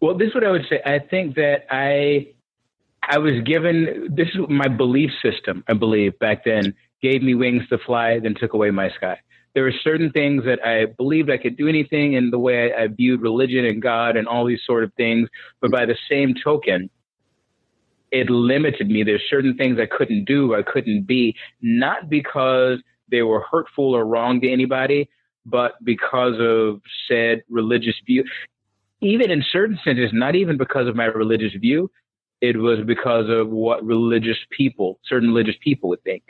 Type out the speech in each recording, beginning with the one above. Well, this is what I would say. I think that I was given, this is my belief system, I believe, back then, gave me wings to fly, then took away my sky. There were certain things that I believed I could do anything, and the way I viewed religion and God and all these sort of things. But by the same token, it limited me. There's certain things I couldn't do, I couldn't be, not because they were hurtful or wrong to anybody, but because of said religious view. Even in certain senses, not even because of my religious view, it was because of what religious people, certain religious people would think.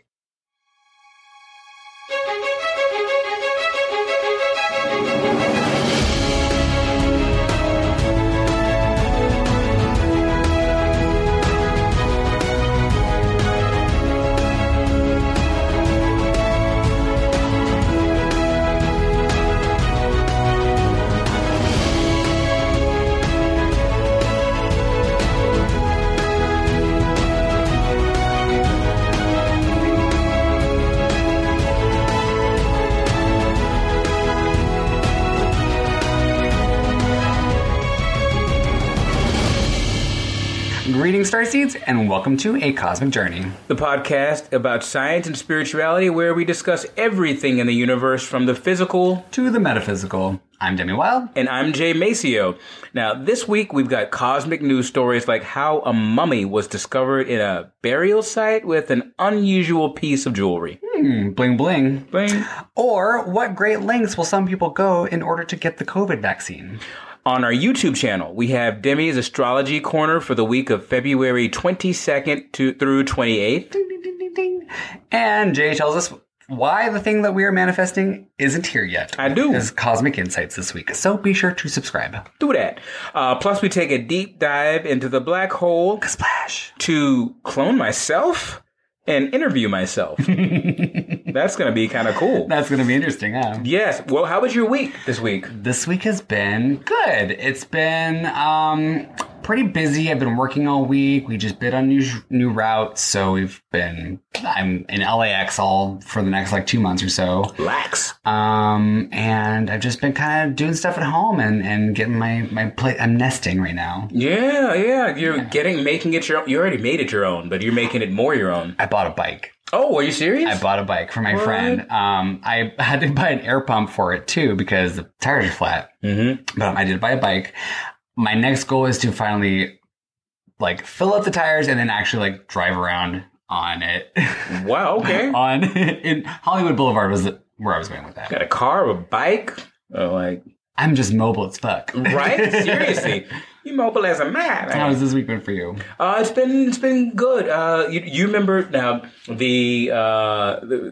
Greetings, Starseeds, and welcome to A Cosmic Journey, the podcast about science and spirituality where we discuss everything in the universe from the physical to the metaphysical. I'm Demi Wild. And I'm Jay Maceo. Now, this week we've got cosmic news stories like how a mummy was discovered in a burial site with an unusual piece of jewelry. Bling, bling. Bling. Or what great lengths will some people go in order to get the COVID vaccine? On our YouTube channel, we have Demi's Astrology Corner for the week of February 22nd through 28th. Ding, ding, ding, ding, ding. And Jay tells us why the thing that we are manifesting isn't here yet. I do. There's Cosmic Insights this week, so be sure to subscribe. Do that. Plus, we take a deep dive into the black hole. Splash. To clone myself and interview myself. That's going to be kind of cool. That's going to be interesting, huh? Yes. Well, how was your week this week? This week has been good. It's been pretty busy. I've been working all week. We just bid on new routes. So I'm in LAX all for the next like 2 months or so. Lax. And I've just been kind of doing stuff at home and getting my plate. I'm nesting right now. Yeah. Making it your own. You already made it your own, but you're making it more your own. I bought a bike. Oh, are you serious? I bought a bike for my friend. I had to buy an air pump for it, too, because the tires are flat. Mm-hmm. But I did buy a bike. My next goal is to finally, like, fill up the tires and then actually, like, drive around on it. Wow, okay. In Hollywood Boulevard was where I was going with that. Got a car, a bike? Or like... I'm just mobile as fuck. Right? Seriously. You mobile as a man. How has this week been for you? It's been good. You remember now the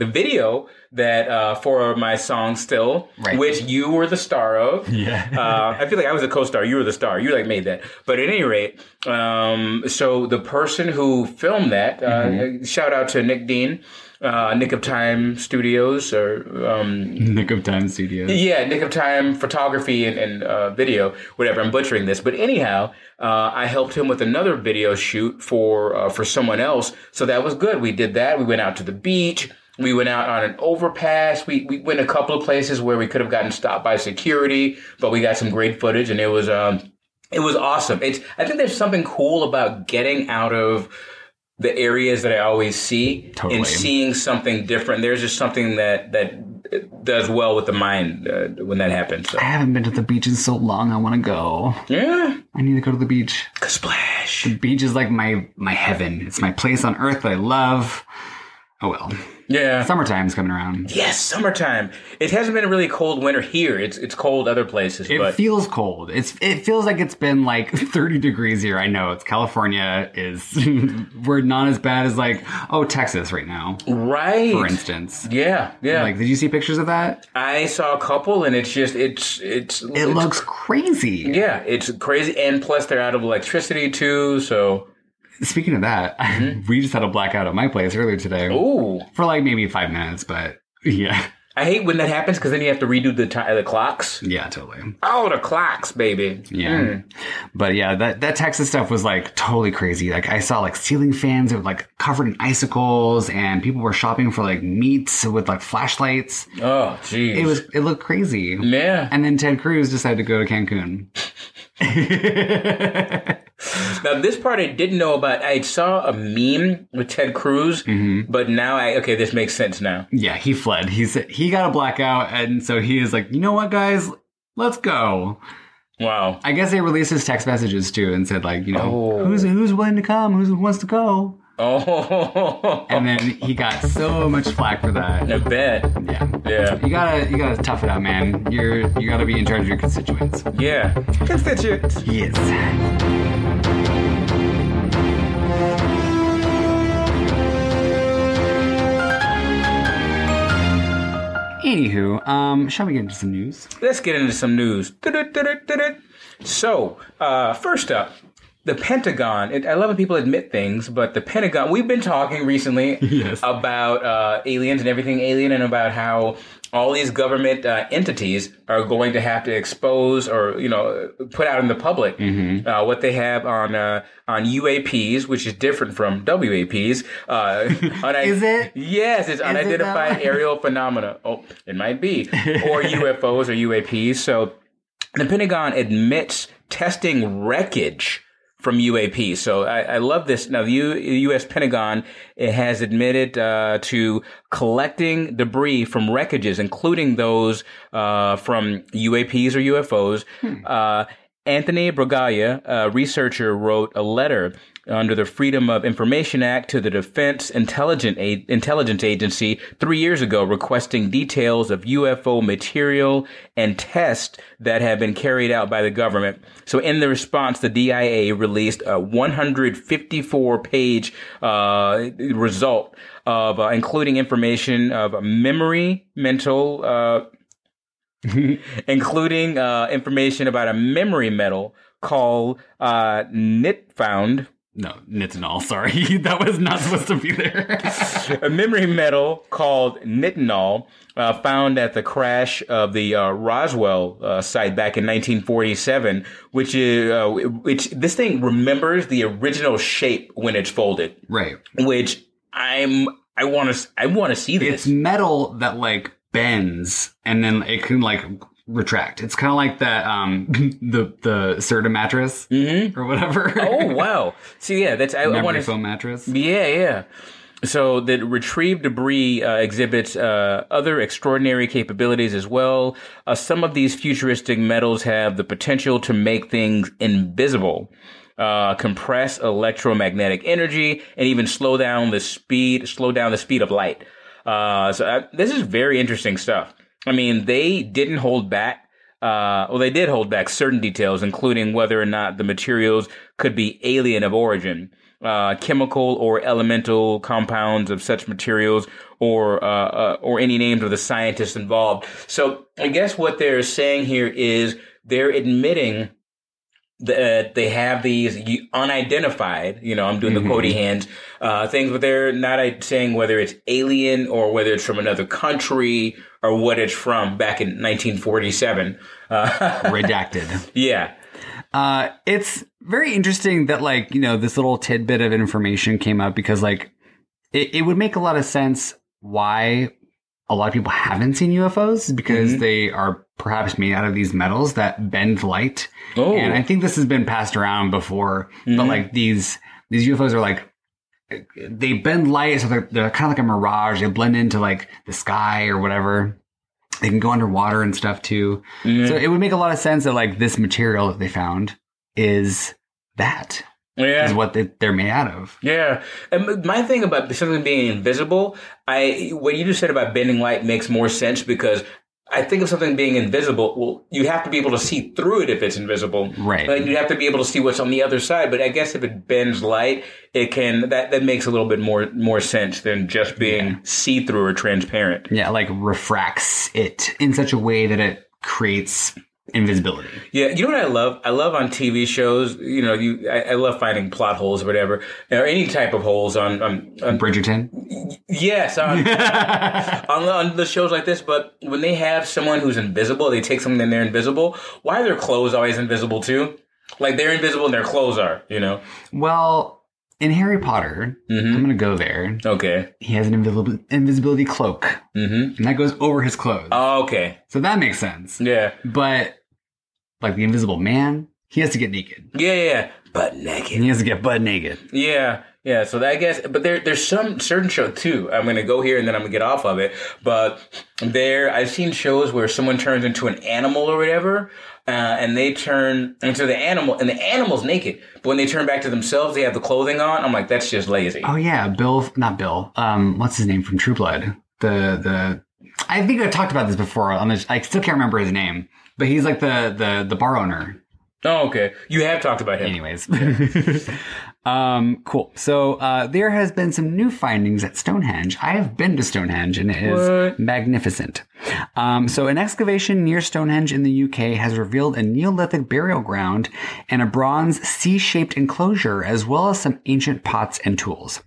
video that for my song Still, right, which you were the star of. Yeah. I feel like I was a co-star. You were the star. You like made that. But at any rate, so the person who filmed that, shout out to Nick Dean. Nick of Time Studios. Yeah, Nick of Time Photography and Video, whatever. I'm butchering this. But anyhow, I helped him with another video shoot for someone else. So that was good. We did that. We went out to the beach. We went out on an overpass. We went a couple of places where we could have gotten stopped by security, but we got some great footage, and it was awesome. I think there's something cool about getting out of the areas that I always see, totally, and seeing something different. There's just something that does well with the mind when that happens. So. I haven't been to the beach in so long. I want to go. Yeah. I need to go to the beach. Splash. The beach is like my heaven. It's my place on earth that I love. Oh, well. Yeah. Summertime's coming around. Yes, summertime. It hasn't been a really cold winter here. It's cold other places. It feels cold. It feels like it's been like 30 degrees here. I know. It's California. We're not as bad as like, Texas right now. Right. For instance. Yeah, yeah. Like, did you see pictures of that? I saw a couple and it's just, It looks crazy. Yeah, it's crazy. And plus they're out of electricity too, so... Speaking of that, we just had a blackout at my place earlier today. Ooh. For like maybe 5 minutes, but yeah. I hate when that happens because then you have to redo the clocks. Yeah, totally. Oh, the clocks, baby. Yeah. But yeah, that Texas stuff was like totally crazy. Like I saw like ceiling fans that were like covered in icicles and people were shopping for like meats with like flashlights. Oh, jeez. It looked crazy. Yeah. And then Ted Cruz decided to go to Cancun. Now, this part I didn't know about. I saw a meme with Ted Cruz, but now okay, this makes sense now. Yeah, he fled. He got a blackout, and so he is like, you know what, guys? Let's go. Wow. I guess they released his text messages, too, and said, like, you know, who's willing to come? Who wants to go? Oh. And then he got so much flack for that. I bet. Yeah. You gotta tough it out, man. You gotta be in charge of your constituents. Yeah. Constituents. Yes. Anywho, shall we get into some news? Let's get into some news. So, first up, the Pentagon. I love when people admit things, but the Pentagon. We've been talking recently about aliens and everything alien, and about how all these government entities are going to have to expose or put out in the public what they have on UAPs, which is different from WAPs. Is it? Yes, it's unidentified aerial phenomena. Oh, it might be. Or UFOs or UAPs. So the Pentagon admits testing wreckage from UAPs. So I love this. Now, the U.S. Pentagon has admitted to collecting debris from wreckages, including those from UAPs or UFOs. Anthony Braglia, a researcher, wrote a letter under the Freedom of Information Act to the Defense Intelligence Agency 3 years ago, requesting details of UFO material and tests that have been carried out by the government. So in the response, the DIA released a 154-page result of including information of memory, mental... including information about a memory metal called Nitinol. Sorry, that was not supposed to be there. A memory metal called Nitinol found at the crash of the Roswell site back in 1947, which this thing remembers the original shape when it's folded. Right. Which I want to see this. It's metal that bends and then it can retract. It's kind of like that the Serta mattress or whatever. Oh wow! See, yeah, that's I want foam mattress. Yeah. So the retrieved debris exhibits other extraordinary capabilities as well. Some of these futuristic metals have the potential to make things invisible, compress electromagnetic energy, and even slow down the speed of light. So this is very interesting stuff. I mean, they didn't hold back. They did hold back certain details, including whether or not the materials could be alien of origin, chemical or elemental compounds of such materials, or any names of the scientists involved. So I guess what they're saying here is they're admitting that they have these unidentified, I'm doing the quotey hands, things, but they're not saying whether it's alien or whether it's from another country or what it's from back in 1947. Redacted. Yeah. It's very interesting that, this little tidbit of information came up because, it would make a lot of sense why a lot of people haven't seen UFOs because they are perhaps made out of these metals that bend light. Oh. And I think this has been passed around before, but these UFOs are they bend light. So they're kind of like a mirage. They blend into the sky or whatever. They can go underwater and stuff too. Mm-hmm. So it would make a lot of sense that this material that they found is what they're made out of. Yeah. And my thing about something being invisible, what you just said about bending light makes more sense because I think of something being invisible. Well, you have to be able to see through it if it's invisible. Right. But you have to be able to see what's on the other side. But I guess if it bends light, it can, that makes a little bit more sense than just being see-through or transparent. Yeah, refracts it in such a way that it creates invisibility. Yeah, you know what I love? I love on TV shows, I love finding plot holes or whatever, or any type of holes on Bridgerton? Yes, on the shows like this, but when they have someone who's invisible, they take something and they're invisible, why are their clothes always invisible too? They're invisible and their clothes are, Well, in Harry Potter, I'm going to go there. Okay. He has an invisibility cloak, and that goes over his clothes. Oh, okay. So that makes sense. Yeah. But the Invisible Man, He has to get naked. Yeah. Butt naked. He has to get butt naked. Yeah. So that, I guess, but there's some certain show too. I'm going to go here and then I'm going to get off of it. But I've seen shows where someone turns into an animal or whatever. And they turn into the animal, and the animal's naked. But when they turn back to themselves, they have the clothing on. I'm like, that's just lazy. Oh yeah, not Bill. What's his name from True Blood? I think I've talked about this before. I still can't remember his name, but he's like the bar owner. Oh, okay. You have talked about him. Anyways. Yeah. Cool. So there has been some new findings at Stonehenge. I have been to Stonehenge, and it is magnificent. So an excavation near Stonehenge in the UK has revealed a Neolithic burial ground and a bronze C-shaped enclosure, as well as some ancient pots and tools.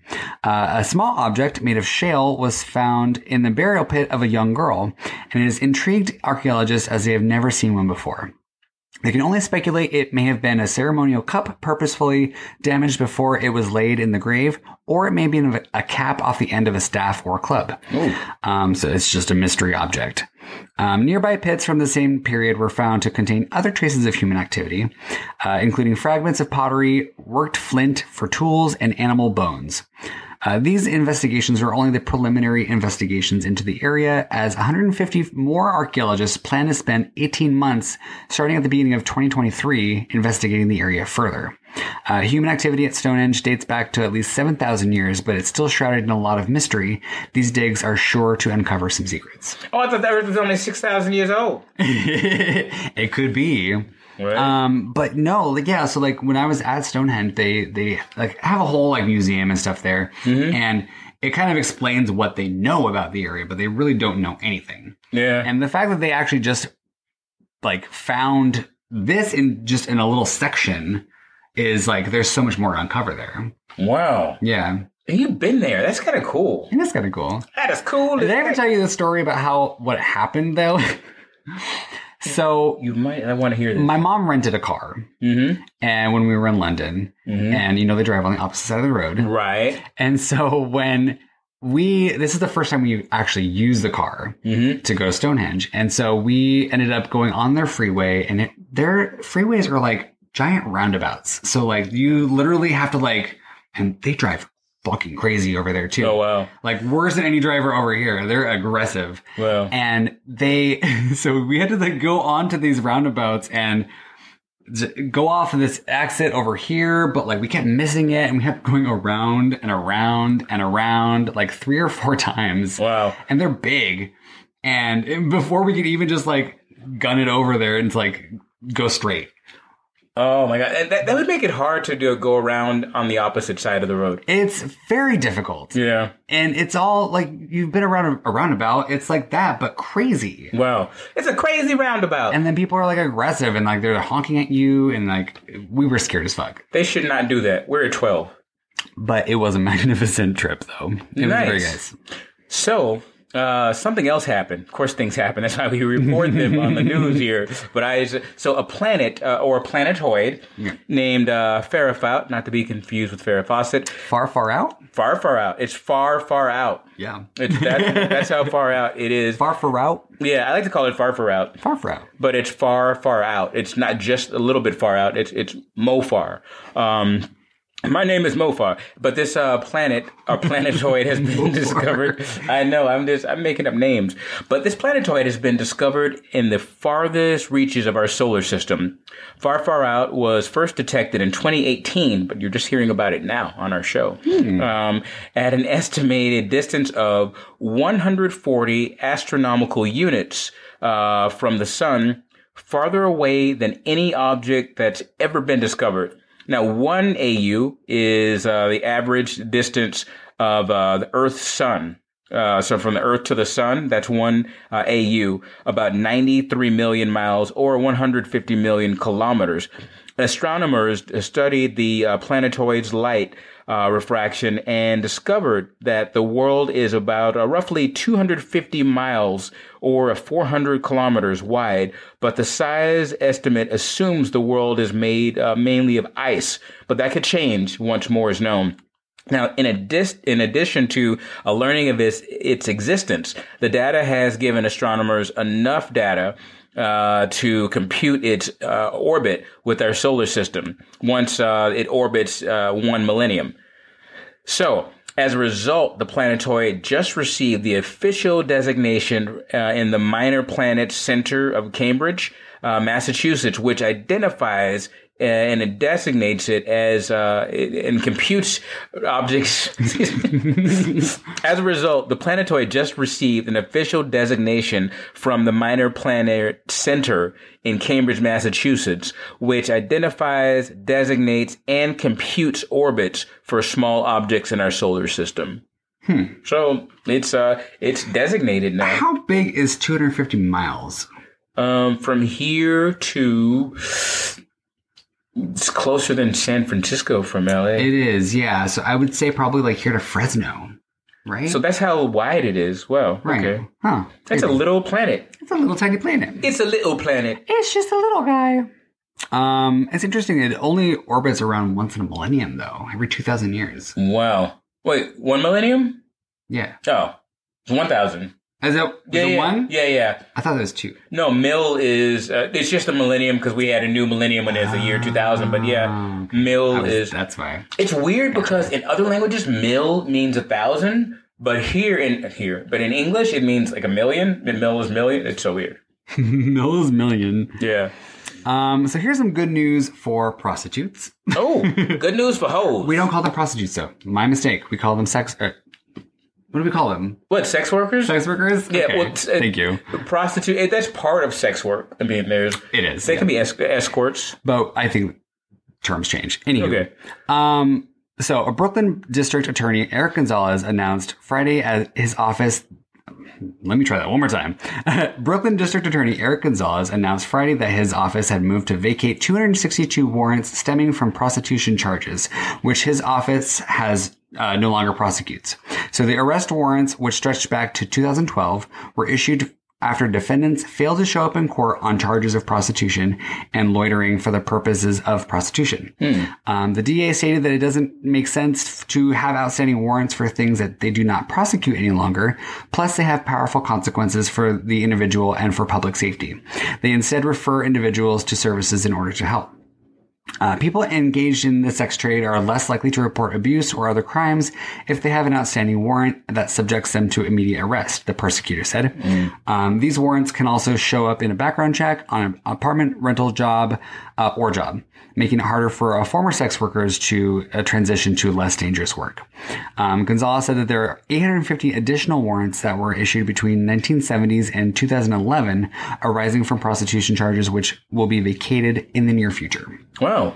A small object made of shale was found in the burial pit of a young girl, and it has intrigued archaeologists as they have never seen one before. They can only speculate it may have been a ceremonial cup purposefully damaged before it was laid in the grave, or it may be a cap off the end of a staff or club. So it's just a mystery object. Nearby pits from the same period were found to contain other traces of human activity, including fragments of pottery, worked flint for tools, and animal bones. These investigations are only the preliminary investigations into the area, as 150 more archaeologists plan to spend 18 months, starting at the beginning of 2023, investigating the area further. Human activity at Stonehenge dates back to at least 7,000 years, but it's still shrouded in a lot of mystery. These digs are sure to uncover some secrets. Oh, I thought that Earth was only 6,000 years old. It could be. Right. But no, like, yeah. So like when I was at Stonehenge, they like have a whole like museum and stuff there, mm-hmm. and it kind of explains what they know about the area, but they really don't know anything. Yeah. And the fact that they actually just like found this in a little section is like, there's so much more to uncover there. Wow. Yeah. And you've been there. That's kind of cool. And that's kind of cool. That is cool. Did I ever tell you the story about what happened though? So I want to hear this. My mom rented a car, mm-hmm. and when we were in London, mm-hmm. and they drive on the opposite side of the road, right? And so this is the first time we actually used the car mm-hmm. to go to Stonehenge, and so we ended up going on their freeway, and their freeways are like giant roundabouts, so like you literally have to and they drive fucking crazy over there too. Oh wow! Like worse than any driver over here. They're aggressive. Wow. And so we had to go onto these roundabouts and go off of this exit over here, but we kept missing it, and we kept going around and around and around 3 or 4 times. Wow! And they're big, and before we could even just gun it over there and go straight. Oh, my God. And that would make it hard to do a go around on the opposite side of the road. It's very difficult. Yeah. And it's all you've been around a roundabout. It's like that, but crazy. Wow. It's a crazy roundabout. And then people are aggressive and they're honking at you. And we were scared as fuck. They should not do that. We're at 12. But it was a magnificent trip, though. It was very nice. So... something else happened. Of course, things happen. That's why we report them on the news here. But a planet or a planetoid named Farfarout, not to be confused with Farrah Fawcett. Farfarout? Farfarout. It's Farfarout. Yeah. That's how far out it is. Farfarout? Yeah, I like to call it Farfarout. Farfarout. But it's Farfarout. It's not just a little bit far out. It's Mofar. My name is Mofar, but this planet or planetoid has been discovered. I know, I'm making up names. But this planetoid has been discovered in the farthest reaches of our solar system. Farfarout was first detected in 2018, but you're just hearing about it now on our show. At an estimated distance of 140 astronomical units from the sun, farther away than any object that's ever been discovered. Now, 1 AU is the average distance of the Earth's sun. So from the Earth to the sun, that's 1 AU, about 93 million miles or 150 million kilometers. Astronomers studied the planetoid's light refraction and discovered that the world is about roughly 250 miles or 400 kilometers wide, but the size estimate assumes the world is made mainly of ice, but that could change once more is known. Now, in addition to a learning of its existence, the data has given astronomers enough data to compute its orbit with our solar system once it orbits 1 millennium. So, as a result, the planetoid just received the official designation in the Minor Planet Center of Cambridge, Massachusetts, which identifies and it designates it as and computes objects. As a result, the planetoid just received an official designation from the Minor Planet Center in Cambridge, Massachusetts, which identifies, designates, and computes orbits for small objects in our solar system. So it's designated now. How big is 250 miles? From here to... It's closer than San Francisco from LA. It is, yeah. So I would say probably like here to Fresno, right? So that's how wide it is. Wow. Right. Okay. Huh. That's a little planet. It's a little tiny planet. It's a little planet. It's just a little guy. It's interesting. It only orbits around once in a millennium, though. Every 2,000 years. Wow. Wait, 1 millennium? Yeah. Oh. It's 1,000. Is it, one? Yeah, yeah. I thought it was two. No, mil is... it's just a millennium because we had a new millennium when it's the year 2000. But yeah, mil is... That's why. It's weird because in other languages, mil means 1,000. But in English, it means like a million. And mil is million. It's so weird. Mil is million. Yeah. So here's some good news for prostitutes. Oh, good news for hoes. We don't call them prostitutes, though. My mistake. We call them sex... What do we call them? What, sex workers? Sex workers? Yeah. Okay. Well, thank you. Prostitute, that's part of sex work. I mean, it is. They can be escorts. But I think terms change. Anywho. Okay. So a Brooklyn district attorney, Eric Gonzalez, announced Friday at his office. Let me try that one more time. Brooklyn district attorney, Eric Gonzalez, announced Friday that his office had moved to vacate 262 warrants stemming from prostitution charges, which his office has no longer prosecutes. So the arrest warrants, which stretched back to 2012, were issued after defendants failed to show up in court on charges of prostitution and loitering for the purposes of prostitution. The DA stated that it doesn't make sense to have outstanding warrants for things that they do not prosecute any longer, plus they have powerful consequences for the individual and for public safety. They instead refer individuals to services in order to help. People engaged in the sex trade are less likely to report abuse or other crimes if they have an outstanding warrant that subjects them to immediate arrest, the prosecutor said. These warrants can also show up in a background check, on an apartment rental job, or job, making it harder for former sex workers to transition to less dangerous work. Gonzalez said that there are 850 additional warrants that were issued between 1970s and 2011 arising from prostitution charges, which will be vacated in the near future. Wow.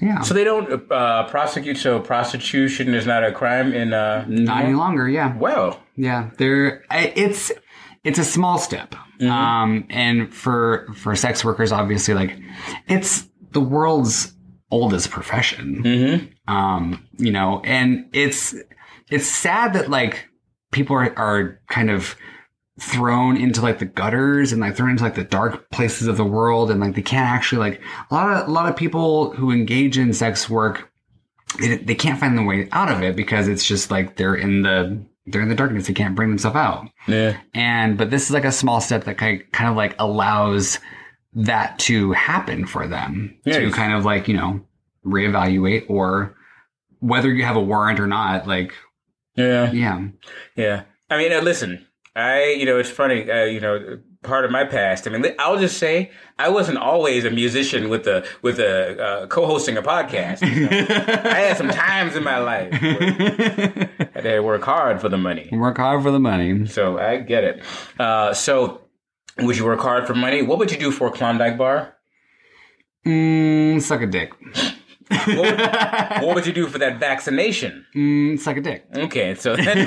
Yeah. So they don't prosecute, so prostitution is not a crime in... not any longer, yeah. Wow. Yeah. It's a small step. Mm-hmm. And for sex workers, obviously, like, it's the world's oldest profession. Mm-hmm. You know, and it's sad that, like, people are kind of... thrown into like the gutters and like thrown into like the dark places of the world, and like they can't actually, like, a lot of people who engage in sex work, they can't find the way out of it because it's just like they're in the darkness. They can't bring themselves out. Yeah. But this is like a small step that kind of like allows that to happen for them. Yeah, to kind of like, you know, reevaluate, or whether you have a warrant or not. Like, yeah. I mean, listen. It's funny, part of my past. I mean, I'll just say I wasn't always a musician with a co-hosting a podcast. You know? I had some times in my life where I had to work hard for the money. Work hard for the money. So I get it. So would you work hard for money? What would you do for a Klondike bar? Suck a dick. What would you do for that vaccination? Suck a dick. Okay, so then,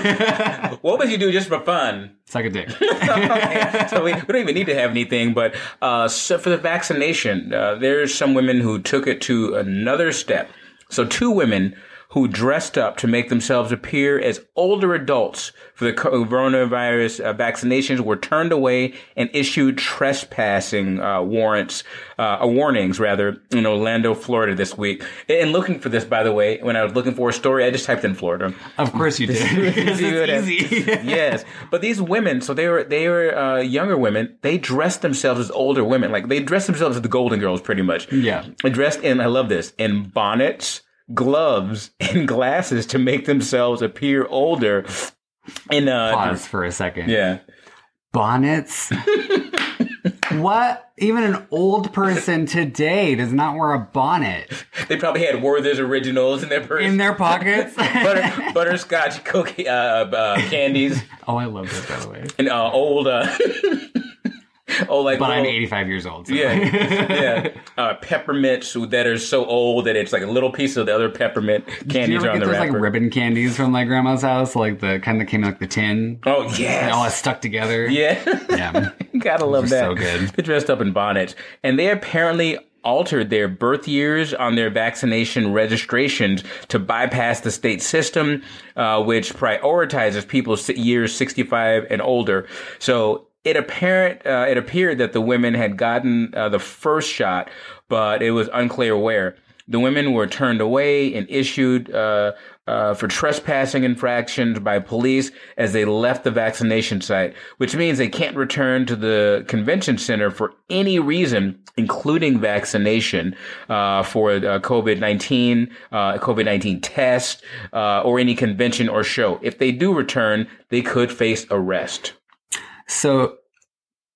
what would you do just for fun? Suck a dick. Okay, so we don't even need to have anything, but so for the vaccination, there's some women who took it to another step. So two women who dressed up to make themselves appear as older adults for the coronavirus vaccinations were turned away and issued trespassing warnings in Orlando, Florida this week. And looking for this, by the way, when I was looking for a story, I just typed in Florida. Of course you did. It's easy. Yes. But these women, so they were younger women. They dressed themselves as older women. Like, they dressed themselves as the Golden Girls, pretty much. Yeah. They dressed in, I love this, in bonnets, gloves, and glasses to make themselves appear older. And pause for a second. Yeah. Bonnets? What? Even an old person today does not wear a bonnet. They probably had Werther's Originals in their purse. In their pockets. Butterscotch cookie candies. Oh, I love this, by the way. And I'm 85 years old. So. Yeah, yeah. Peppermints that are so old that it's like a little piece of the other peppermint candies on the wrapper. Like ribbon candies from my grandma's house, like the kind that came in like the tin. Oh yeah, and all that stuck together. Yeah, yeah. Gotta love that. So good. They're dressed up in bonnets, and they apparently altered their birth years on their vaccination registrations to bypass the state system, which prioritizes people years 65 and older. So. It appeared that the women had gotten the first shot, but it was unclear where. The women were turned away and issued for trespassing infractions by police as they left the vaccination site, which means they can't return to the convention center for any reason, including vaccination for COVID-19, COVID-19 test, or any convention or show. If they do return, they could face arrest. So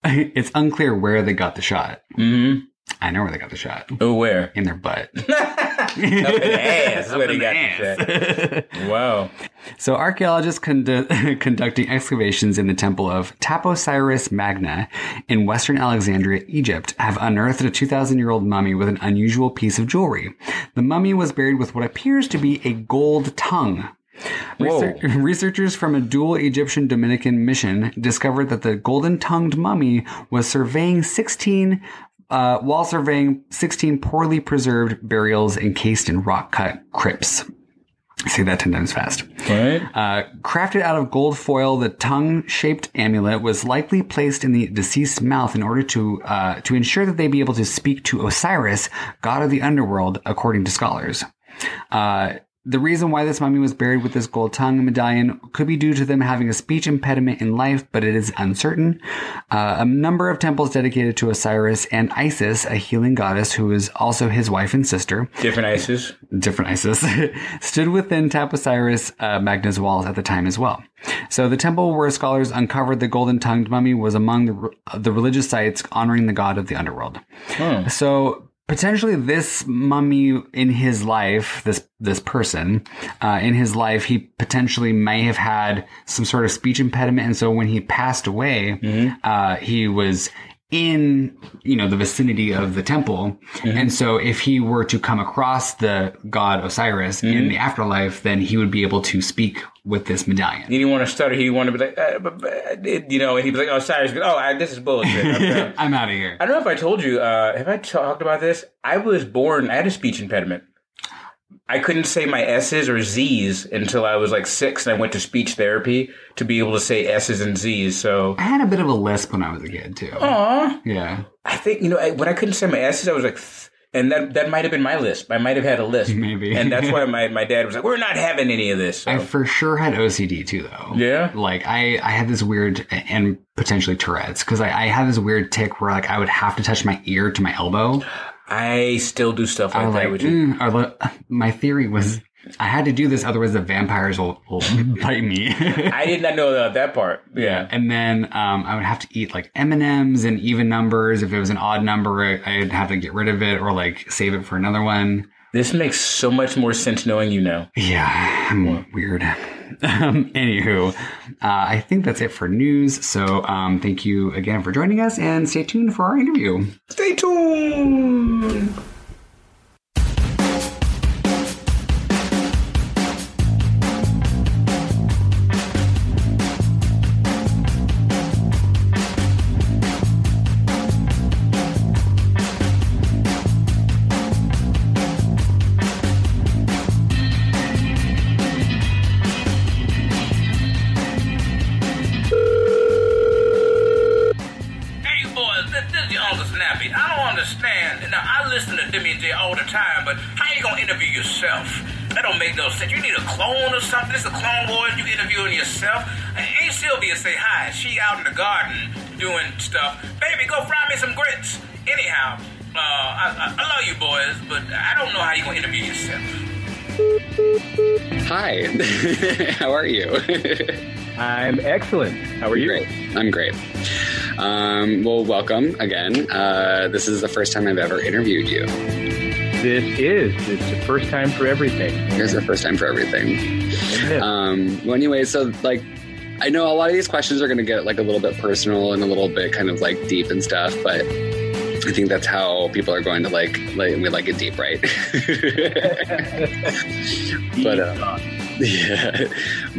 it's unclear where they got the shot. Mm-hmm. I know where they got the shot. Oh, where? In their butt. Up in the ass. Where they got the shot. Wow. So archaeologists conducting excavations in the temple of Taposiris Magna in western Alexandria, Egypt, have unearthed a 2,000-year-old mummy with an unusual piece of jewelry. The mummy was buried with what appears to be a gold tongue. Researchers from a dual Egyptian-Dominican mission discovered that the golden-tongued mummy was surveying 16 poorly preserved burials encased in rock-cut crypts. Say that 10 times fast. Right. Crafted out of gold foil, the tongue-shaped amulet was likely placed in the deceased's mouth in order to ensure that they'd be able to speak to Osiris, god of the underworld, according to scholars. The reason why this mummy was buried with this gold tongue medallion could be due to them having a speech impediment in life, but it is uncertain. A number of temples dedicated to Osiris and Isis, a healing goddess who is also his wife and sister. Different Isis. Stood within Taposiris Magna's walls at the time as well. So the temple where scholars uncovered the golden-tongued mummy was among the religious sites honoring the god of the underworld. Hmm. So... potentially this mummy in his life, this person, he potentially may have had some sort of speech impediment. And so when he passed away, mm-hmm. He was in, the vicinity of the temple. Mm-hmm. And so if he were to come across the god Osiris mm-hmm. in the afterlife, then he would be able to speak with this medallion. He didn't want to stutter. He wanted to be like, and he'd be like, Osiris, this is bullshit. I'm out of here. I don't know if I told you, have I talked about this? I had a speech impediment. I couldn't say my S's or Z's until I was like 6, and I went to speech therapy to be able to say S's and Z's. So I had a bit of a lisp when I was a kid too. Aww. Yeah. I think when I couldn't say my S's, I was like, and that might have been my lisp. I might have had a lisp, maybe. And that's why my dad was like, "We're not having any of this." So. I for sure had OCD too, though. Yeah. Like I had this weird and potentially Tourette's because I had this weird tic where like I would have to touch my ear to my elbow. I still do stuff like that. My theory was I had to do this, otherwise the vampires will bite me. I did not know about that part. Yeah. And then I would have to eat like M&Ms and even numbers. If it was an odd number, I'd have to get rid of it or like save it for another one. This makes so much more sense knowing you now. Yeah, I'm weird. Anywho, I think that's it for news. So thank you again for joining us and stay tuned for our interview. Stay tuned. somebody, but how you gonna interview yourself? That don't make no sense. You need a clone or something. This is a clone lawyer. You interviewing yourself. Aunt Sylvia say hi. She out in the garden doing stuff. Baby, go fry me some grits. Anyhow, I love you boys, but I don't know how you gonna interview yourself. Hi, how are you? I'm excellent. How are you? Great. I'm great. Well, welcome again. This is the first time I've ever interviewed you. This is. It's the first time for everything. It's the first time for everything. Well, anyway, so like, I know a lot of these questions are going to get like a little bit personal and a little bit kind of like deep and stuff, but I think that's how people are going to we like it deep, right? But yeah,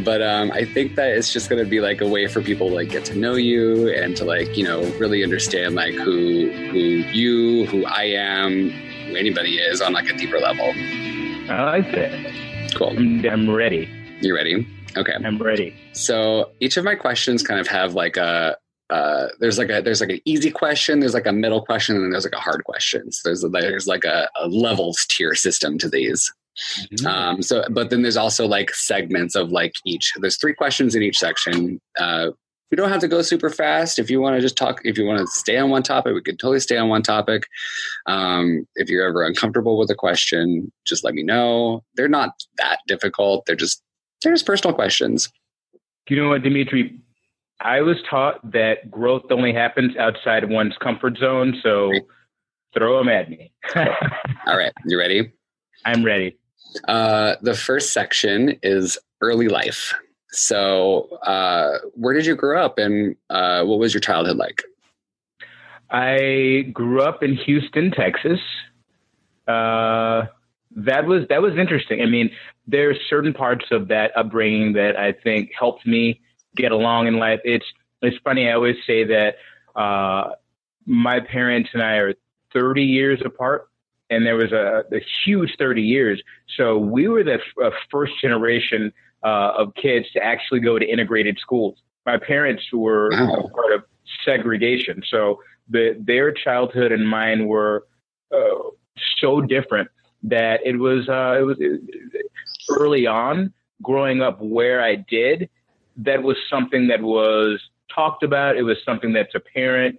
but I think that it's just going to be like a way for people to like get to know you and to like, you know, really understand like who you, who I am, who anybody is on like a deeper level. I like that. Cool. I'm ready. You're ready? Okay. I'm ready. So each of my questions kind of have like a there's an easy question, there's like a middle question, and there's like a hard question. So there's like a levels tier system to these. Mm-hmm. But then there's also like segments of like each. There's three questions in each section. We don't have to go super fast. If you want to just talk, if you want to stay on one topic, we could totally stay on one topic. If you're ever uncomfortable with a question, just let me know. They're not that difficult. They're just personal questions. You know what, Dimitri? I was taught that growth only happens outside of one's comfort zone, so right. Throw them at me. All right. You ready? I'm ready. The first section is early life. So where did you grow up, and what was your childhood like? I grew up in Houston, Texas. That was interesting. I mean, there's certain parts of that upbringing that I think helped me get along in life. It's funny. I always say that my parents and I are 30 years apart, and there was a huge 30 years. So we were the first generation of kids to actually go to integrated schools. My parents were wow. part of segregation. So their childhood and mine were so different that it was early on growing up where I did. That was something that was talked about. It was something that's apparent,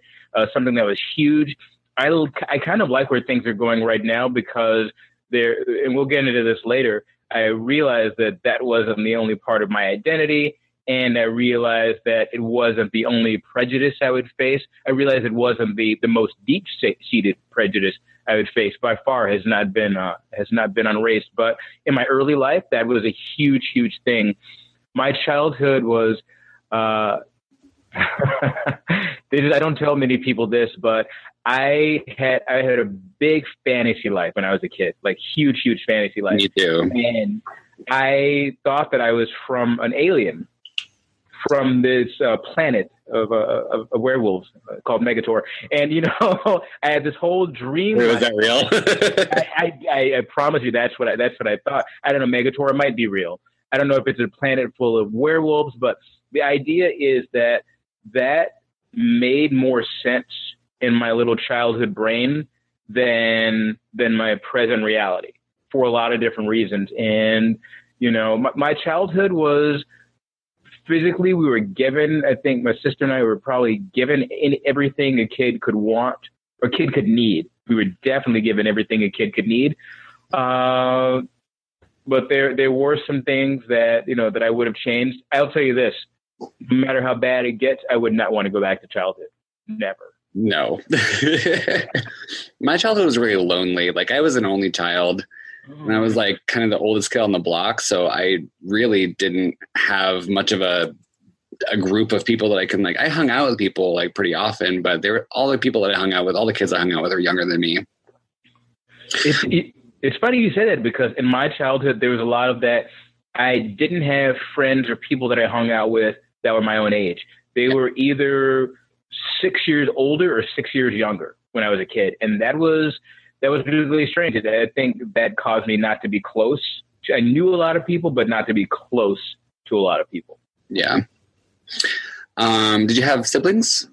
something that was huge. I kind of like where things are going right now because and we'll get into this later, I realized that wasn't the only part of my identity, and I realized that it wasn't the only prejudice I would face. I realized it wasn't the most deep-seated prejudice I would face. By far has not been on race, but in my early life, that was a huge, huge thing. My childhood was, I don't tell many people this, but I had a big fantasy life when I was a kid, like huge, huge fantasy life. Me too. And I thought that I was from an alien from this planet of werewolves called Megator. And, you know, I had this whole dream. Wait, was that real? I promise you that's what I thought. I don't know, Megator might be real. I don't know if it's a planet full of werewolves, but the idea is that made more sense in my little childhood brain than my present reality for a lot of different reasons. And, you know, my childhood was physically, we were given, I think my sister and I were probably given everything a kid could want or kid could need. We were definitely given everything a kid could need. But there were some things that, you know, that I would have changed. I'll tell you this, no matter how bad it gets, I would not want to go back to childhood. Never. No. My childhood was really lonely. Like, I was an only child, and I was like kind of the oldest kid on the block. So I really didn't have much of a group of people that I can like, I hung out with people like pretty often, but they were all the people that I hung out with, all the kids I hung out with are younger than me. It's funny you say that because in my childhood, there was a lot of that. I didn't have friends or people that I hung out with that were my own age. They were either 6 years older or 6 years younger when I was a kid. And that was really strange. I think that caused me not to be close. I knew a lot of people, but not to be close to a lot of people. Yeah. Did you have siblings?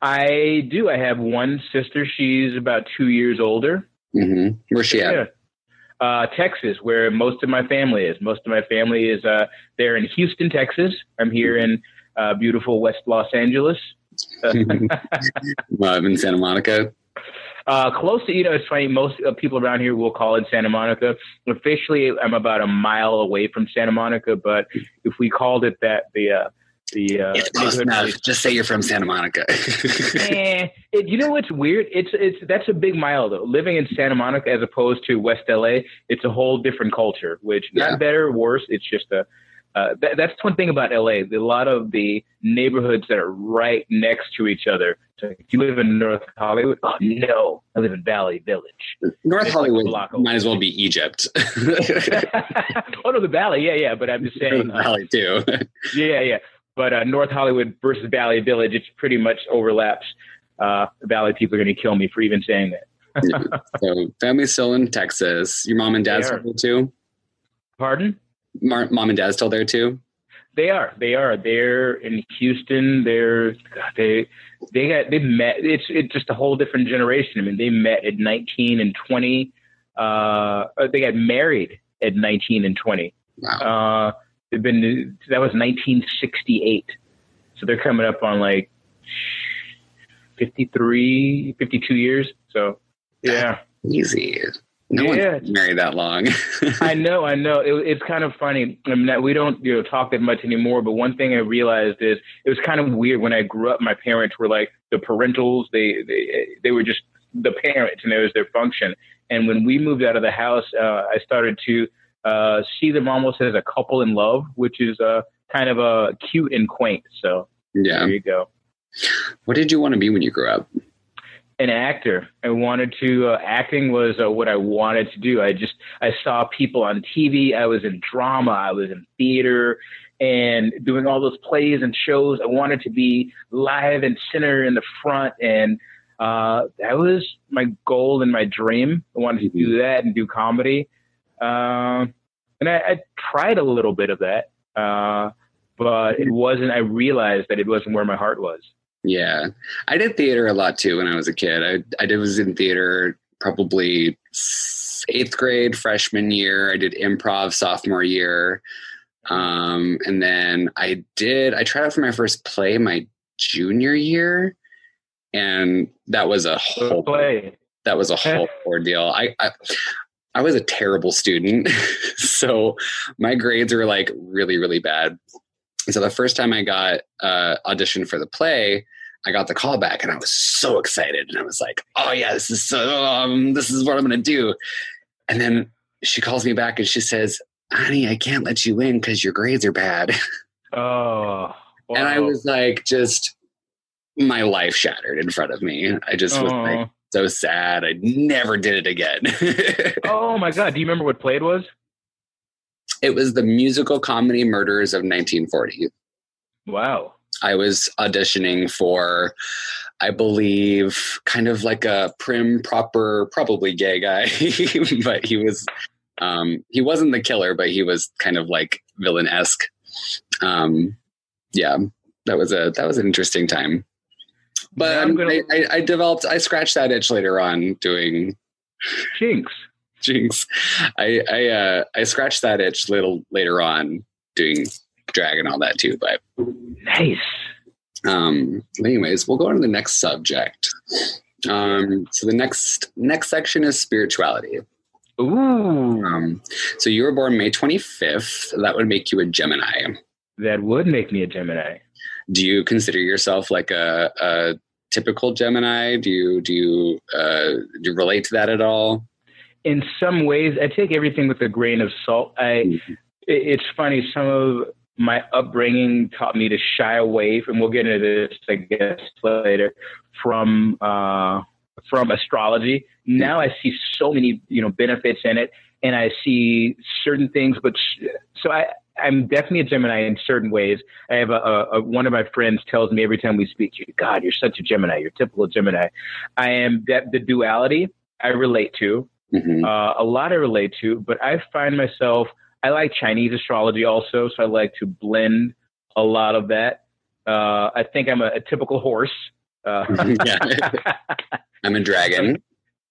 I do. I have one sister. She's about 2 years older. Mm-hmm. Where's she at? Texas, where most of my family is. Most of my family is there in Houston, Texas. I'm here in beautiful West Los Angeles. In Santa Monica. Close to, you know, it's funny, most people around here will call it Santa Monica. Officially, I'm about a mile away from Santa Monica, but if we called it that, it's close enough. Just say you're from Santa Monica. You know what's weird? It's that's a big mile, though. Living in Santa Monica as opposed to West LA, it's a whole different culture, which not better or worse. It's just a that's one thing about LA. A lot of the neighborhoods that are right next to each other. So if you live in North Hollywood, oh no, I live in Valley Village. North Hollywood might as well be Egypt. Oh no, the Valley, yeah. But I'm just saying, the Valley too. yeah. But North Hollywood versus Valley Village, it's pretty much overlaps. Valley people are going to kill me for even saying that. Yeah. So family's still in Texas. Your mom and dad's still there too? Pardon? Mom and dad's still there too? They are. They're in Houston. They met. It's just a whole different generation. I mean, they met at 19 and 20. They got married at 19 and 20. Wow. That was 1968, so they're coming up on like 53, 52 years. So yeah, that's easy. No one's married that long. I know. It's kind of funny. I mean, we don't talk that much anymore. But one thing I realized is it was kind of weird when I grew up. My parents were like the parentals. They were just the parents, and it was their function. And when we moved out of the house, I started to see them almost as a couple in love, which is kind of cute and quaint. So yeah, there you go. What did you want to be when you grew up? An actor. I wanted to. Acting was what I wanted to do. I saw people on TV. I was in drama. I was in theater, and doing all those plays and shows. I wanted to be live and center in the front, and that was my goal and my dream. I wanted to do that and do comedy. And I tried a little bit of that, but it wasn't. I realized that it wasn't where my heart was. Yeah, I did theater a lot too when I was a kid. I was in theater probably 8th grade, freshman year. I did improv sophomore year, and then I tried out for my first play my junior year, and that was a whole play. That was a whole ordeal. I was a terrible student, so my grades were like really, really bad. And so the first time I got auditioned for the play, I got the call back, and I was so excited. And I was like, "Oh yeah, this is what I'm gonna do." And then she calls me back, and she says, "Honey, I can't let you in because your grades are bad." Oh, wow. And I was like, just my life shattered in front of me. I just was like, so sad. I never did it again. Oh my God. Do you remember what play it was? It was the musical comedy Murders of 1940. Wow. I was auditioning for, I believe, kind of like a prim, proper, probably gay guy, but he was, he wasn't the killer, but he was kind of like villain-esque. Yeah, that was an interesting time. But I scratched that itch later on doing Jinx. I scratched that itch later on doing drag and all that too. But nice. Anyways, we'll go on to the next subject. So the next section is spirituality. Ooh. So you were born May 25th. That would make you a Gemini. That would make me a Gemini. Do you consider yourself like a typical Gemini? Do you relate to that at all? In some ways, I take everything with a grain of salt. It's funny. Some of my upbringing taught me to shy away from, we'll get into this, I guess, later, from astrology. Now I see so many, benefits in it, and I see certain things, but I'm definitely a Gemini in certain ways. I have one of my friends tells me every time we speak, God, you're such a Gemini. You're a typical Gemini. I am the duality I relate to. Mm-hmm. A lot I relate to, but I find myself, I like Chinese astrology also. So I like to blend a lot of that. I think I'm a typical horse. I'm a dragon.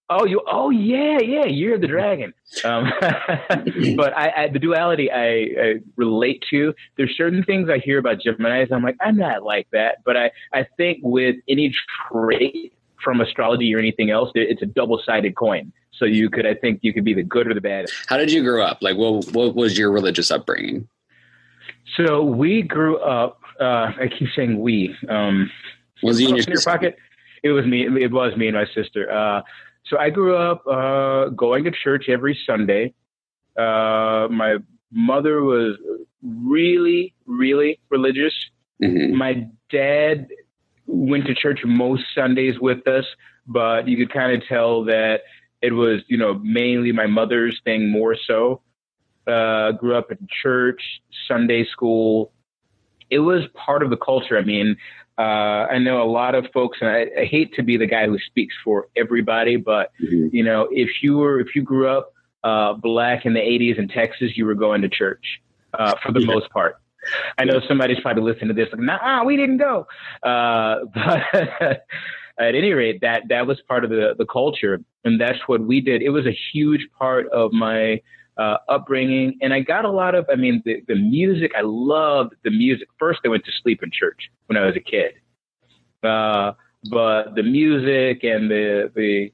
Oh yeah, Year of the Dragon. But the duality I relate to. There's certain things I hear about Gemini, I'm like, I'm not like that. But I think with any trait from astrology or anything else, it's a double-sided coin. So you could be the good or the bad. How did you grow up? Like, what was your religious upbringing? So we grew up. I keep saying we. Was he in your pocket? It was me. It was me and my sister. So I grew up going to church every Sunday. My mother was really, really religious. Mm-hmm. My dad went to church most Sundays with us, but you could kind of tell that it was, mainly my mother's thing more so. Grew up in church, Sunday school. It was part of the culture. I mean, I know a lot of folks, and I hate to be the guy who speaks for everybody, but mm-hmm. If you grew up black in the 80s in Texas, you were going to church for the most part. I know somebody's probably listening to this like, nah, we didn't go. But at any rate, that was part of the culture, and that's what we did. It was a huge part of my upbringing, and I got a lot of, the music. I loved the music. First, I went to sleep in church when I was a kid, but the music and the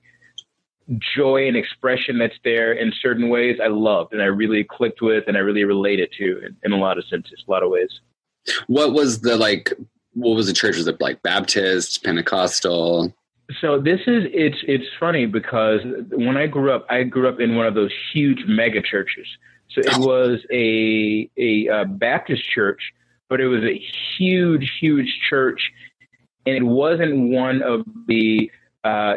joy and expression that's there in certain ways, I loved, and I really clicked with, and I really related to in a lot of senses, a lot of ways. What was the church? Was it like Baptist, Pentecostal? So it's funny because when I grew up in one of those huge mega churches. So it was a Baptist church, but it was a huge, huge church. And it wasn't one of the,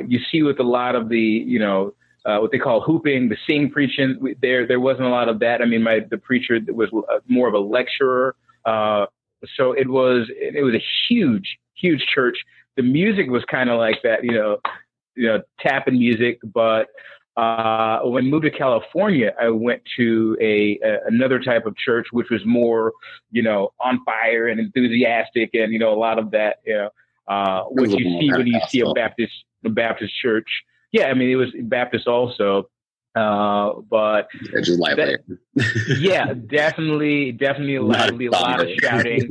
you see with a lot of the, what they call hooping, the sing preaching. There wasn't a lot of that. I mean, the preacher was more of a lecturer. So it was a huge, huge church. The music was kind of like that, tapping music. But when I moved to California, I went to another type of church, which was more, on fire and enthusiastic, and a lot of that, what you see when you see a Baptist church. Yeah, it was Baptist also, but it's just lively. Yeah, definitely lively, a lot of shouting.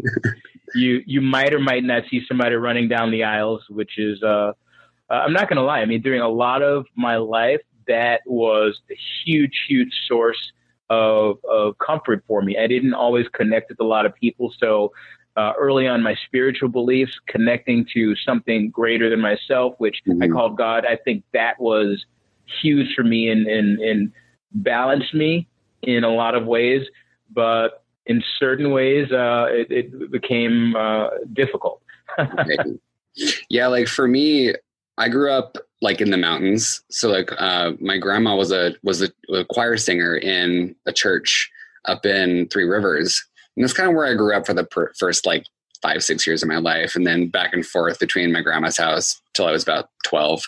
You might or might not see somebody running down the aisles, which is, I'm not going to lie. During a lot of my life, that was a huge, huge source of comfort for me. I didn't always connect with a lot of people. So early on, my spiritual beliefs, connecting to something greater than myself, which mm-hmm. I called God, I think that was huge for me and balanced me in a lot of ways. But in certain ways, it became difficult. Yeah, like for me, I grew up like in the mountains. So like my grandma was a choir singer in a church up in Three Rivers. And that's kind of where I grew up for the first like 5-6 years of my life. And then back and forth between my grandma's house till I was about 12.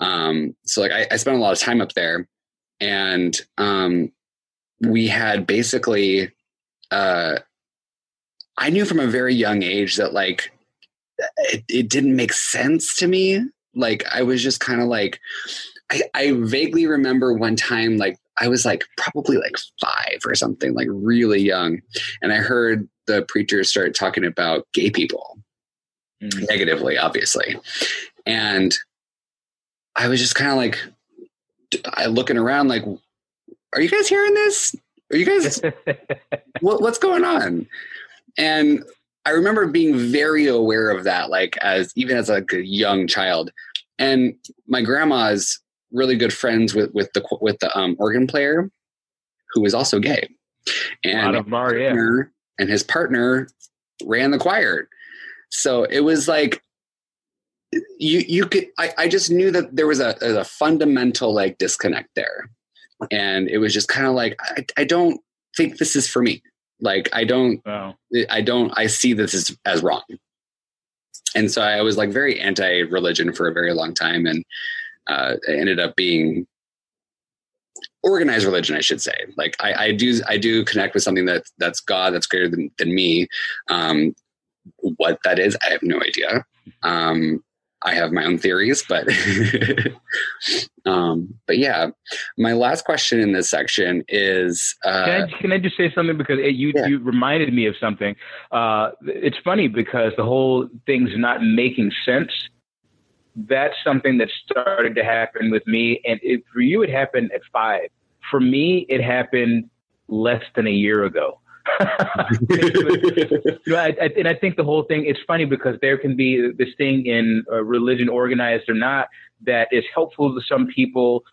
So like I spent a lot of time up there. And we had basically... I knew from a very young age that like, it didn't make sense to me. Like I was just kind of like, I vaguely remember one time, like I was like probably like 5 or something, like really young. And I heard the preacher start talking about gay people negatively, obviously. And I was just kind of like, looking around, like, are you guys hearing this? Are you guys, what's going on? And I remember being very aware of that, like even as like a young child. And my grandma's really good friends with the organ player, who is also gay, and his partner ran the choir. So it was like, I just knew that there was a fundamental like disconnect there. And it was just kind of like, I don't think this is for me. Like, I see this as wrong. And so I was like very anti-religion for a very long time. And I ended up being organized religion, I should say. Like I do connect with something that's God, that's greater than me. What that is, I have no idea. I have my own theories, but yeah, my last question in this section is, can I just say something? Because you reminded me of something. It's funny because the whole thing's not making sense. That's something that started to happen with me. And for you, it happened at 5. For me, it happened less than a year ago. And I think the whole thing, it's funny because there can be this thing in religion, organized or not, that is helpful to some people,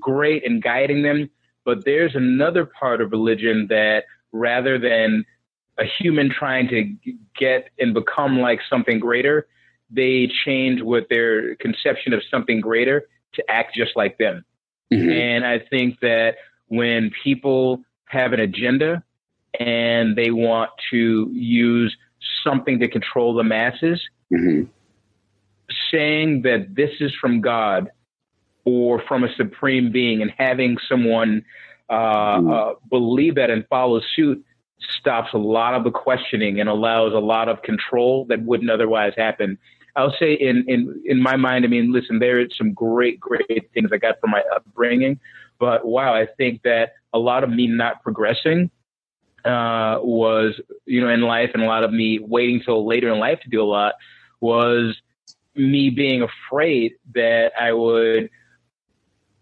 great in guiding them. But there's another part of religion that rather than a human trying to get and become like something greater, they change what their conception of something greater to act just like them. Mm-hmm. And I think that when people have an agenda and they want to use something to control the masses, mm-hmm. saying that this is from God or from a supreme being and having someone believe that and follow suit stops a lot of the questioning and allows a lot of control that wouldn't otherwise happen. I'll say in my mind, I mean, listen, there are some great, great things I got from my upbringing, but wow, I think that a lot of me not progressing was, you know, in life, and a lot of me waiting till later in life to do a lot was me being afraid that I would,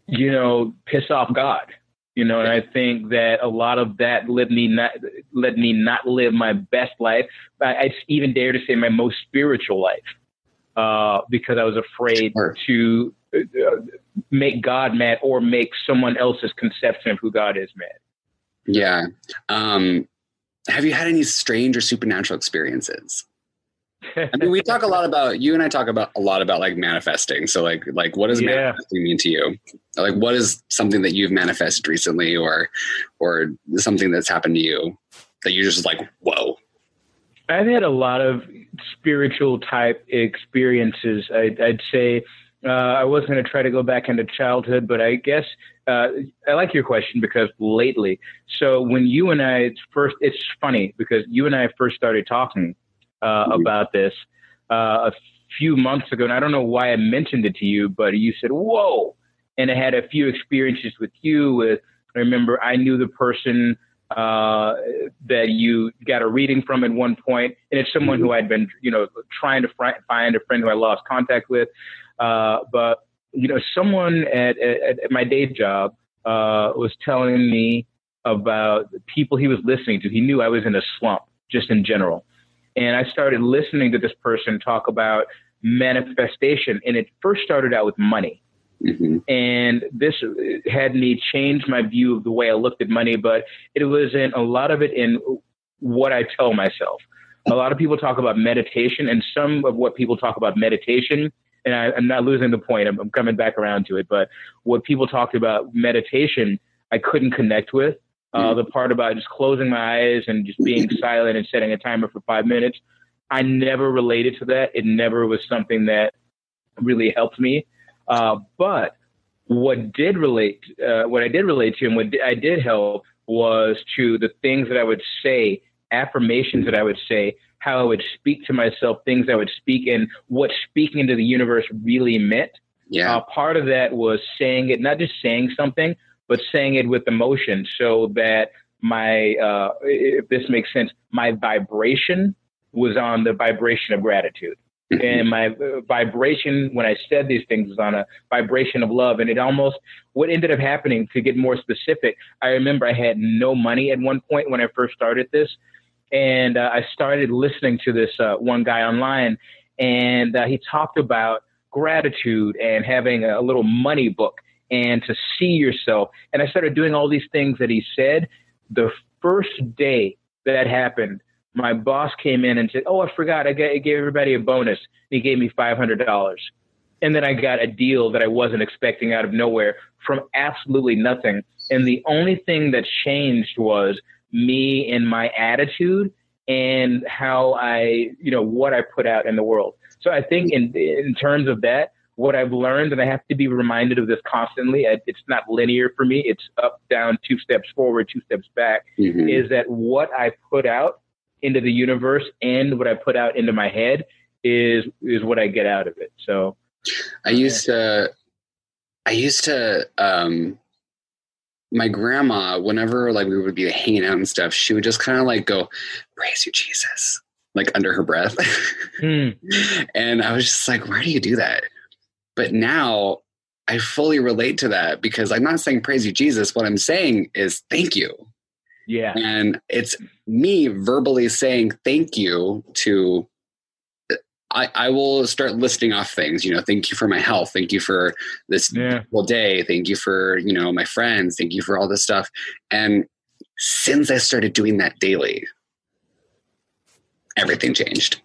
you know, piss off God, you know, and I think that a lot of that led me not live my best life. I even dare to say my most spiritual life, because I was afraid to make God mad or make someone else's conception of who God is mad. Yeah. Have you had any strange or supernatural experiences? I mean, we talk a lot about, you and I talk about a lot about like manifesting. So like what does manifesting mean to you? Like, what is something that you've manifested recently or something that's happened to you that you're just like, whoa. I've had a lot of spiritual type experiences. I'd say, I was going to try to go back into childhood, but I guess I like your question because lately. So when you and I first, it's funny because you and I first started talking about this a few months ago, and I don't know why I mentioned it to you, but you said, "Whoa!" And I had a few experiences with you. I remember I knew the person that you got a reading from at one point, and it's someone who I'd been, you know, trying to find a friend who I lost contact with. But, you know, someone at my day job was telling me about people he was listening to. He knew I was in a slump just in general. And I started listening to this person talk about manifestation. And it first started out with money. Mm-hmm. And this had me change my view of the way I looked at money. But it was in a lot of it in what I tell myself. A lot of people talk about meditation, and some of what people talk about meditation, and I'm not losing the point. I'm coming back around to it. But what people talked about meditation, I couldn't connect with. The part about just closing my eyes and just being silent and setting a timer for 5 minutes, I never related to that. It never was something that really helped me. But what I did relate to and what I did help was to the things that I would say, affirmations that I would say, how I would speak to myself, things I would speak, and what speaking into the universe really meant. Yeah. Part of that was saying it, not just saying something, but saying it with emotion so that my, if this makes sense, my vibration was on the vibration of gratitude. Mm-hmm. And my vibration, when I said these things, was on a vibration of love. And it almost, what ended up happening, to get more specific, I remember I had no money at one point when I first started this. And I started listening to this one guy online, and he talked about gratitude and having a little money book and to see yourself. And I started doing all these things that he said. The first day that happened, my boss came in and said, "Oh, I forgot. I gave everybody a bonus." He gave me $500. And then I got a deal that I wasn't expecting out of nowhere from absolutely nothing. And the only thing that changed was me and my attitude and how I, you know, what I put out in the world. So I think in terms of that, what I've learned, and I have to be reminded of this constantly, it's not linear for me. It's up, down, 2 steps forward, 2 steps back, mm-hmm. is that what I put out into the universe and what I put out into my head is what I get out of it. So I used to my grandma, whenever like we would be hanging out and stuff, she would just kind of like go, "Praise you, Jesus," like under her breath. And I was just like, why do you do that? But now I fully relate to that, because I'm not saying praise you, Jesus. What I'm saying is thank you. Yeah. And it's me verbally saying thank you to, I will start listing off things, you know, thank you for my health. Thank you for this beautiful day. Thank you for, you know, my friends. Thank you for all this stuff. And since I started doing that daily, everything changed.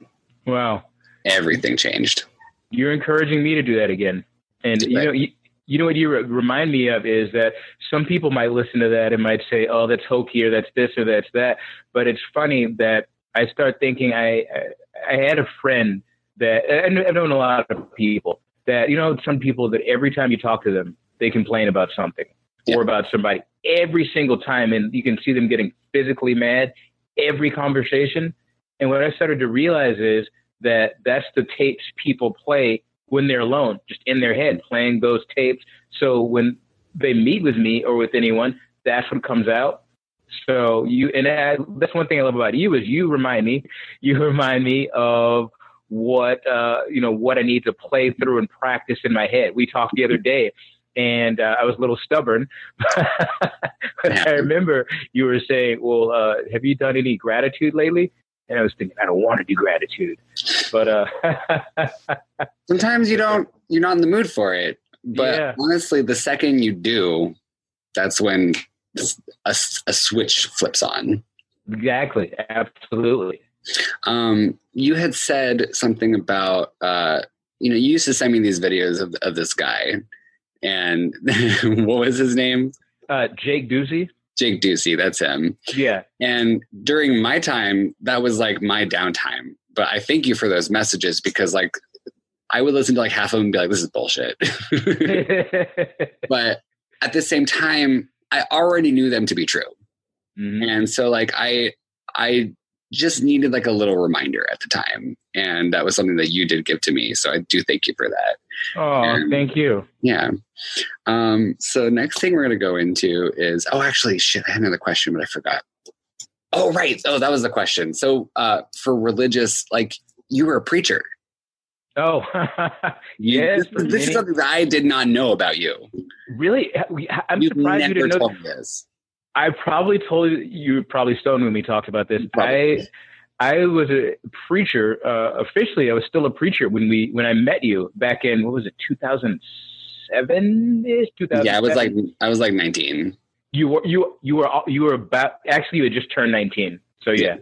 Wow. Everything changed. You're encouraging me to do that again. And right. you know what you remind me of is that some people might listen to that and might say, oh, that's hokey, or that's this, or that's that. But it's funny that I start thinking, I had a friend that, and I've known a lot of people that, you know, some people that every time you talk to them, they complain about something or about somebody every single time. And you can see them getting physically mad every conversation. And what I started to realize is that that's the tapes people play when they're alone, just in their head, playing those tapes. So when they meet with me or with anyone, that's what comes out. So that's one thing I love about you is you remind me of what, you know, what I need to play through and practice in my head. We talked the other day and I was a little stubborn, but I remember you were saying, well, have you done any gratitude lately? And I was thinking, I don't want to do gratitude, but sometimes you're not in the mood for it. But honestly, the second you do, that's when a switch flips on. Exactly. Absolutely. You had said something about, you know, you used to send me these videos of this guy, and what was his name? Jake Doocy. Jake Ducey, that's him. Yeah. And during my time, that was like my downtime. But I thank you for those messages, because like I would listen to like half of them and be like, this is bullshit. But at the same time, I already knew them to be true. Mm-hmm. And so like I just needed like a little reminder at the time. And that was something that you did give to me. So I do thank you for that. Oh, thank you. Yeah. So next thing we're going to go into is, I had another question, but I forgot. Oh, right. Oh, that was the question. So for religious, like you were a preacher. Oh, yes. This is something that I did not know about you. Really? I'm surprised you didn't know this. I probably told you probably stoned when we talked about this. Probably. I was a preacher, officially. I was still a preacher when I met you back in, 2007? Yeah, I was like 19. You were about, actually you had just turned 19. So yeah.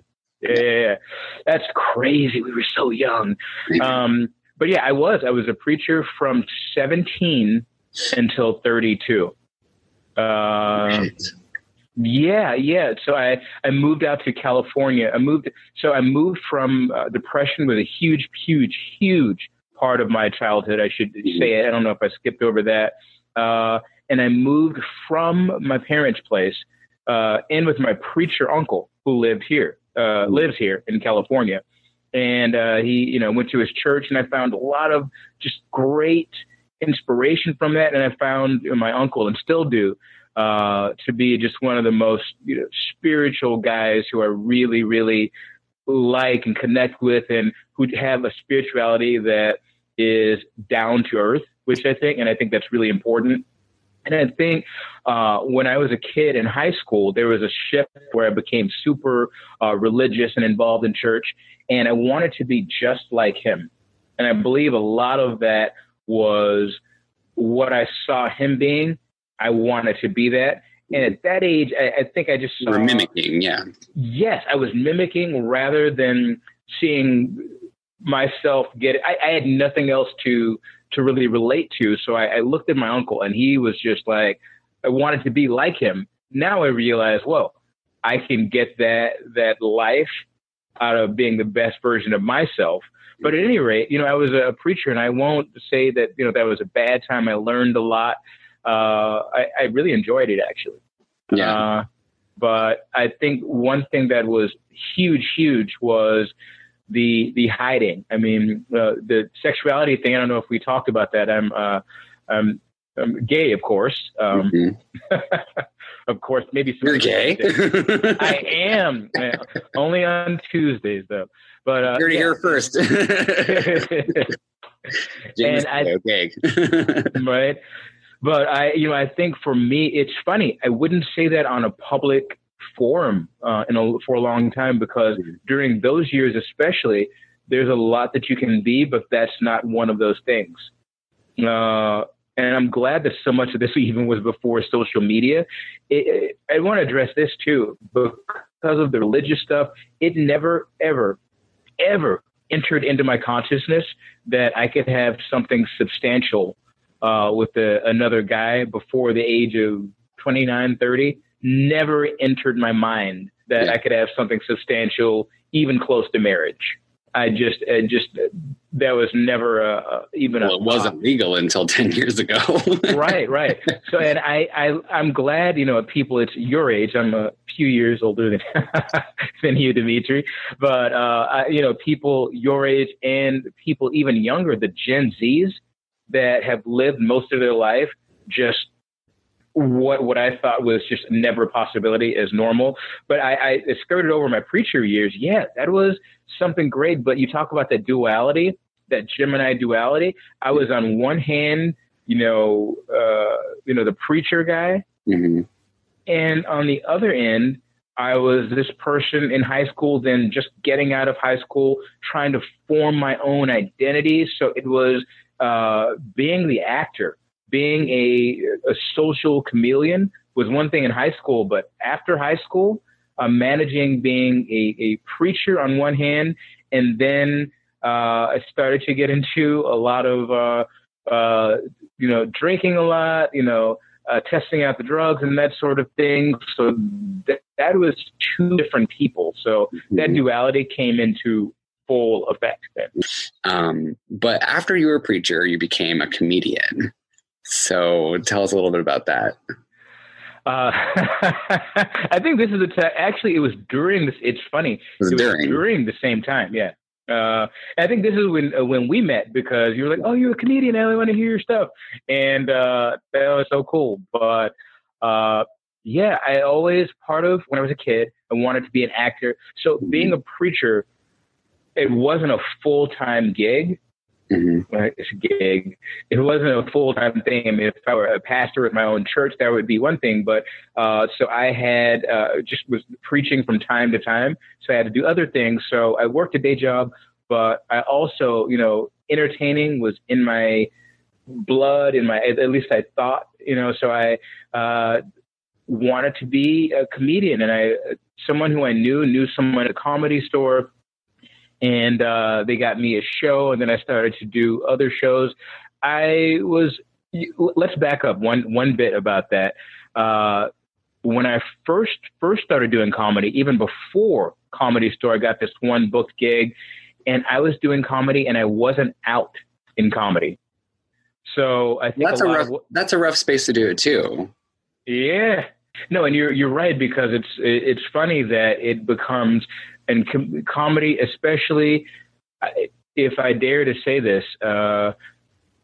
That's crazy. We were so young. But yeah, I was a preacher from 17 until 32. Right. Yeah. So I moved out to California. I moved from depression was a huge part of my childhood. I should say, I don't know if I skipped over that. And I moved from my parents' place in with my preacher uncle who lives here in California. And he, you know, went to his church, and I found a lot of just great inspiration from that. And I found my uncle, and still do, to be just one of the most, you know, spiritual guys who I really, really like and connect with, and who have a spirituality that is down to earth, which I think that's really important. And I think when I was a kid in high school, there was a shift where I became super religious and involved in church, and I wanted to be just like him. And I believe a lot of that was what I saw him being. I wanted to be that. And at that age, I think I just saw... You were mimicking, yeah. Yes, I was mimicking rather than seeing myself get it. I had nothing else to really relate to. So I looked at my uncle, and he was just like, I wanted to be like him. Now I realize, whoa, I can get that life out of being the best version of myself. But at any rate, you know, I was a preacher, and I won't say that, you know, that was a bad time. I learned a lot. I really enjoyed it, actually. Yeah. But I think one thing that was huge was the hiding. I mean, the sexuality thing, I don't know if we talked about that. I'm gay, of course. Of course, maybe. You're gay? I am. Only on Tuesdays, though. But you're here first. James, okay. Right. But I think for me, it's funny. I wouldn't say that on a public forum for a long time, because during those years, especially, there's a lot that you can be, but that's not one of those things. And I'm glad that so much of this even was before social media. I want to address this too, because of the religious stuff. It never, ever, ever entered into my consciousness that I could have something substantial with another guy before the age of 29, 30. Never entered my mind that I could have something substantial, even close to marriage. I just that was never even. Well, it wasn't legal until 10 years ago. Right. So, and I'm glad, people, it's your age. I'm a few years older than you, Dimitri. But, people your age and people even younger, the Gen Zs that have lived most of their life, just what I thought was just never a possibility as normal. But I skirted over my preacher years. Yeah, that was something great. But you talk about that duality, that Gemini duality. I was on one hand, the preacher guy. Mm-hmm. And on the other end, I was this person in high school, then just getting out of high school, trying to form my own identity. So it was being the actor. Being a social chameleon was one thing in high school, but after high school, managing being a preacher on one hand, and then I started to get into a lot of, drinking a lot, testing out the drugs and that sort of thing. So that was two different people. So that duality came into full effect then. But after you were a preacher, you became a comedian. So tell us a little bit about that. I think this is actually, it was during this. It's funny. It was during the same time. Yeah. I think this is when we met, because you were like, oh, you're a comedian. I only want to hear your stuff. And that was so cool. But I always, when I was a kid, I wanted to be an actor. So being a preacher, it wasn't a full-time gig. Mm-hmm. It's a gig. It wasn't a full-time thing. I mean, if I were a pastor at my own church, that would be one thing. But so I had just was preaching from time to time. So I had to do other things. So I worked a day job, but I also, entertaining was in my blood, at least I thought, so I wanted to be a comedian. And someone who I knew someone at a comedy store. And they got me a show, and then I started to do other shows. Let's back up one bit about that. When I first started doing comedy, even before Comedy Store, I got this one booked gig, and I was doing comedy, and I wasn't out in comedy. So I think that's a rough space to do it too. Yeah. No, and you're right, because it's funny that it becomes, and comedy especially, if I dare to say this,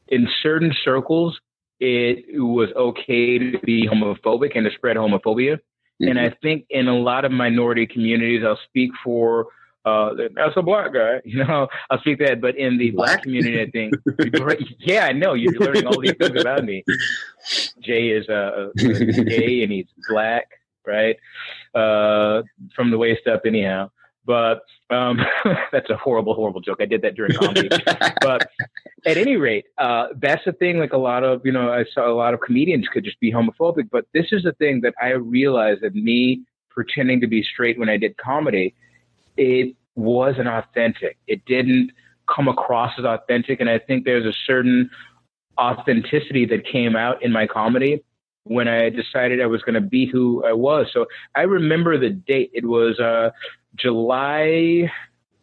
in certain circles, it was okay to be homophobic and to spread homophobia. Mm-hmm. And I think in a lot of minority communities, I'll speak for, that's a black guy, I'll speak that, but in the black community, I think, yeah, I know, you're learning all these things about me. Jay is gay and he's black, right? From the waist up anyhow. But that's a horrible, horrible joke. I did that during comedy. But at any rate, that's the thing. Like a lot of, I saw a lot of comedians could just be homophobic. But this is the thing that I realized, that me pretending to be straight when I did comedy, it wasn't authentic. It didn't come across as authentic. And I think there's a certain authenticity that came out in my comedy when I decided I was going to be who I was. So I remember the date. It was July.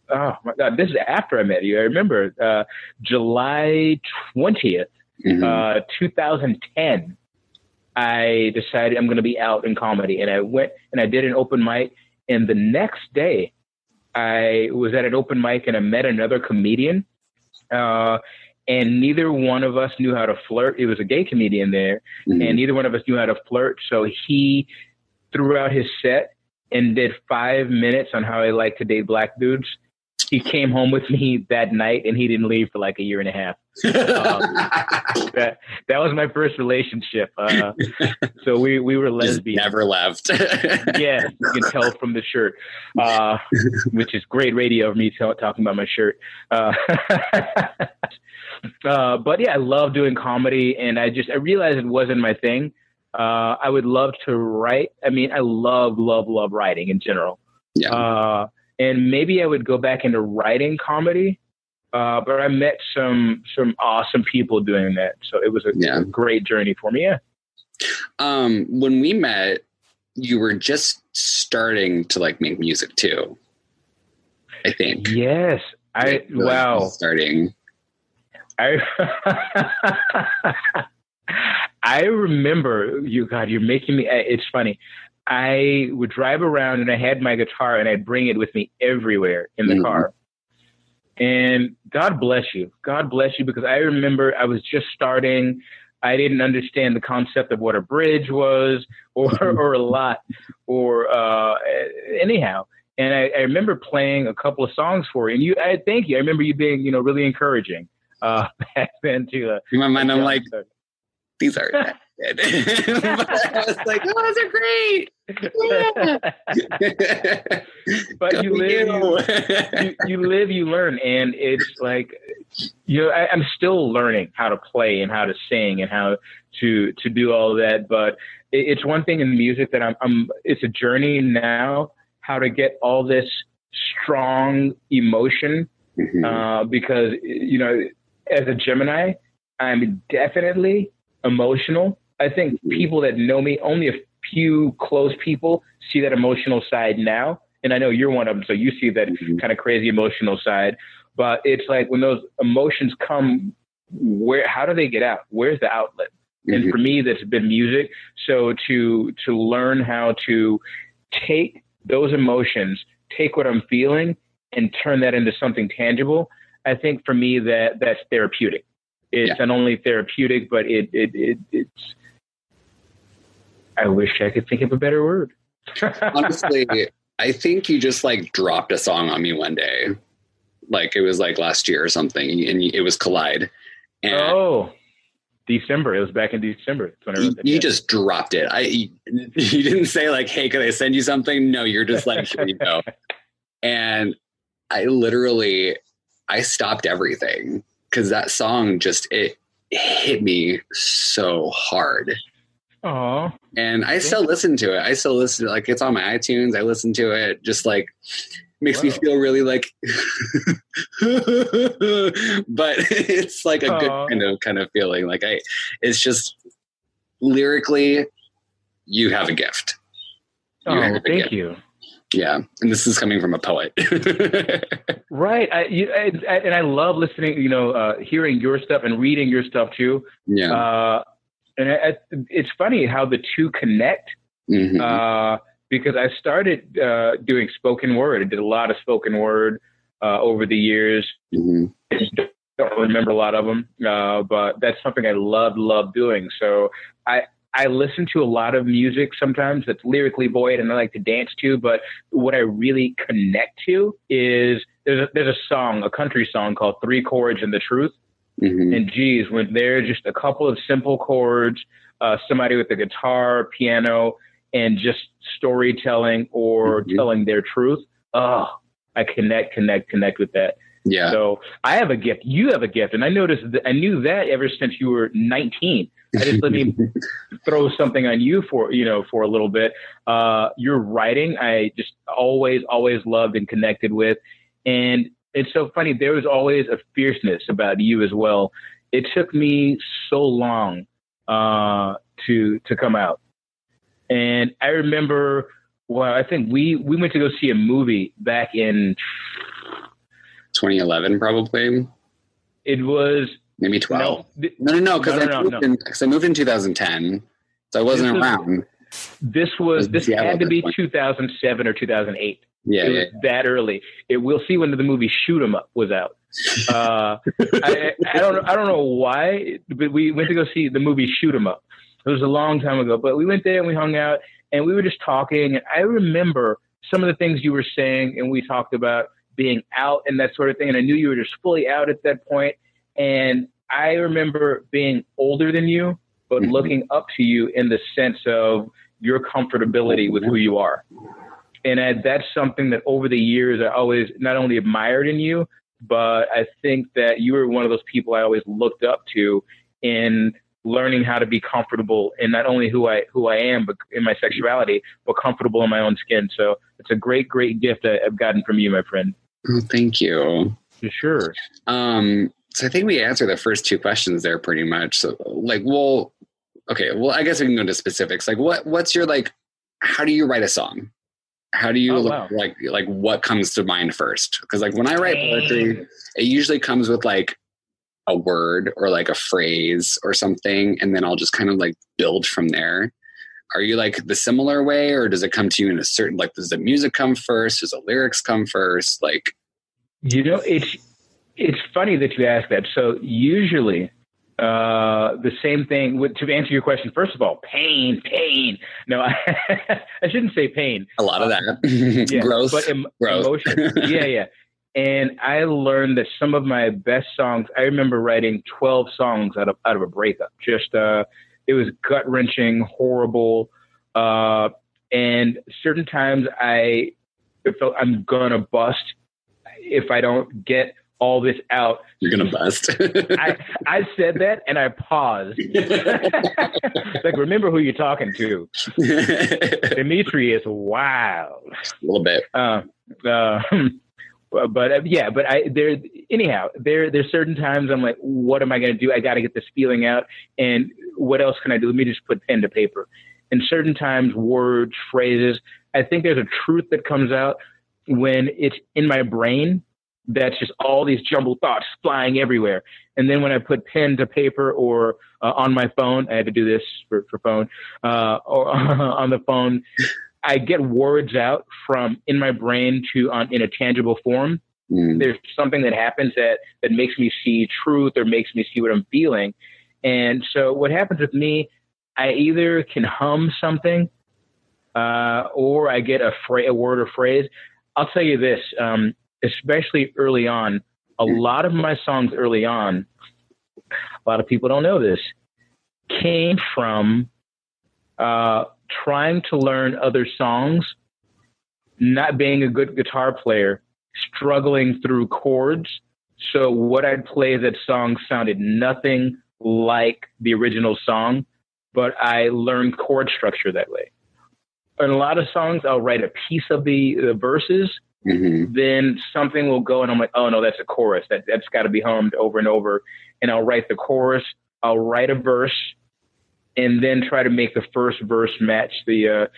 Oh my God, this is after I met you. I remember July 20th, 2010. I decided I'm going to be out in comedy. And I went and I did an open mic. And the next day I was at an open mic and I met another comedian, and neither one of us knew how to flirt. It was a gay comedian there, mm-hmm. and neither one of us knew how to flirt. So he threw out his set and did 5 minutes on how he liked to date black dudes. He came home with me that night, and he didn't leave for like a year and a half. That was my first relationship. So we were lesbian. Just never left. Yeah, you can tell from the shirt, which is great radio of me talking about my shirt. But yeah, I love doing comedy, and I realized it wasn't my thing. I would love to write. I mean, I love writing in general. Yeah. And maybe I would go back into writing comedy, but I met some awesome people doing that. So it was a great journey for me. Yeah. When we met, you were just starting to like make music too, I think. Yes. Wow. Starting. I remember you. God, you're making me. It's funny. I would drive around and I had my guitar and I'd bring it with me everywhere in the car. And God bless you. God bless you, because I remember I was just starting. I didn't understand the concept of what a bridge was or a lot or anyhow. And I remember playing a couple of songs for you. And thank you. I remember you being, really encouraging back then too. In my mind, I'm like, these are but I was like, those are great. Yeah. But you live, you learn. And it's like, I'm still learning how to play and how to sing and how to do all that. But it's one thing in music that it's a journey now, how to get all this strong emotion. Mm-hmm. Because, as a Gemini, I'm definitely emotional. I think people that know me, only a few close people see that emotional side now. And I know you're one of them, so you see that kind of crazy emotional side. But it's like when those emotions come, how do they get out? Where's the outlet? Mm-hmm. And for me, that's been music. So to learn how to take those emotions, take what I'm feeling and turn that into something tangible. I think for me, that's therapeutic. It's not only therapeutic, but it's. I wish I could think of a better word. Honestly, I think you just like dropped a song on me one day, like it was like last year or something, and it was Collide. And December. It was back in December. That's when I wrote that. You just dropped it. You didn't say like, "Hey, can I send you something?" No, you're just like, "Here you go." And I stopped everything. Because that song it hit me so hard. Aww. And I still listen to it. Like it's on my iTunes. I listen to it. Just like makes me feel really like, but it's like a good kind of feeling. Like it's just lyrically, you have a gift. Thank you. Yeah. And this is coming from a poet. Right. And I love listening, hearing your stuff and reading your stuff too. Yeah. And it's funny how the two connect, because I started doing spoken word. I did a lot of spoken word over the years. Mm-hmm. Don't remember a lot of them, but that's something I love doing. So I listen to a lot of music sometimes that's lyrically void and I like to dance to, but what I really connect to is there's a song, a country song called 3 Chords and the Truth. Mm-hmm. And geez, when there's just a couple of simple chords, somebody with a guitar, piano, and just storytelling or telling their truth. Oh, I connect with that. Yeah. So I have a gift. You have a gift. And I noticed I knew that ever since you were 19. I just let me throw something on you for a little bit. Your writing, I just always loved and connected with. And it's so funny. There was always a fierceness about you as well. It took me so long to come out. And I remember, I think we went to go see a movie back in 2011, probably. It was maybe 12. No, because I moved in 2010, so I wasn't around. This had to be 2007 or 2008. Yeah, it was that early. We'll see when the movie Shoot 'Em Up was out. I don't know why, but we went to go see the movie Shoot 'Em Up. It was a long time ago, but we went there and we hung out and we were just talking. And I remember some of the things you were saying, and we talked about being out and that sort of thing. And I knew you were just fully out at that point. And I remember being older than you, but looking up to you in the sense of your comfortability with who you are. And that's something that over the years I always not only admired in you, but I think that you were one of those people I always looked up to in learning how to be comfortable in not only who I am, but in my sexuality, but comfortable in my own skin. So it's a great, great gift I've gotten from you, my friend. Oh, thank you. Sure. So I think we answered the first two questions there pretty much. So I guess we can go into specifics. Like what's your, like, how do you write a song? How do you like what comes to mind first? Because like when I write poetry, it usually comes with like a word or like a phrase or something. And then I'll just kind of like build from there. Are you like the similar way, or does it come to you in a certain, like, does the music come first? Does the lyrics come first? Like, you know, it's funny that you ask that. So usually the same thing to answer your question. First of all, pain. No, I shouldn't say pain. A lot of that. Yeah, growth. But emotion. Yeah. And I learned that some of my best songs, I remember writing 12 songs out of a breakup. Just, it was gut wrenching, horrible. And certain times I felt I'm going to bust if I don't get all this out. You're going to bust. I said that and I paused. Like, remember who you're talking to. Dimitri is wild. A little bit. But there's certain times I'm like, what am I going to do? I got to get this feeling out. And what else can I do? Let me just put pen to paper. And certain times, words, phrases, I think there's a truth that comes out when it's in my brain. That's just all these jumbled thoughts flying everywhere. And then when I put pen to paper or on my phone, I had to do this for phone, or on the phone, I get words out from in my brain in a tangible form. There's something that happens that makes me see truth or makes me see what I'm feeling. And so what happens with me, I either can hum something or I get a word or phrase. I'll tell you this, especially early on, a lot of my songs early on, a lot of people don't know this, came from trying to learn other songs, not being a good guitar player, struggling through chords. So what I'd play that song sounded nothing like the original song, but I learned chord structure that way. In a lot of songs, I'll write a piece of the verses. Mm-hmm. Then something will go and I'm like, oh no, that's a chorus. That's got to be hummed over and over. And I'll write the chorus. I'll write a verse and then try to make the first verse match the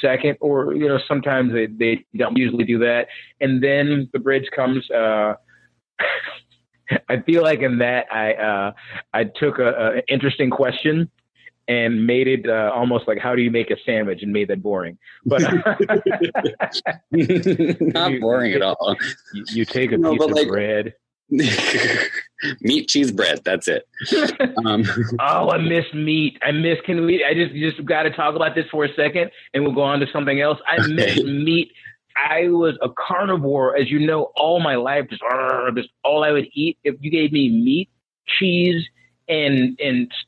second, or, you know, sometimes they don't usually do that. And then the bridge comes. I feel like in that I took an interesting question and made it almost like, how do you make a sandwich, and made that boring. But not boring at all. You take a piece of bread. Meat, cheese, bread. That's it. Oh, I miss meat. Can we? I just got to talk about this for a second, and we'll go on to something else. I miss meat. I was a carnivore, as you know, all my life. Just all I would eat. If you gave me meat, cheese, and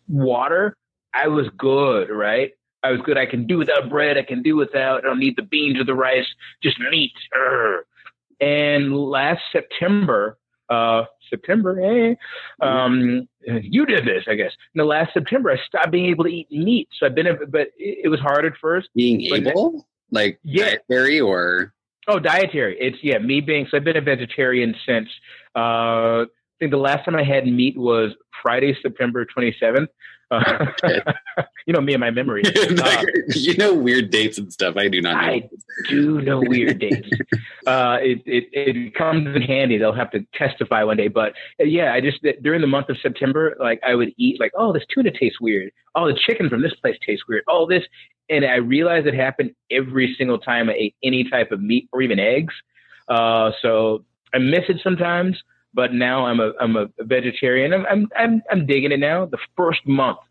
water, I was good, right? I was good. I can do without bread. I can do without. I don't need the beans or the rice. Just meat. And last you did this, I guess. No, last September, I stopped being able to eat meat. So I've been, but it was hard at first. Being able? Like dietary or? Oh, dietary. It's, me being, so I've been a vegetarian since, I think the last time I had meat was Friday, September 27th. You know me and my memory. Weird dates and stuff. I do know weird dates. it comes in handy. They'll have to testify one day. But yeah, I just, during the month of September, like I would eat like, oh, this tuna tastes weird. Oh, the chicken from this place tastes weird. All this. And I realized it happened every single time I ate any type of meat or even eggs. So I miss it sometimes, but now I'm a vegetarian. I'm digging it now. The first 2 months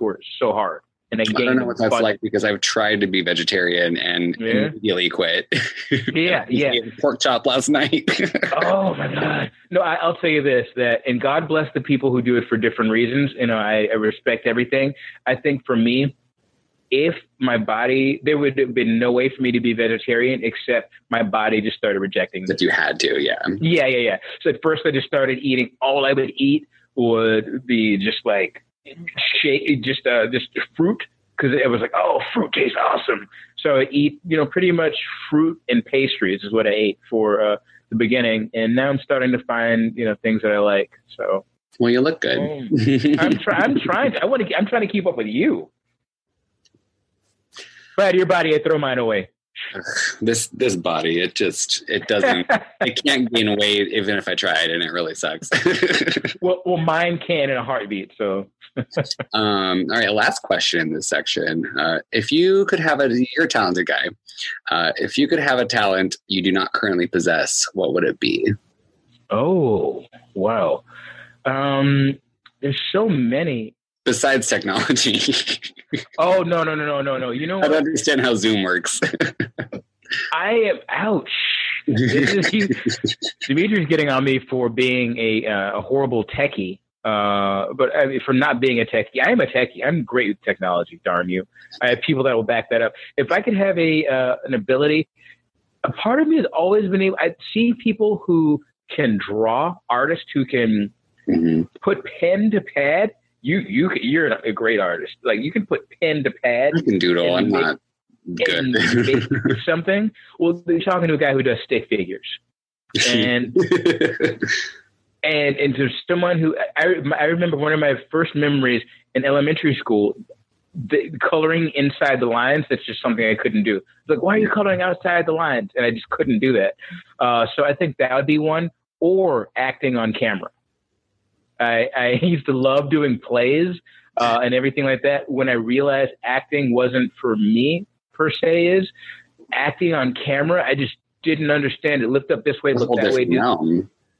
were so hard. And I don't know what that's like, because I've tried to be vegetarian and immediately quit. Yeah. Pork chop last night. Oh my God. No, I'll tell you this, that, and God bless the people who do it for different reasons. You know, I respect everything. I think for me, if my body, there would have been no way for me to be vegetarian, except my body just started rejecting. That you had to, yeah. Yeah. So at first I just started eating. All I would eat would be just like shake, just fruit, because it was like, oh, fruit tastes awesome. So I eat, you know, pretty much fruit and pastries is what I ate for the beginning, and now I'm starting to find, you know, things that I like. So well, you look good. I'm trying to keep up with you. Brad, your body, I throw mine away. This body, it doesn't, it can't gain weight even if I tried, and it really sucks. well, mine can in a heartbeat. So, all right, last question in this section. You're a talented guy. If you could have a talent you do not currently possess, what would it be? Oh, wow. There's so many. Besides technology. Oh, no. You know what? I don't understand how Zoom works. I am, ouch. Dimitri's getting on me for being a horrible techie. But I mean, for not being a techie. I am a techie. I'm great with technology, darn you. I have people that will back that up. If I could have an ability, a part of me has always been able, I've seen people who can draw, artists who can put pen to pad. You're a great artist. Like, you can put pen to pad. You can doodle. I'm not good. Something. Well, you're talking to a guy who does stick figures, and to someone who I remember one of my first memories in elementary school. The coloring inside the lines, that's just something I couldn't do. It's like, why are you coloring outside the lines? And I just couldn't do that. So I think that would be one, or acting on camera. I used to love doing plays and everything like that. When I realized acting wasn't for me, per se, is acting on camera. I just didn't understand it. Lift up this way, look that way.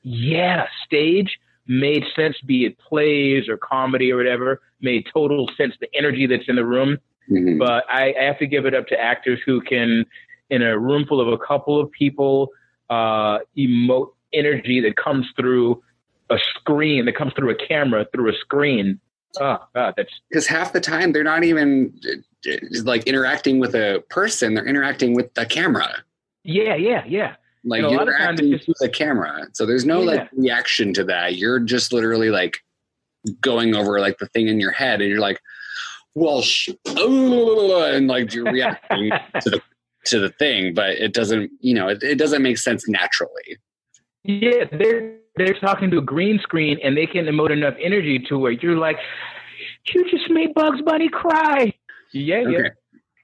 Yeah, stage made sense, be it plays or comedy or whatever, made total sense, the energy that's in the room. Mm-hmm. But I have to give it up to actors who can, in a room full of a couple of people, emote energy that comes through a screen, that comes through a camera, through a screen. Oh, God, that's because half the time they're not even like interacting with a person; they're interacting with the camera. Yeah. Like, you know, you're interacting with the camera, so there's no like reaction to that. You're just literally like going over like the thing in your head, and you're like, "Well, and like you're reacting to the thing," but it doesn't, you know, it doesn't make sense naturally. Yeah, they're talking to a green screen, and they can emote enough energy to where you're like, you just made Bugs Bunny cry. Yeah.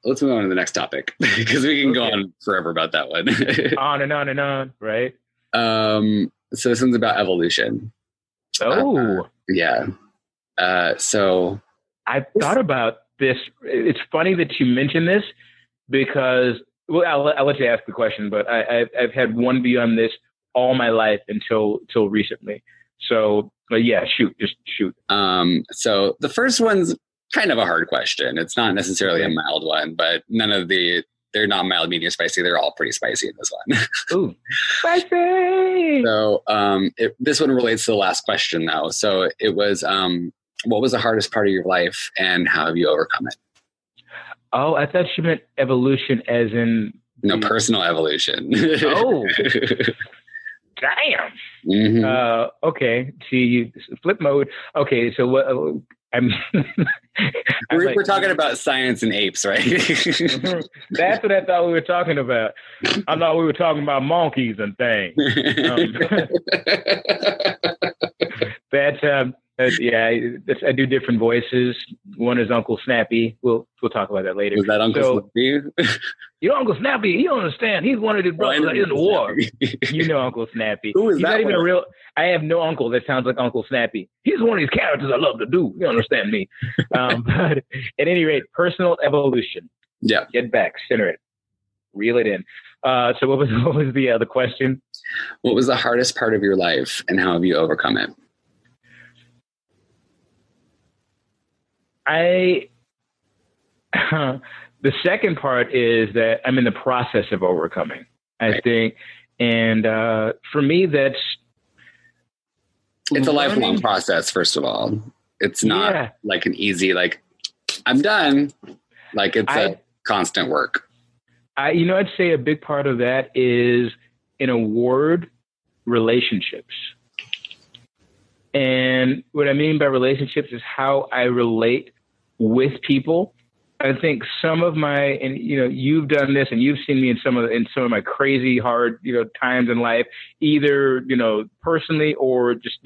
Let's move on to the next topic, because we can go on forever about that one. on and on, right? So this one's about evolution. Oh. Yeah. So I've thought about this. It's funny that you mentioned this, because, well, I'll let you ask the question, but I've had one view on this all my life until recently. So, but yeah, shoot. So the first one's kind of a hard question. It's not necessarily a mild one, but they're not mild, medium, spicy. They're all pretty spicy in this one. Ooh, spicy! So this one relates to the last question, though. So it was, what was the hardest part of your life, and how have you overcome it? Oh, I thought you meant evolution as in... No, personal evolution. Oh, damn. Mm-hmm. Okay. See, flip mode. Okay. So what? We're talking about science and apes, right? That's what I thought we were talking about. I thought we were talking about monkeys and things. I do different voices. One is Uncle Snappy. We'll talk about that later. Was that Uncle Snappy? Your Uncle Snappy, he don't understand. He's one of the brothers in the war. You know Uncle Snappy. Who is He's that not even one? A real. I have no uncle that sounds like Uncle Snappy. He's one of these characters I love to do. You understand me. But at any rate, personal evolution. Yeah. Get back, center it, reel it in. So what was the question? What was the hardest part of your life and how have you overcome it? The second part is that I'm in the process of overcoming, I think. And for me, that's... It's a lifelong process, first of all. It's not like an easy, like, I'm done. Like, it's a constant work. I'd say a big part of that is, in a word, relationships. And what I mean by relationships is how I relate with people. I think some of my, and you've done this, and you've seen me in some of my crazy hard, times in life, either personally or just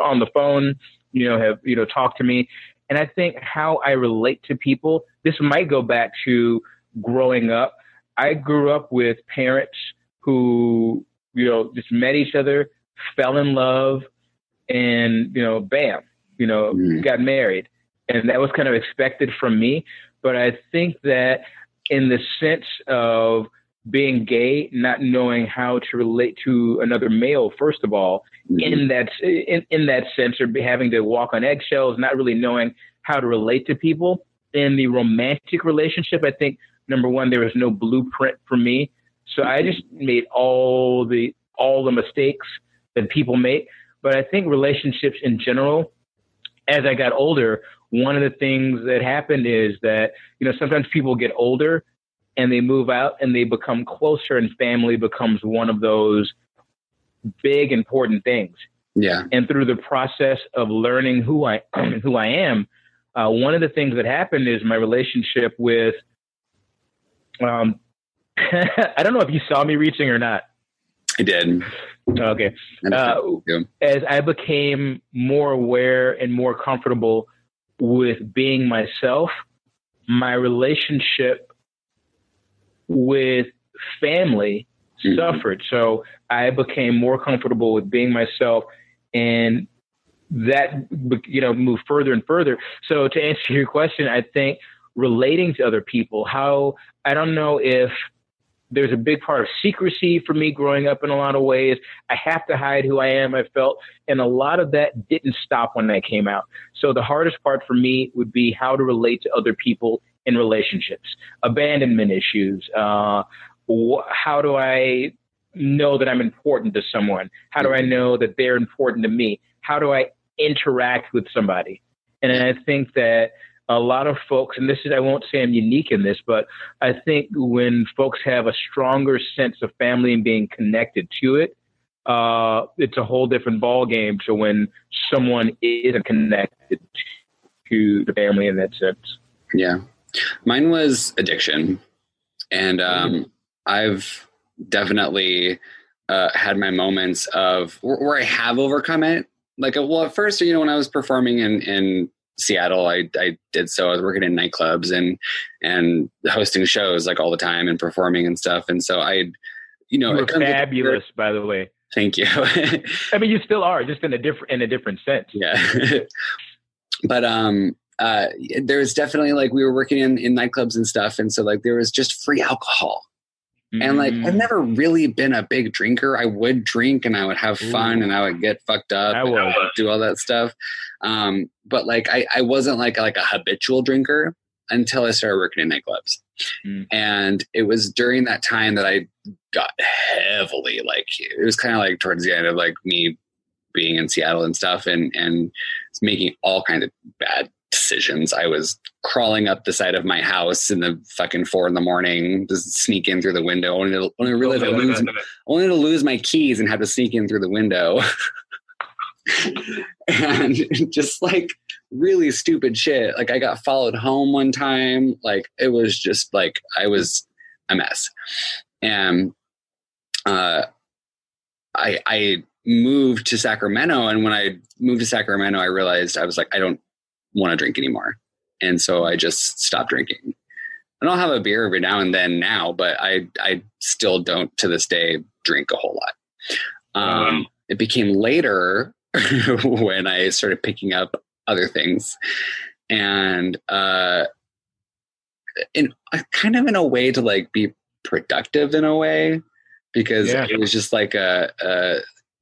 on the phone, have talked to me, and I think how I relate to people. This might go back to growing up. I grew up with parents who just met each other, fell in love, and bam, got married, and that was kind of expected from me. But I think that in the sense of being gay, not knowing how to relate to another male, first of all, in that sense, or having to walk on eggshells, not really knowing how to relate to people. In the romantic relationship, I think, number one, there was no blueprint for me. So I just made all the mistakes that people make. But I think relationships in general, as I got older, one of the things that happened is that, sometimes people get older and they move out and they become closer, and family becomes one of those big, important things. Yeah. And through the process of learning who I am, one of the things that happened is my relationship with, I don't know if you saw me reaching or not. I did. Okay. As I became more aware and more comfortable with being myself, my relationship with family suffered. So I became more comfortable with being myself, and that, moved further and further. So to answer your question, I think relating to other people, I don't know if there's a big part of secrecy for me growing up in a lot of ways. I have to hide who I am, I felt. And a lot of that didn't stop when I came out. So the hardest part for me would be how to relate to other people in relationships, abandonment issues. How do I know that I'm important to someone? How do I know that they're important to me? How do I interact with somebody? And I think that a lot of folks, and I won't say I'm unique in this, but I think when folks have a stronger sense of family and being connected to it, it's a whole different ballgame to when someone isn't connected to the family in that sense. Yeah. Mine was addiction. And I've definitely had my moments of where I have overcome it. Like, well, at first, when I was performing in Seattle, I did so. I was working in nightclubs and hosting shows like all the time and performing and stuff. And so you were fabulous, by the way. Thank you. I mean, you still are, just in a different sense. Yeah. But there was definitely, like, we were working in nightclubs and stuff, and so, like, there was just free alcohol. And, like, I've never really been a big drinker. I would drink and I would have fun and I would get fucked up. I would do all that stuff. But, like, I wasn't like a habitual drinker until I started working in nightclubs. And it was during that time that I got heavily, like, it was kind of like towards the end of, like, me being in Seattle and stuff, and making all kinds of bad decisions. I was crawling up the side of my house in the fucking 4 a.m, just sneak in through the window, only to lose my keys and have to sneak in through the window. And just, like, really stupid shit. Like, I got followed home one time. Like, it was just, like, I was a mess. And I moved to Sacramento, and when I moved to Sacramento, I realized I was like, I don't want to drink anymore. And so I just stopped drinking. And I'll have a beer every now and then now, but I still don't to this day drink a whole lot. It became later when I started picking up other things, and in a way to like be productive in a way, because it was just like I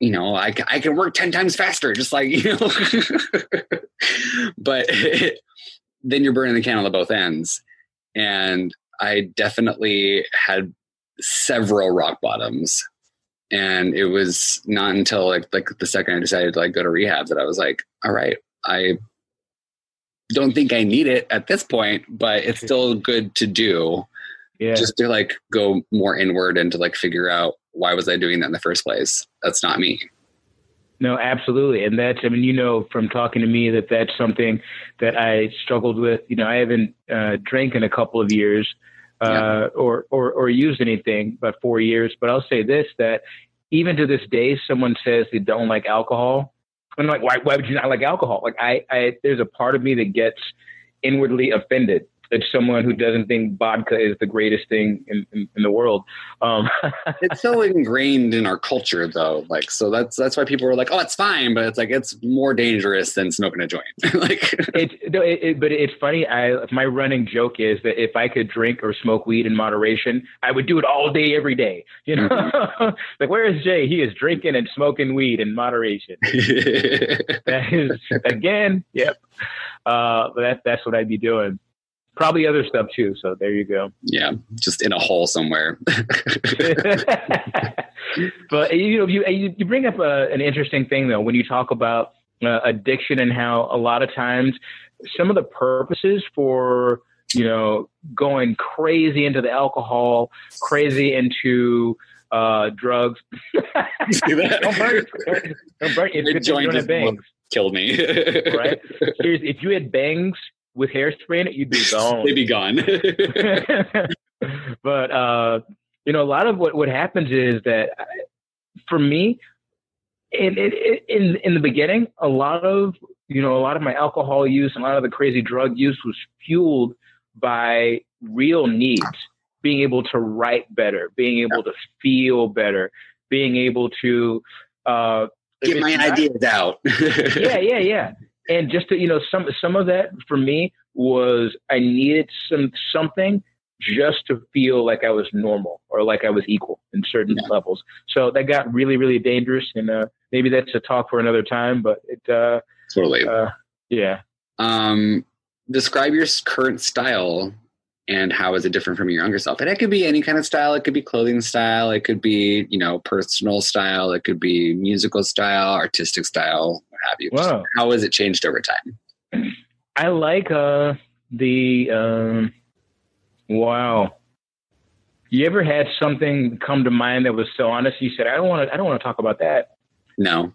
can work 10 times faster, just like, you know, but then you're burning the candle at both ends. And I definitely had several rock bottoms, and it was not until like the second I decided to like go to rehab that I was like, all right, I don't think I need it at this point, but it's still good to do. Yeah. Just to like go more inward and to like figure out, why was I doing that in the first place? That's not me. No, absolutely. And that's, I mean, you know, from talking to me that's something that I struggled with. You know, I haven't drank in a couple of years or used anything but 4 years. But I'll say this, that even to this day, someone says they don't like alcohol. I'm like, why would you not like alcohol? Like I there's a part of me that gets inwardly offended. It's someone who doesn't think vodka is the greatest thing in the world. It's so ingrained in our culture, though. Like, so that's why people are like, "Oh, it's fine," but it's like it's more dangerous than smoking a joint. Like, but it's funny. My running joke is that if I could drink or smoke weed in moderation, I would do it all day, every day. You know, like, where is Jay? He is drinking and smoking weed in moderation. That is again, yep. But that's what I'd be doing. Probably other stuff too. So there you go. Yeah. Just in a hole somewhere. But you know, you bring up an interesting thing though, when you talk about addiction and how a lot of times some of the purposes for, you know, going crazy into the alcohol, crazy into drugs. Don't burn. It's good to bangs. Killed me. Right. Seriously, if you had bangs with hairspray in it, you'd be gone. They'd be gone. But, you know, a lot of what happens is that for me, in the beginning, a lot of my alcohol use and a lot of the crazy drug use was fueled by real needs, being able to write better, being able to feel better, being able to get my ideas out. Yeah. And just to, you know, some of that for me was I needed something just to feel like I was normal or like I was equal in certain levels. So that got really, really dangerous. And maybe that's a talk for another time, but it totally. Yeah. Describe your current style and how is it different from your younger self? And it could be any kind of style. It could be clothing style. It could be, you know, personal style. It could be musical style, artistic style. Have you? Wow. How has it changed over time? I like wow. You ever had something come to mind that was so honest you said, I don't want to talk about that? No.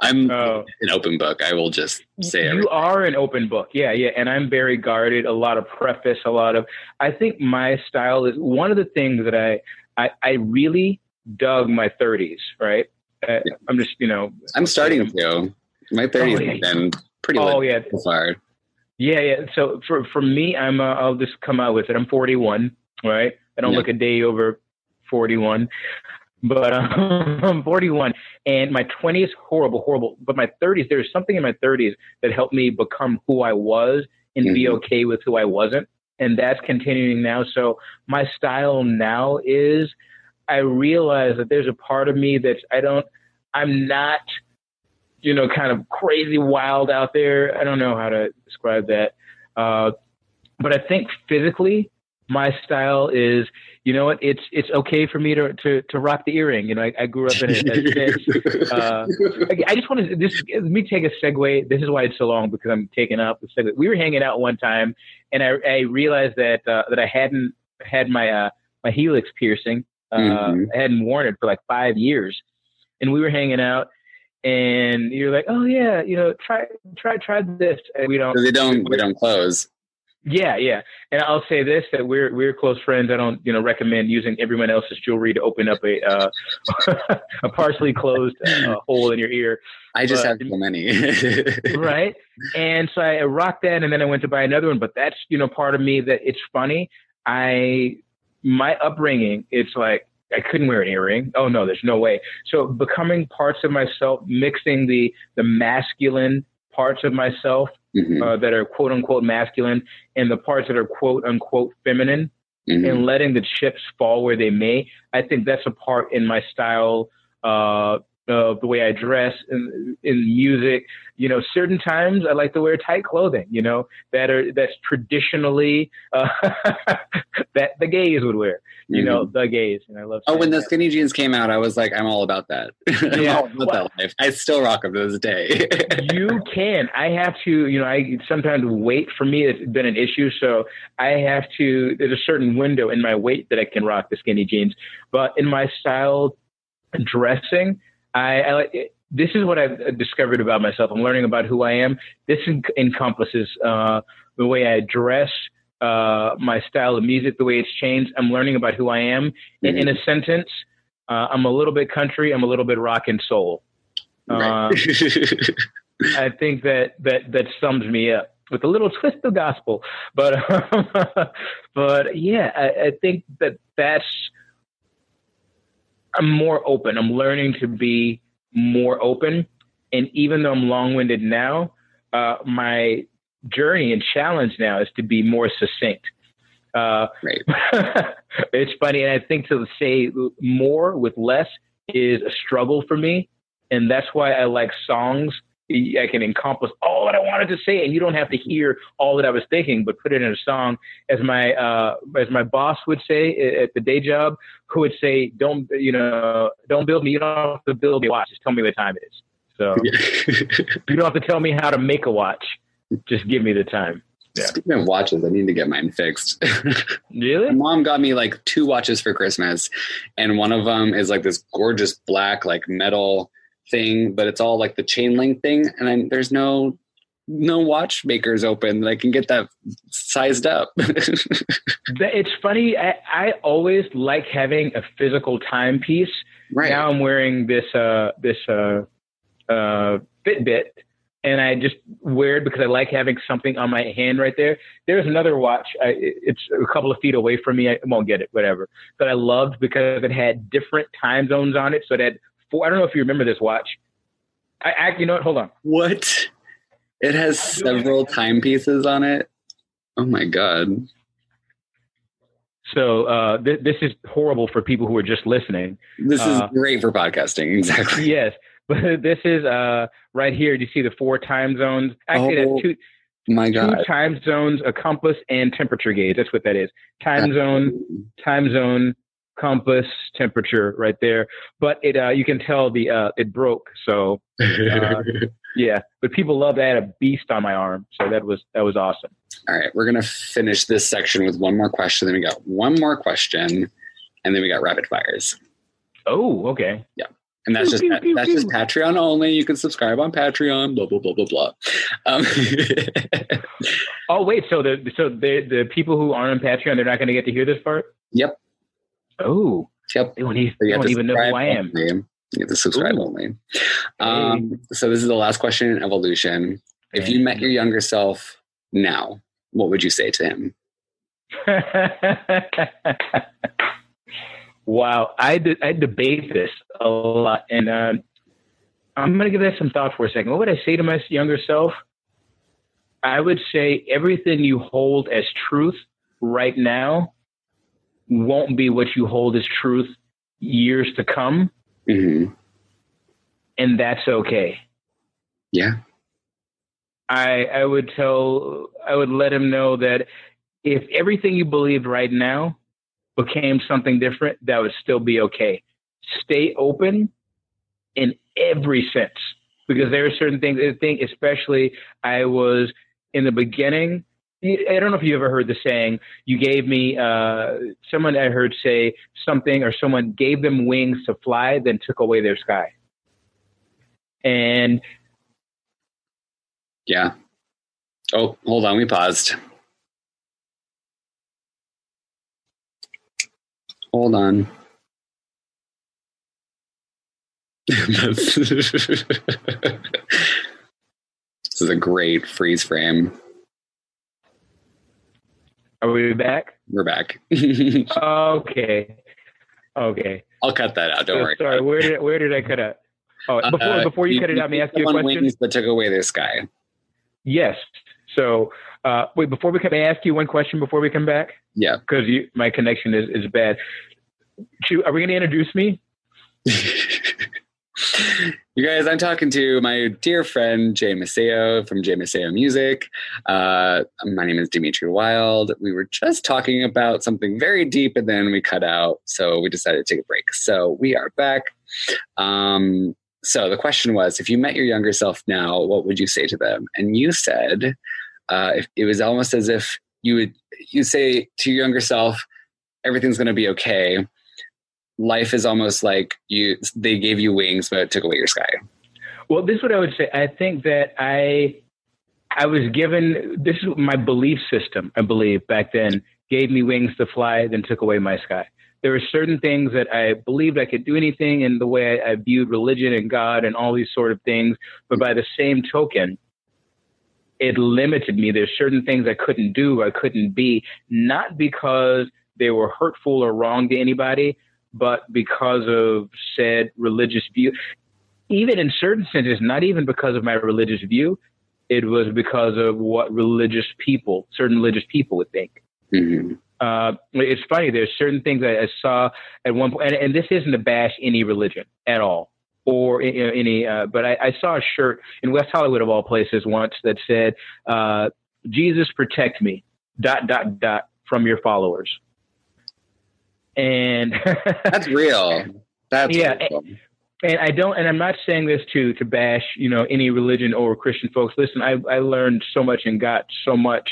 I'm an open book. I will just say everything. You are an open book. Yeah. And I'm very guarded. A lot of preface, I think my style is one of the things that I really dug my 30s, right? I'm just, you know, I'm starting to. My 30s have been pretty lit so far. Yeah. So for me, I'm I'll just come out with it. I'm 41, right? I don't look a day over 41, but I'm 41. And my 20s, horrible. But my 30s, there's something in my 30s that helped me become who I was and be okay with who I wasn't, and that's continuing now. So my style now is, I realize that there's a part of me that I'm not, you know, kind of crazy wild out there. I don't know how to describe that. But I think physically my style is, you know what, it's okay for me to rock the earring. You know, I grew up in a I just want to, let me take a segue. This is why it's so long, because I'm taking up the segue. We were hanging out one time and I realized that I hadn't had my helix piercing. I hadn't worn it for like 5 years, and we were hanging out and you're like, oh yeah, you know, try this. And we don't close. Yeah. And I'll say this, that we're close friends. I don't, recommend using everyone else's jewelry to open up a partially closed hole in your ear. I just have so many. Right. And so I rocked that, and then I went to buy another one, but that's, part of me that it's funny. My upbringing, it's like, I couldn't wear an earring. Oh no, there's no way. So becoming parts of myself, mixing the masculine parts of myself, mm-hmm. That are quote unquote masculine, and the parts that are quote unquote feminine, mm-hmm. and letting the chips fall where they may. I think that's a part in my style, of the way I dress in music. Certain times I like to wear tight clothing, that's traditionally that the gays would wear, mm-hmm. The gays. And I love. Oh, when those skinny jeans came out, I was like, I'm all about that. Yeah. I'm all about that life. I still rock them to this day. You can. I have to, I sometimes weight for me has been an issue. So I have to, there's a certain window in my weight that I can rock the skinny jeans, but in my style dressing, this is what I've discovered about myself. I'm learning about who I am. This encompasses the way I dress, my style of music, the way it's changed. I'm learning about who I am. Mm-hmm. In a sentence, I'm a little bit country. I'm a little bit rock and soul. Right. I think that sums me up, with a little twist of gospel. But but yeah, I think that's. I'm more open. I'm learning to be more open. And even though I'm long-winded now, my journey and challenge now is to be more succinct. Right. It's funny. And I think to say more with less is a struggle for me. And that's why I like songs. I can encompass all that I wanted to say, and you don't have to hear all that I was thinking, but put it in a song. As my boss would say at the day job, who would say, don't build me. You don't have to build me a watch. Just tell me what time it is. So you don't have to tell me how to make a watch. Just give me the time. Yeah. Speaking of watches, I need to get mine fixed. Really? My mom got me like 2 watches for Christmas. And one of them is like this gorgeous black, like metal thing, but it's all like the chain link thing, and there's no watchmakers open that I can get that sized up. It's funny, I always like having a physical timepiece. Right now I'm wearing this Fitbit, and I just wear it because I like having something on my hand right there. There's another watch. It's a couple of feet away from me. I won't get it, whatever, but I loved because it had different time zones on it, so that I don't know if you remember this watch. Hold on. What? It has several timepieces on it? Oh, my God. So this is horrible for people who are just listening. This is great for podcasting, exactly. Yes, but this is right here. Do you see the 4 time zones? Actually, it has 2. My God. 2 time zones, a compass, and temperature gauge. That's what that is. Time zone. Compass, temperature, right there. But it you can tell the it broke, so yeah, but people love that. I had a beast on my arm, so that was awesome. All right, we're gonna finish this section with one more question, then we got one more question, and then we got rapid fires. Oh, okay. Yeah. And that's just Patreon only. You can subscribe on Patreon. Blah blah blah blah blah. Oh wait, so the people who aren't on Patreon, they're not going to get to hear this part. Yep. Oh, yep. They don't even know who I am. Only. You have to subscribe. Ooh. Only. So this is the last question in evolution. If you met your younger self now, what would you say to him? Wow. I debate this a lot. And I'm going to give that some thought for a second. What would I say to my younger self? I would say everything you hold as truth right now won't be what you hold as truth years to come. Mm-hmm. And that's okay. Yeah. I would let him know that if everything you believed right now became something different, that would still be okay. Stay open in every sense, because there are certain things. I think especially I was in the beginning, I don't know if you ever heard the saying, you gave me, someone I heard say something, or someone gave them wings to fly, then took away their sky. And. Yeah. Oh, hold on. We paused. Hold on. This is a great freeze frame. Are we back? We're back. Okay. Okay. I'll cut that out. Don't worry. Sorry. Where did I cut out? Oh, before you cut it out, let me ask you a question. Wings that took away this guy. Yes. So, wait, before we come, I ask you one question before we come back? Yeah. Because my connection is bad. Are we going to introduce me? You guys, I'm talking to my dear friend Jay Maceo from J. Maceo Music. My name is Dimitri Wild. We were just talking about something very deep, and then we cut out, so we decided to take a break. So we are back. So the question was, if you met your younger self now, what would you say to them? And you said, it was almost as if you say to your younger self, everything's going to be okay. Life is almost like they gave you wings, but took away your sky. Well, this is what I would say. I think that I was given, this is my belief system, I believe, back then, gave me wings to fly, then took away my sky. There were certain things that I believed I could do anything in the way I viewed religion and God and all these sort of things. But by the same token, it limited me. There's certain things I couldn't do, I couldn't be, not because they were hurtful or wrong to anybody, but because of said religious view. Even in certain senses, not even because of my religious view, it was because of what certain religious people would think. Mm-hmm. It's funny, there's certain things I saw at one point, and this isn't to bash any religion at all, or any, but I saw a shirt in West Hollywood of all places once that said, Jesus protect me, ... from your followers. And that's real. That's yeah. Awesome. And I'm not saying this to bash, any religion or Christian folks. Listen, I learned so much and got so much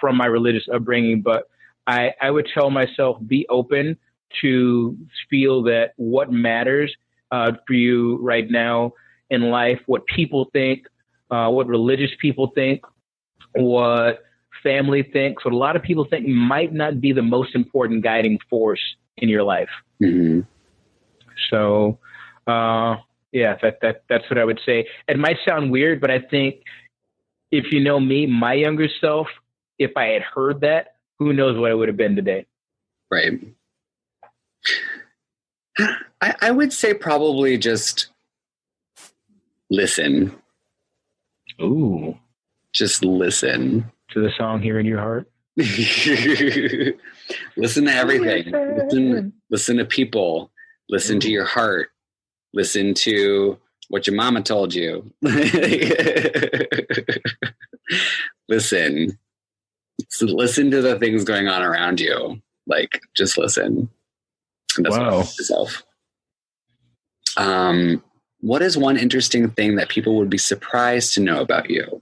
from my religious upbringing, but I would tell myself, be open to feel that what matters for you right now in life, what people think, what religious people think, what family thinks, what a lot of people think might not be the most important guiding force in your life. Mm-hmm. So, yeah, that's what I would say. It might sound weird, but I think if you know me, my younger self, if I had heard that, who knows what it would have been today. Right. I would say probably just listen. Ooh. Just listen. To the song here in your heart. Listen to everything. Listen to people. Listen to your heart. Listen to what your mama told you. Listen. So listen to the things going on around you. Like, just listen. And that's wow. Myself. What is one interesting thing that people would be surprised to know about you?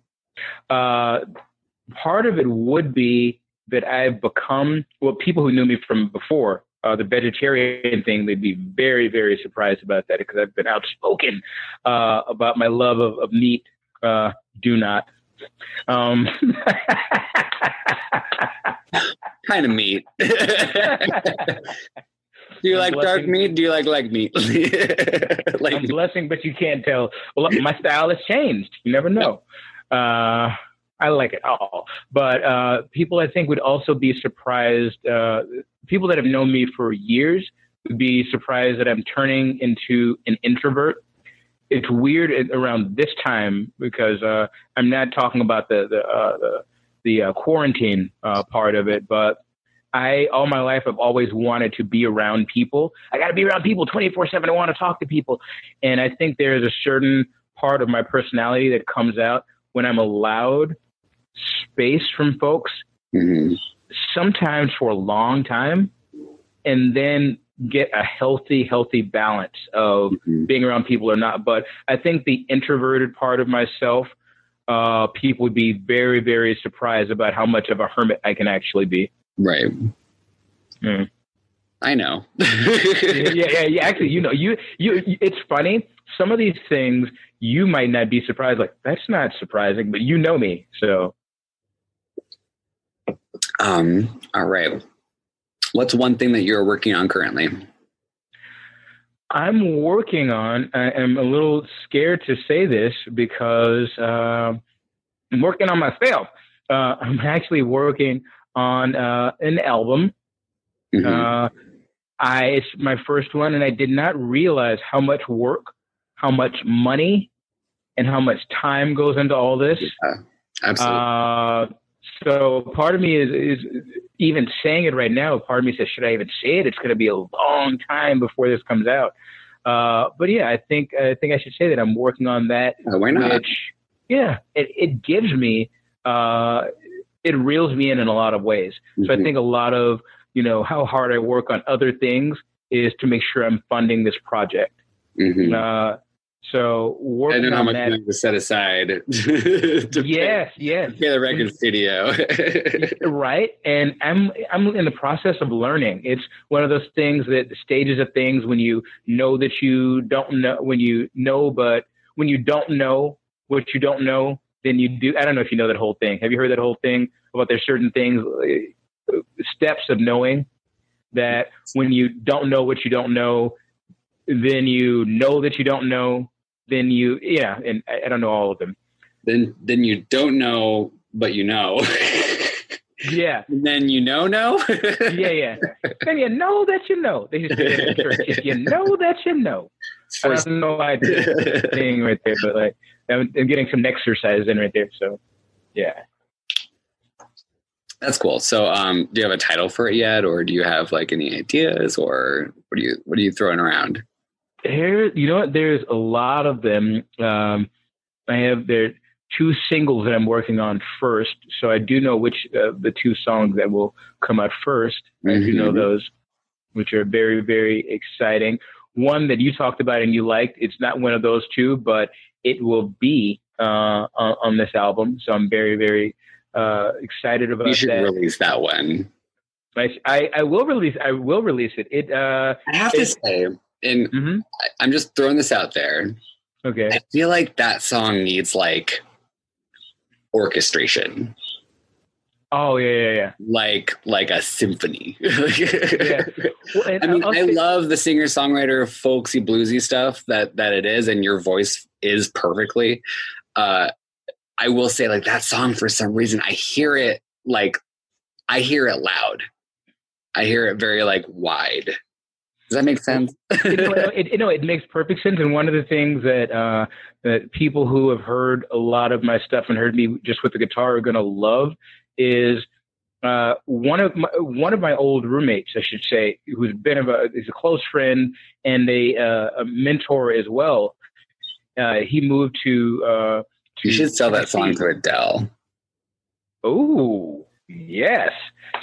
Part of it would be that I've become, well, people who knew me from before, the vegetarian thing, they'd be very, very surprised about that because I've been outspoken about my love of meat. Do not. Kind of meat. Do you like dark meat? Do you like meat? Like I'm blessing, but you can't tell. Well, my style has changed. You never know. I like it all. But people, I think, would also be surprised. People that have known me for years would be surprised that I'm turning into an introvert. It's weird around this time because I'm not talking about the quarantine part of it, but all my life I've always wanted to be around people. I got to be around people 24/7. I want to talk to people. And I think there's a certain part of my personality that comes out when I'm allowed space from folks, mm-hmm. sometimes for a long time, and then get a healthy balance of mm-hmm. being around people or not. But I think the introverted part of myself, people would be very, very surprised about how much of a hermit I can actually be. Right. Mm. I know. yeah. Actually, it's funny. Some of these things you might not be surprised. Like, that's not surprising, but you know me. So. All right. What's one thing that you're working on currently? I'm working on, I am a little scared to say this because I'm working on myself. I'm actually working on an album. Mm-hmm. It's my first one, and I did not realize how much work, how much money, and how much time goes into all this. Yeah, absolutely. So part of me is even saying it right now. Part of me says, should I even say it? It's going to be a long time before this comes out. But yeah, I think I should say that I'm working on that. Why not? It gives me, it reels me in a lot of ways. So I think a lot of, how hard I work on other things is to make sure I'm funding this project. Mm-hmm. So working on that. I don't know how much money to set aside. Pay the record studio. Right. And I'm in the process of learning. It's one of those things that the stages of things when you know that you don't know, when you know, but when you don't know what you don't know, then you do. I don't know if you know that whole thing. Have you heard that whole thing about there's certain things, steps of knowing that when you don't know what you don't know, then you know that you don't know, then you, and I don't know all of them. Then you don't know, but you know. Yeah. And then you know? Yeah. Then you know that you know. They just say that in church. You know that you know. I have no idea thing right there, but like I'm getting some exercise in right there, so yeah. That's cool. So, do you have a title for it yet, or do you have like any ideas, or what are you throwing around? Here, there's a lot of them. I have there are two singles that I'm working on first, so I do know which the two songs that will come out first. Mm-hmm. I do know those, which are very, very exciting. One that you talked about and you liked. It's not one of those two, but it will be on this album. So I'm very, very excited about that. You should release that one. I will release it. I have to say, and I'm just throwing this out there. Okay. I feel like that song needs like orchestration. Oh yeah. Like a symphony. Yeah. Well, I mean, I love the singer-songwriter, folksy, bluesy stuff that it is, and your voice is perfectly. I will say, like, that song, for some reason, I hear it loud. I hear it very, like, wide. Does that make sense? It makes perfect sense. And one of the things that people who have heard a lot of my stuff and heard me just with the guitar are going to love is one of my old roommates, I should say, who's been is a close friend and a mentor as well. He moved to... you should sell that song to Adele. Oh, yes.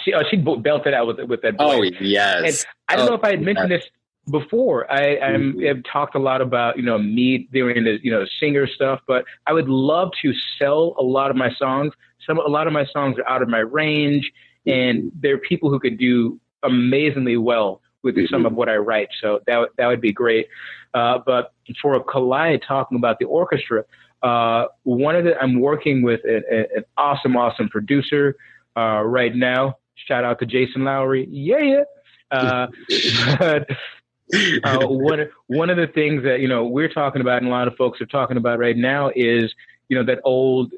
She belted out with that voice. Oh, yes. And I don't know if I had mentioned this before. I've talked a lot about, me doing the, singer stuff, but I would love to sell a lot of my songs. A lot of my songs are out of my range, and there are people who could do amazingly well with some of what I write. So that would be great. But for a Collide talking about the orchestra, I'm working with an awesome producer right now. Shout out to Jason Lowry. Yeah. One of the things that we're talking about, and a lot of folks are talking about right now, is that old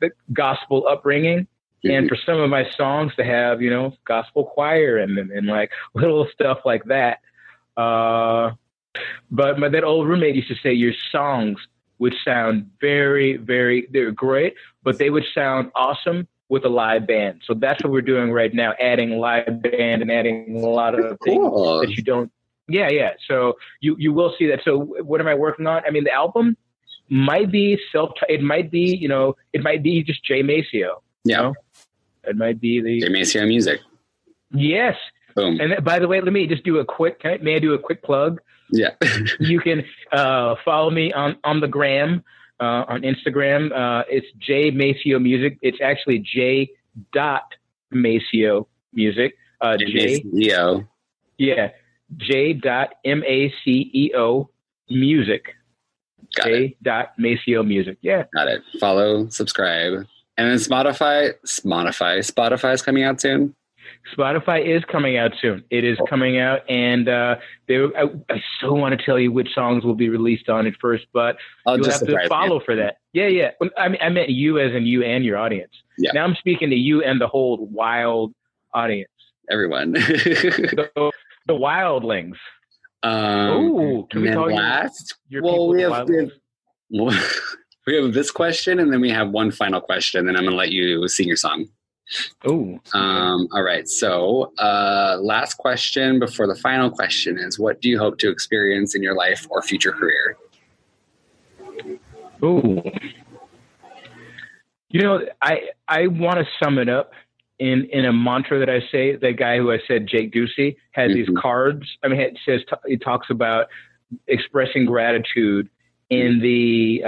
the gospel upbringing. Mm-hmm. And for some of my songs to have gospel choir and like little stuff like that. But that old roommate used to say your songs would sound very, very, they're great, but they would sound awesome with a live band. So that's what we're doing right now, adding live band and adding a lot of things that you don't. Yeah. So you will see that. So what am I working on? I mean, the album might be it might be just J. Maceo. Yeah. It might be the J. Maceo Music. Yes. Boom. And by the way, let me just do a quick plug? Yeah. You can follow me on the gram, on Instagram. It's J. Maceo Music. It's actually J. Maceo Music. J-Maceo. Yeah. J.Maceo Music. Got it. J.Maceo Music. Yeah. Got it. Follow, subscribe. And then Spotify is coming out soon. Spotify is coming out soon. It is coming out, and I so want to tell you which songs will be released on it first, but you'll have to follow for that. Yeah, yeah. I meant you as in you and your audience. Yeah. Now I'm speaking to you and the whole wild audience. Everyone. The wildlings. Can we call you? Well, we have this question, and then we have one final question, and I'm going to let you sing your song. All right. So last question before the final question is, what do you hope to experience in your life or future career? Ooh. You know, I want to sum it up in a mantra that I say. That guy who I said, Jake Ducey, has these cards. I mean, it says, it talks about expressing gratitude in the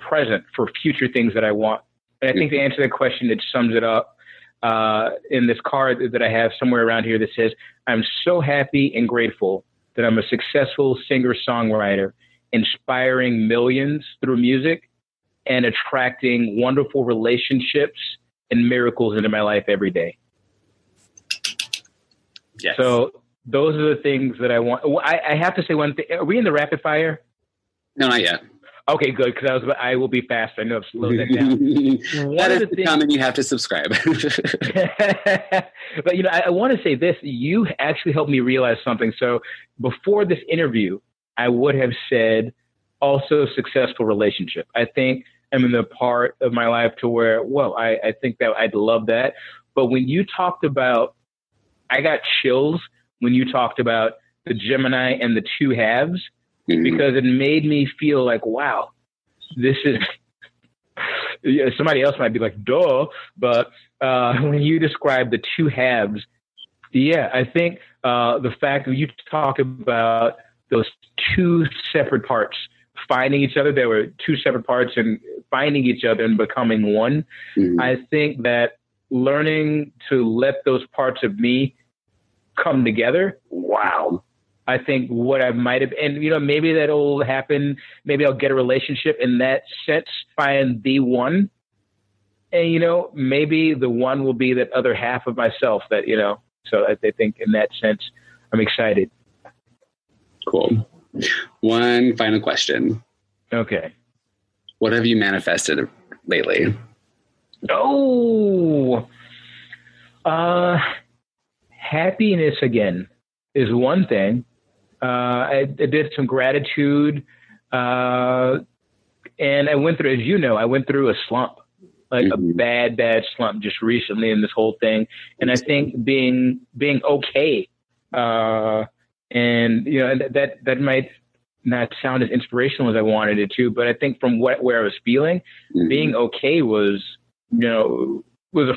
present for future things that I want. And I think the answer to that question, it sums it up. In this card that I have somewhere around here that says, I'm so happy and grateful that I'm a successful singer-songwriter, inspiring millions through music and attracting wonderful relationships and miracles into my life every day. Yes. So those are the things that I want. I have to say one thing. Are we in the rapid fire? No, not yet. Okay, good, because I will be fast. I know I've slowed that down. That is the comment. You have to subscribe. But, you know, I want to say this. You actually helped me realize something. So before this interview, I would have said also successful relationship. I think I'm in the part of my life to where, well, I think that I'd love that. But when you talked about, I got chills when you talked about the Gemini and the two halves. Because it made me feel like, wow, this is somebody else might be like, duh. But when you describe the two halves, yeah, I think the fact that you talk about those two separate parts finding each other, there were two separate parts and finding each other and becoming one. I think that learning to let those parts of me come together, wow. I think what I might have, and, you know, maybe that'll happen. Maybe I'll get a relationship in that sense, find the one. And, you know, maybe the one will be that other half of myself that, you know, so I think in that sense, I'm excited. Cool. One final question. Okay. What have you manifested lately? Happiness again is one thing. I did some gratitude, and I went through, as you know, I went through a slump, like a bad slump just recently in this whole thing. And I think being okay, and, you know, that might not sound as inspirational as I wanted it to, but I think from where I was feeling, being okay was, you know, was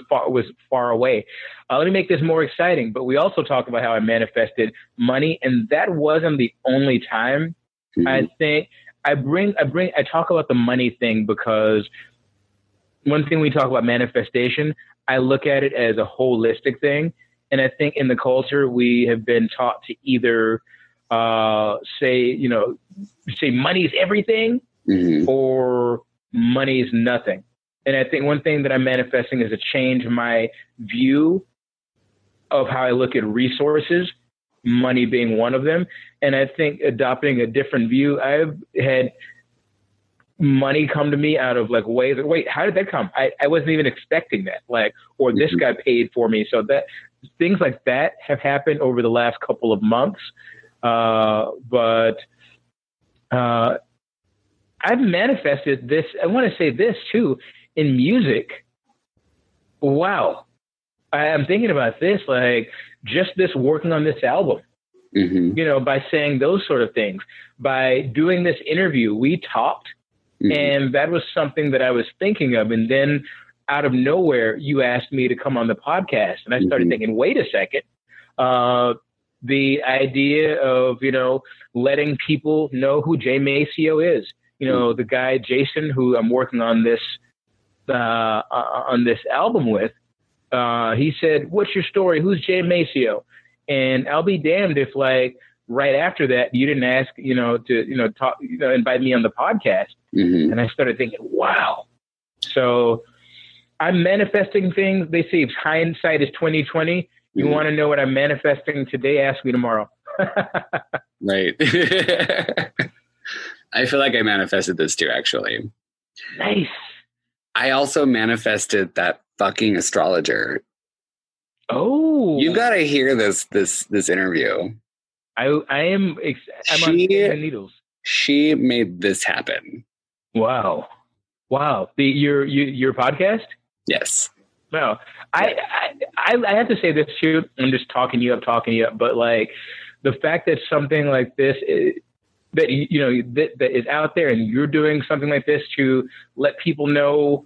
far away. Let me make this more exciting, but we also talked about how I manifested money, and that wasn't the only time. I think I talk about the money thing because one thing we talk about manifestation, I look at it as a holistic thing. And I think in the culture, we have been taught to either say money's everything or money's nothing. And I think one thing that I'm manifesting is to change my view of how I look at resources, money being one of them. And I think adopting a different view, I've had money come to me out of like ways. Wait, how did that come? I wasn't even expecting that. Like, or this guy paid for me. So that things like that have happened over the last couple of months. But I've manifested this. I want to say this too. In music, wow, I'm thinking about this, like just this working on this album, you know, by saying those sort of things, by doing this interview, we talked and that was something that I was thinking of. And then out of nowhere, you asked me to come on the podcast and I started thinking, wait a second, the idea of, you know, letting people know who J. Maceo is, you know, the guy, Jason, who I'm working on this album with, he said, "What's your story? Who's J. Maceo?" And I'll be damned if, like, right after that, you didn't ask, you know, to, you know, talk, you know, invite me on the podcast. And I started thinking, wow. So I'm manifesting things. They say hindsight is 20/20. You mm-hmm. want to know what I'm manifesting today? Ask me tomorrow. Right. I feel like I manifested this too, actually. Nice. I also manifested that fucking astrologer. Oh, you got to hear this interview. I'm on pins and needles. She made this happen. Wow. Wow. Your podcast? Yes. Wow. I have to say this too. I'm just talking you up. But like the fact that something like this is, that, you know, that is out there and you're doing something like this to let people know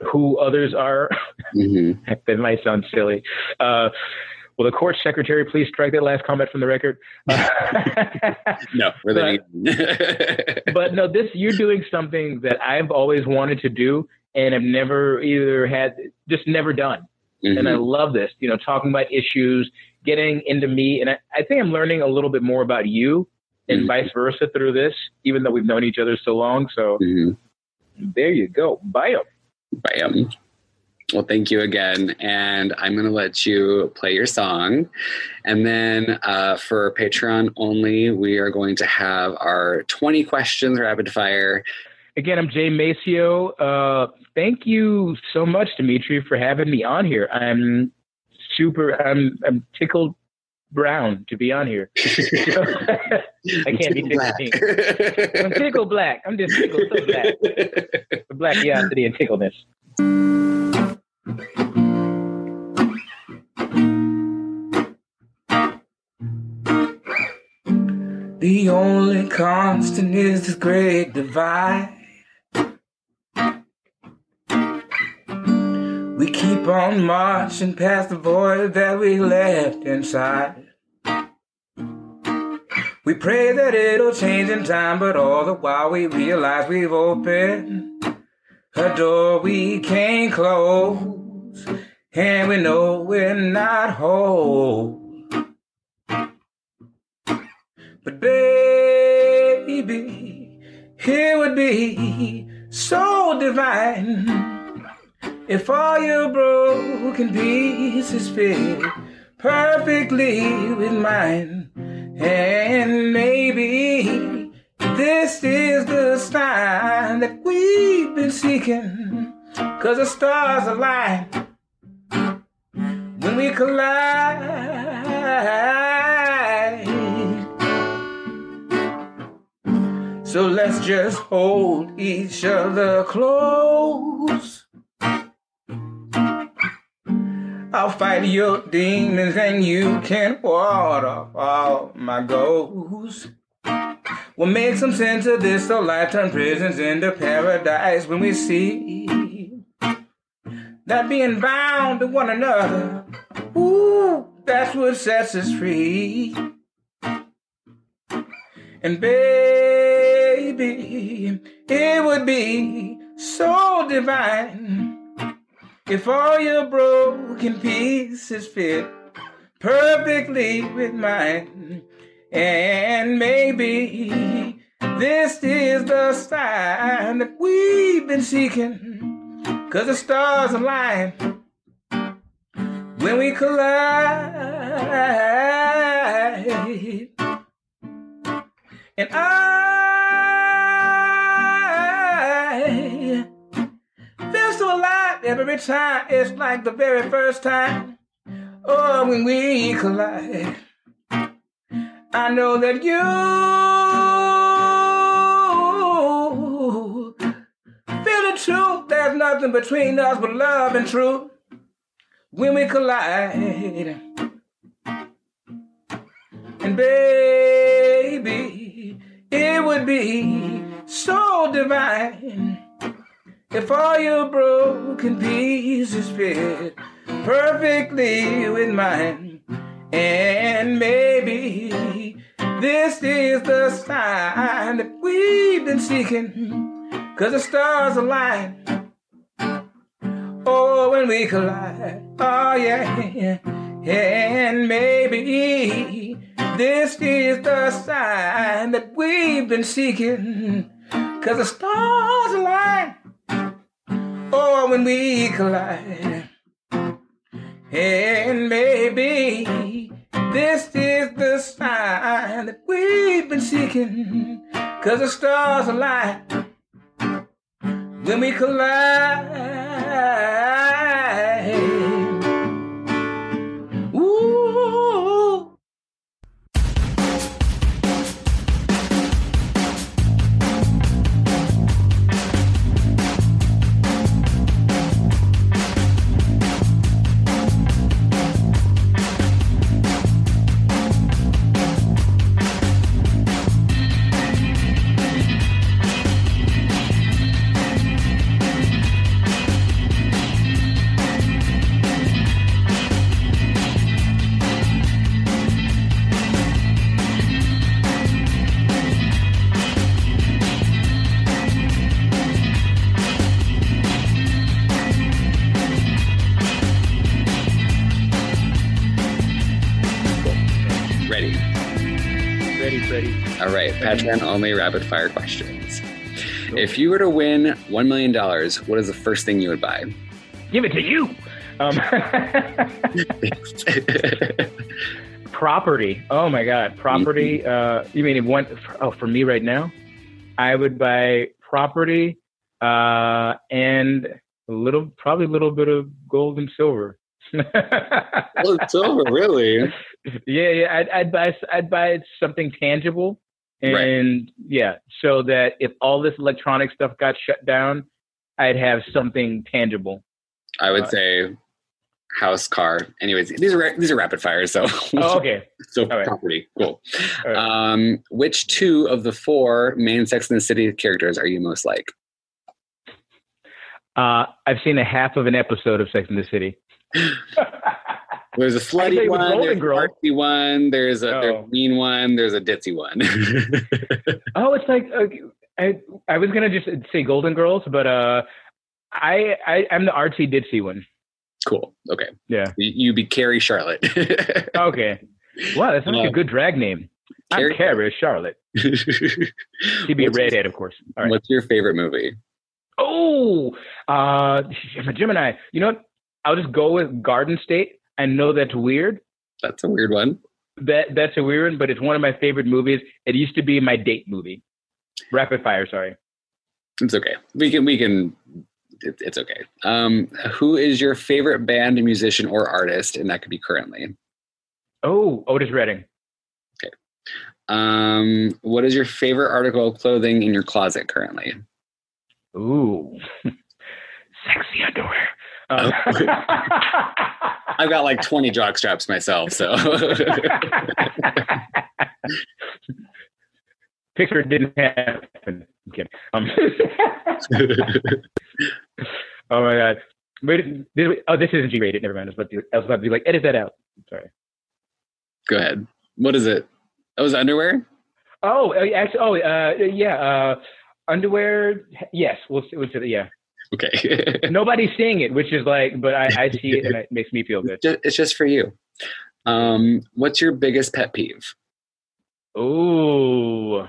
who others are. Mm-hmm. That might sound silly. Will the court secretary please strike that last comment from the record? No, we're there. But no, you're doing something that I've always wanted to do and I've never done. Mm-hmm. And I love this, you know, talking about issues, getting into me. And I think I'm learning a little bit more about you and mm-hmm. vice versa through this, even though we've known each other so long. So mm-hmm. there you go. Bam. Well, thank you again. And I'm going to let you play your song. And then for Patreon only, we are going to have our 20 questions rapid fire. Again, I'm Jay Maceo. Thank you so much, Dimitri, for having me on here. I'm tickled brown to be on here. I can't be tickled pink. I'm tickled black. I'm just tickled so black. The black reality and tickleness. The only constant is this great divide. We keep on marching past the void that we left inside. We pray that it'll change in time, but all the while we realize we've opened a door we can't close. And we know we're not whole. But baby, it would be so divine if all your broken pieces fit perfectly with mine. And maybe this is the sign that we've been seeking, 'cause the stars align when we collide. So let's just hold each other close. I'll fight your demons and you can water all my goals. We'll make some sense of this, so life turn prisons into paradise when we see that being bound to one another, ooh, that's what sets us free. And baby, it would be so divine if all your broken pieces fit perfectly with mine. And maybe this is the sign that we've been seeking, 'cause the stars align when we collide. And I feel so alive every time. It's like the very first time, oh, when we collide. I know that you feel the truth. There's nothing between us but love and truth when we collide. And baby, it would be so divine if all your broken pieces fit perfectly with mine. And maybe this is the sign that we've been seeking, 'cause the stars align. Oh, when we collide, oh yeah, and maybe this is the sign that we've been seeking, 'cause the stars align, oh, when we collide. And maybe this is the sign that we've been seeking, 'cause the stars align when we collide. Ooh. All right, Patreon only rapid fire questions. Cool. If you were to win $1 million, what is the first thing you would buy? Give it to you. Property. Oh my God. Property. You mean for me right now, I would buy property and probably a little bit of gold and silver. Gold and silver, really? Yeah. I'd buy something tangible, and so that if all this electronic stuff got shut down, I'd have something tangible. I would say house, car. Anyways, these are rapid fires, so okay. So all property, right. Cool. Right. Which two of the four main Sex and the City characters are you most like? I've seen a half of an episode of Sex and the City. There's a slutty one, there's a artsy one, there's a mean one, there's a ditzy one. Oh, it's like I was gonna just say Golden Girls, but I'm the artsy ditzy one. Cool. Okay. Yeah. You be Carrie Charlotte. Okay. Wow, that's such a good drag name. I'm Carrie Charlotte. She'd be a redhead, of course. All right. What's your favorite movie? Oh, I'm a Gemini. You know what? I'll just go with Garden State. I know that's weird. That's a weird one. That's a weird one, but it's one of my favorite movies. It used to be my date movie. Rapid fire, sorry. It's okay. We can. It's okay. Who is your favorite band, musician, or artist, and that could be currently? Oh, Otis Redding. Okay. What is your favorite article of clothing in your closet currently? Ooh, sexy underwear. I've got like 20 jock straps myself, so picture didn't happen. I'm kidding. Oh my God! Wait, this isn't G-rated. Never mind. I was about to be like, edit that out. Sorry. Go ahead. What is it? Oh, was underwear? Oh, actually, underwear. Yes, we'll say that. Yeah. Okay. Nobody's seeing it, which is like, but I see it and it makes me feel good. It's just for you. What's your biggest pet peeve? Oh,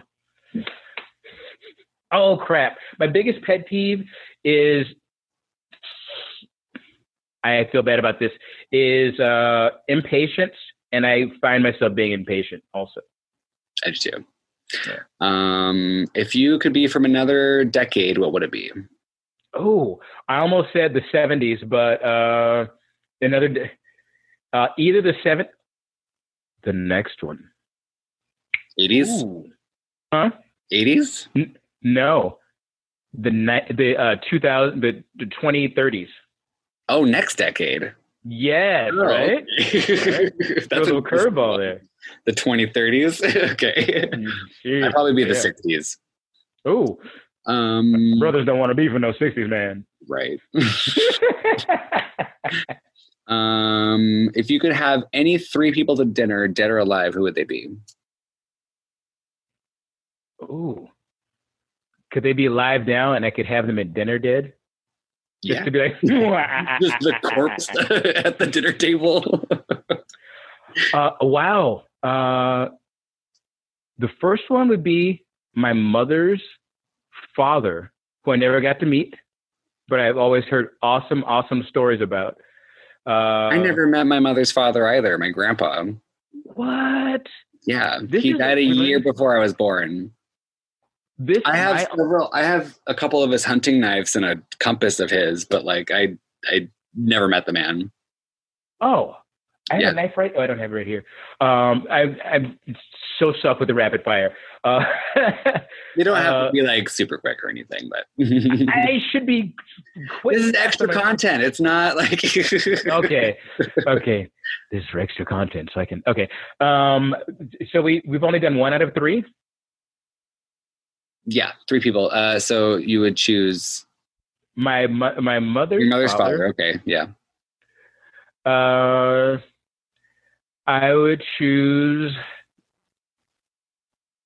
crap. My biggest pet peeve is, I feel bad about this, is impatience. And I find myself being impatient also. I do too. Yeah. If you could be from another decade, what would it be? Oh, I almost said the 70s, but either the 70s, the next one. 80s? Ooh. Huh? 80s? No. The 2000, the 2030s. Oh, next decade. Yes, oh, right? Okay. That's a curveball there. The 2030s? Okay. Jeez, I'd probably be the 60s. Ooh. Brothers don't want to be from those 60s, man. Right. If you could have any three people to dinner, dead or alive, who would they be? Ooh. Could they be alive now and I could have them at dinner dead? Just to be like, just the corpse at the dinner table. Wow. The first one would be my mother's father, who I never got to meet, but I've always heard awesome stories about. I never met my mother's father either, my grandpa. What? Yeah, he died a year before I was born. I have a couple of his hunting knives and a compass of his, but like I never met the man. Oh, I have a knife, right? Oh, I don't have it right here. I'm so stuck with the rapid fire. You don't have to be like super quick or anything, but I should be quick. This is extra content. It's not like okay. This is for extra content, so I can so we've only done one out of three. Yeah, three people. So you would choose my mother's father. Okay, yeah. I would choose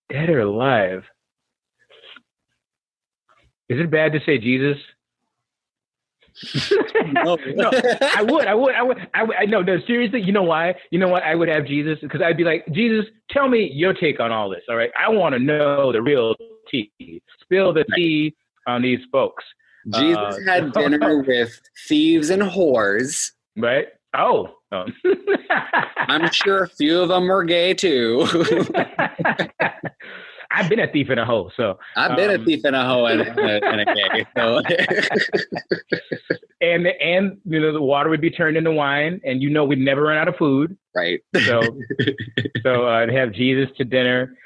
dead or alive. Is it bad to say Jesus? No, seriously, you know why? You know what? I would have Jesus, because I'd be like, Jesus, tell me your take on all this, all right? I want to know the real tea. Spill the tea on these folks. Jesus had dinner with thieves and whores. Right? Oh. I'm sure a few of them were gay, too. I've been a thief and a hoe, so. I've been a thief and a hoe and a gay. So. and the water would be turned into wine, and we'd never run out of food. Right. So I'd have Jesus to dinner.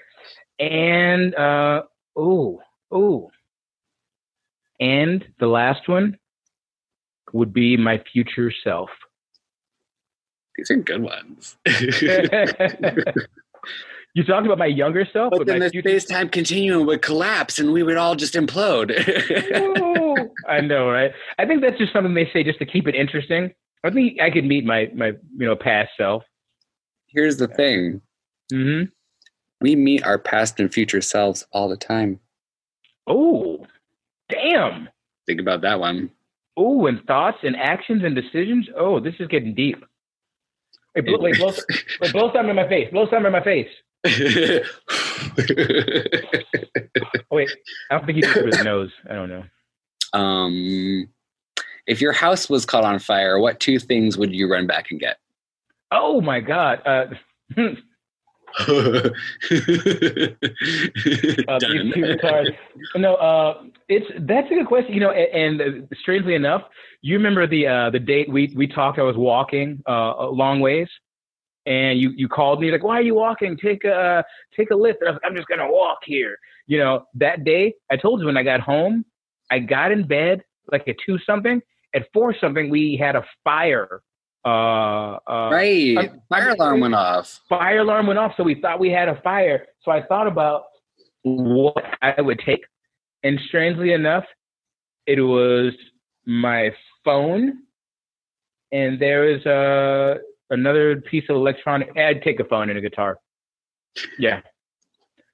And, and the last one would be my future self. These are good ones. You talked about my younger self? But then the space-time continuum would collapse and we would all just implode. Ooh, I know, right? I think that's just something they say just to keep it interesting. I think I could meet my past self. Here's the thing. Mm-hmm. We meet our past and future selves all the time. Oh, damn. Think about that one. Oh, and thoughts and actions and decisions. Oh, this is getting deep. It blow something in my face. Blow something in my face. Wait, I don't think he did it with his nose. I don't know. If your house was caught on fire, what two things would you run back and get? Oh my God. That's a good question. And strangely enough, you remember the date we talked. I was walking a long ways, and you called me like, "Why are you walking? Take a lift." I was like, "I'm just gonna walk here." That day, I told you when I got home, I got in bed like at 2-something. At 4-something, we had a fire. Fire alarm went off, so we thought we had a fire. So I thought about what I would take, and strangely enough, it was my phone, and there was another piece of electronic. I'd take a phone and a guitar. Yeah.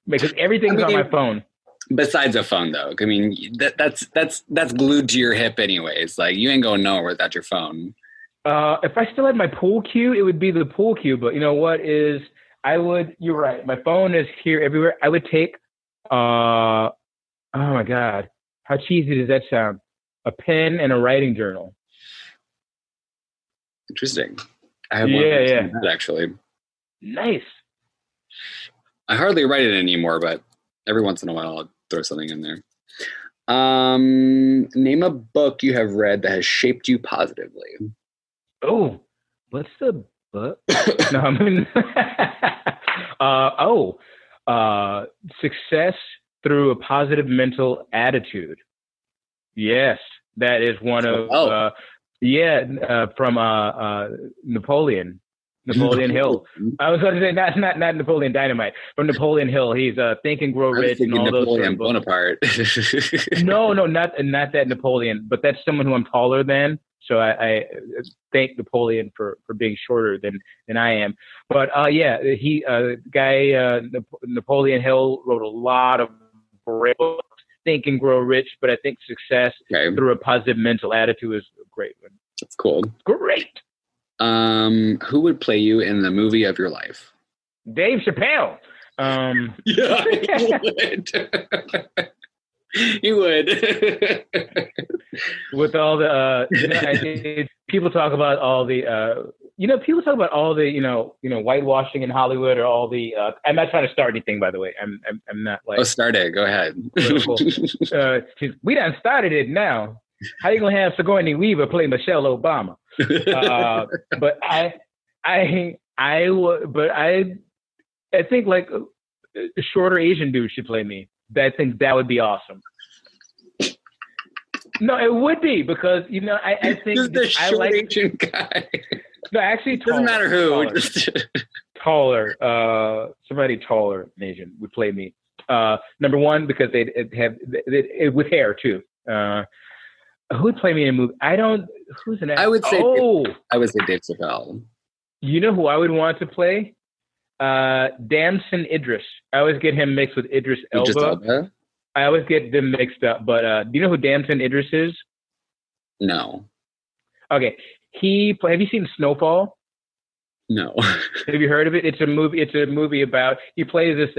Because everything's on my phone. Besides a phone, though. I mean, that's glued to your hip anyways. Like, you ain't going nowhere without your phone. If I still had my pool cue, it would be the pool cue. But you know what is? You're right. My phone is here everywhere. I would take, oh my God, how cheesy does that sound? A pen and a writing journal. Interesting. I have one that actually. Nice. I hardly write it anymore, but every once in a while I'll throw something in there. Name a book you have read that has shaped you positively. Oh, what's the book? No, I mean, Success Through a Positive Mental Attitude. Yes, that is one of, from Napoleon Hill. I was going to say not Napoleon Dynamite, from Napoleon Hill. He's Think and Grow Rich and all Napoleon those. Napoleon Bonaparte. No, not that Napoleon, but that's someone who I'm taller than. So I thank Napoleon for being shorter than I am. But Napoleon Hill wrote a lot of great books, Think and Grow Rich, but I think Success Through a Positive Mental Attitude is a great one. That's cool. Great. Who would play you in the movie of your life? Dave Chappelle. Yeah, I would. You would. With all the, people talk about all the, people talk about all the, whitewashing in Hollywood, or all the, I'm not trying to start anything, by the way. I'm not like. Oh, start it. Go ahead. We done started it now. How you going to have Sigourney Weaver play Michelle Obama? But I think like a shorter Asian dude should play me. I think that would be awesome. No, it would be, because I think I like Asian guy. No, actually, taller, doesn't matter who. Somebody taller than Asian would play me. Number one, because they'd have with hair too. Who would play me in a movie? Who's an actor? I would say Dave Chappelle. You know who I would want to play? Damson Idris. I always get him mixed with Idris Elba. I always get them mixed up. But do you know who Damson Idris is? No. Okay. Have you seen Snowfall? No. Have you heard of it? It's a movie about, he plays this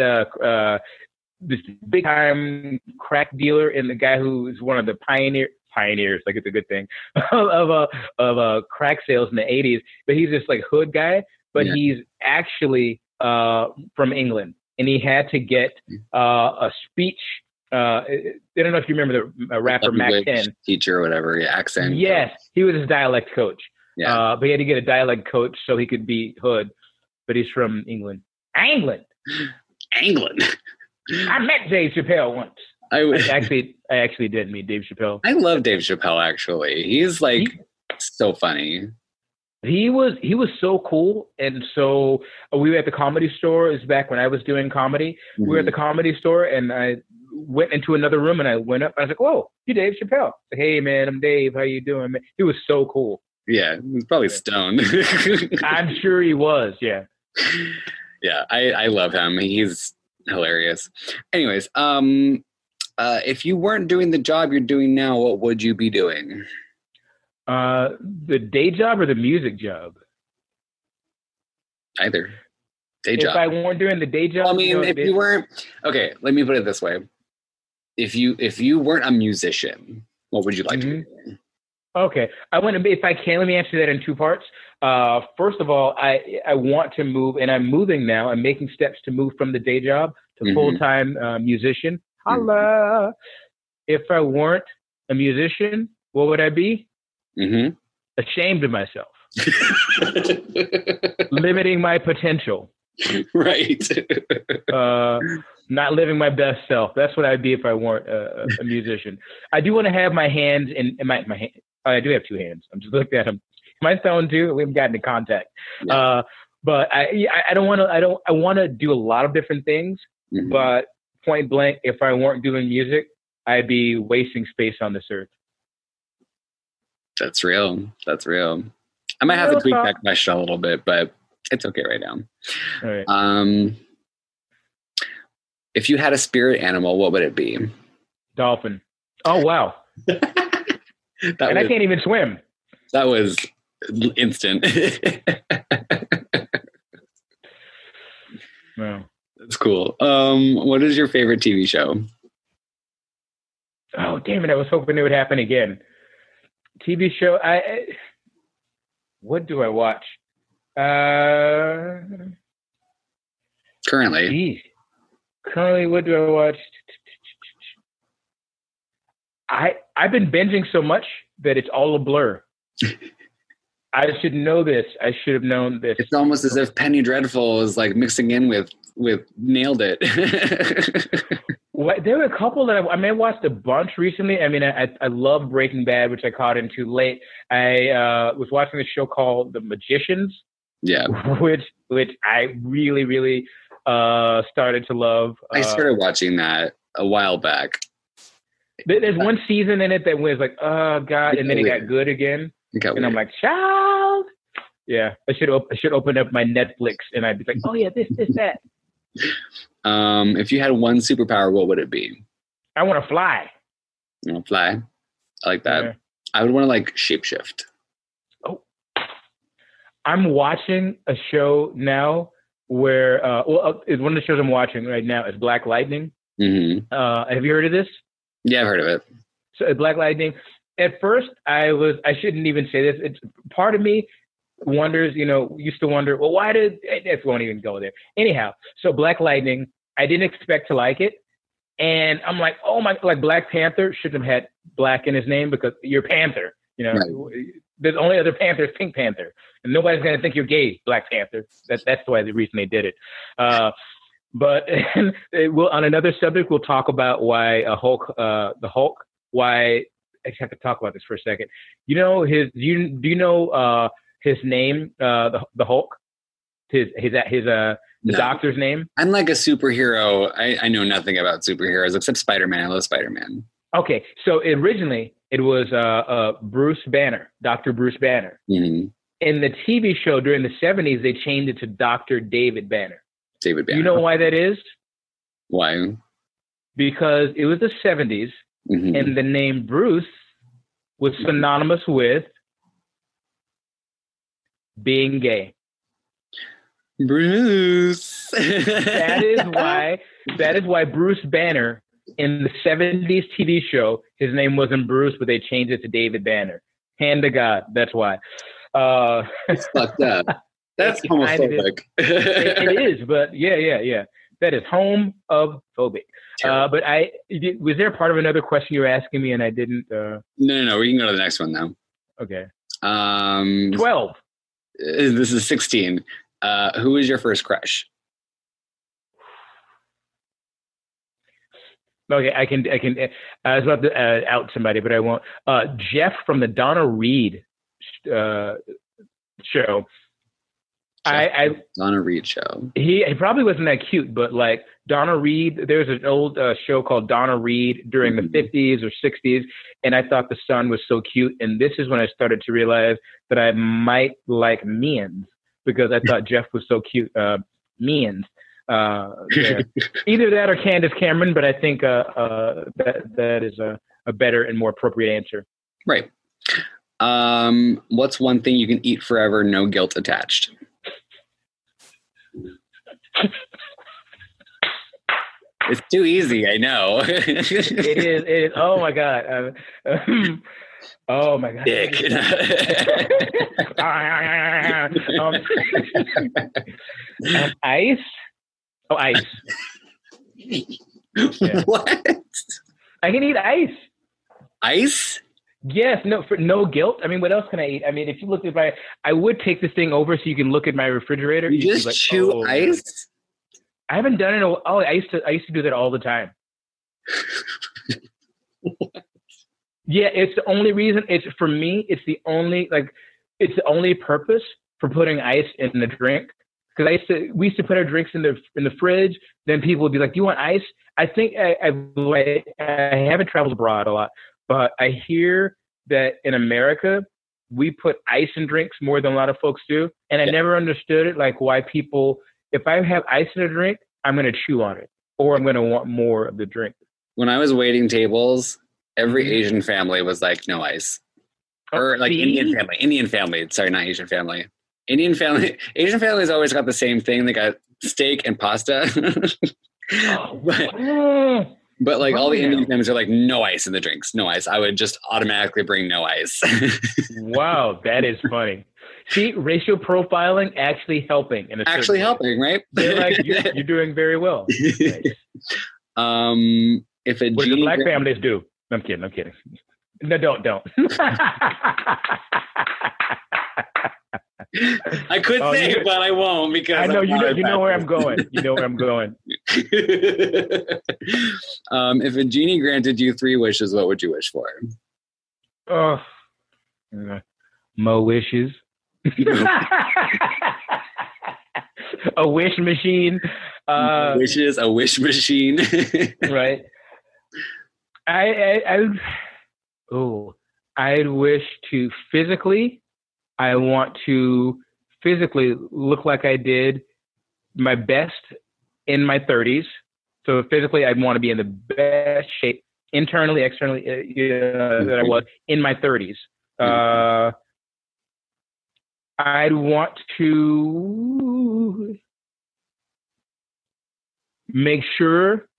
this big time crack dealer, and the guy who is one of the pioneers, like it's a good thing, of crack sales in the 80s. But he's this like hood guy, but he's actually from England, and he had to get a speech. I don't know if you remember the rapper Mac 10. Teacher or whatever, accent. Yes, he was his dialect coach. Yeah. But he had to get a dialect coach so he could be hood. But he's from England. England. I met Dave Chappelle once. I actually did meet Dave Chappelle. I love Dave Chappelle, actually. He's like so funny. He was so cool. And so we were at the Comedy Store. It was back when I was doing comedy. Mm-hmm. We were at the Comedy Store, and I went into another room, and I went up, and I was like, whoa, you Dave Chappelle. Like, hey, man, I'm Dave. How you doing, man? He was so cool. Yeah, he was probably stoned. I'm sure he was, yeah. Yeah, I love him. He's hilarious. Anyways, if you weren't doing the job you're doing now, what would you be doing? The day job or the music job? Either. Day job. If I weren't doing the day job, okay, let me put it this way. If you weren't a musician, what would you like to be doing? Okay. Let me answer that in two parts. First of all, I want to move, and I'm moving now. I'm making steps to move from the day job to full-time musician. Holla! Mm-hmm. If I weren't a musician, what would I be? Mm-hmm. Ashamed of myself. Limiting my potential. Right. Not living my best self. That's what I'd be if I weren't a musician. I do want to have my hands in my hand. I do have two hands. I'm just looking at them. Am I stoned too? We haven't gotten in contact. Yeah. But I want to do a lot of different things. Mm-hmm. But point blank, if I weren't doing music, I'd be wasting space on this earth. That's real. I might have to tweak that question a little bit, but it's okay right now. All right. If you had a spirit animal, what would it be? Dolphin. Oh, wow. I can't even swim. That was instant. Wow. That's cool. What is your favorite TV show? Oh, damn it. I was hoping it would happen again. TV show. What do I watch? Currently. Geez. Currently, what do I watch? I've been binging so much that it's all a blur. I should know this. I should have known this. It's almost as if Penny Dreadful is like mixing in with Nailed It. There were a couple that I watched a bunch recently. I mean, I love Breaking Bad, which I caught in too late. I was watching a show called The Magicians, which I really, really started to love. I started watching that a while back. There's one season in it that was like, oh God, and then it got good again, and I'm like, child, yeah, I should open up my Netflix, and I'd be like, oh yeah, this, that. If you had one superpower, what would it be? I want to fly. You want to fly? I like that. Yeah. I would want to like shapeshift. Oh, I'm watching a show now where one of the shows I'm watching right now is Black Lightning. Mm-hmm. Have you heard of this? Yeah, I've heard of it. So Black Lightning. At first, I shouldn't even say this. It's part of me wonders, used to wonder, well, why did it won't even go there. Anyhow, so Black Lightning, I didn't expect to like it. And I'm like, oh my, like Black Panther shouldn't have had black in his name because you're Panther. Right. The only other Panther is Pink Panther. And nobody's going to think you're gay, Black Panther. That's why the reason they did it. But on another subject, we'll talk about why the Hulk, I just have to talk about this for a second. Do you know his name, the Hulk? His doctor's name? I'm like a superhero. I know nothing about superheroes except Spider-Man. I love Spider-Man. Okay. So originally it was Bruce Banner, Dr. Bruce Banner. Mm-hmm. In the TV show during the 70s, they changed it to Dr. David Banner. David Banner. You know why that is? Why? Because it was the 70s. Mm-hmm. And the name Bruce was synonymous with being gay. Bruce. That is why Bruce Banner in the 70s TV show, his name wasn't Bruce, but they changed it to David Banner. Hand to God. That's why. It's fucked up. That's homophobic. It is, but yeah. That is homophobic. But was there part of another question you were asking me and I didn't? No. We can go to the next one now. Okay. 12. This is 16. Who was your first crush? Okay, I can. I was about to out somebody, but I won't. Jeff from the Donna Reed show. Donna Reed show. He probably wasn't that cute, but like Donna Reed, there's an old show called Donna Reed during the 50s or 60s, and I thought the son was so cute. And this is when I started to realize that I might like men because I thought Jeff was so cute. Men. Either that or Candace Cameron, but I think that is a better and more appropriate answer. Right. What's one thing you can eat forever, no guilt attached? It's too easy, I know. It is. Oh my God. Oh my God. Dick. Ice? Oh, ice. Yeah. What? I can eat ice. Ice? Yes, no guilt. I mean, what else can I eat? I mean, if you looked at I would take this thing over so you can look at my refrigerator. You just like, chew ice? I haven't done it. I used to do that all the time. Yeah, it's the only reason. It's for me. It's the only purpose for putting ice in the drink. Because we used to put our drinks in the fridge. Then people would be like, "Do you want ice?" I think I haven't traveled abroad a lot. But I hear that in America, we put ice in drinks more than a lot of folks do. And I never understood it, like why people, if I have ice in a drink, I'm going to chew on it or I'm going to want more of the drink. When I was waiting tables, every Asian family was like, no ice. Or like Indian family. Sorry, not Asian family. Indian family. Asian families always got the same thing. They got steak and pasta. But like all the Indian families are like, no ice in the drinks, no ice. I would just automatically bring no ice. Wow, that is funny. See, racial profiling actually helping. Right? They're like, you're doing very well. Right. What do black families do? I'm kidding. No, don't. I could say it, but I won't because I know you know where I'm going. You know where I'm going. If a genie granted you three wishes, what would you wish for? Oh, more wishes. A wish machine. Wishes, a wish machine. Right. I wish to physically. I want to physically look like I did my best in my 30s. So physically, I want to be in the best shape internally, externally that I was in my 30s. I'd want to make sure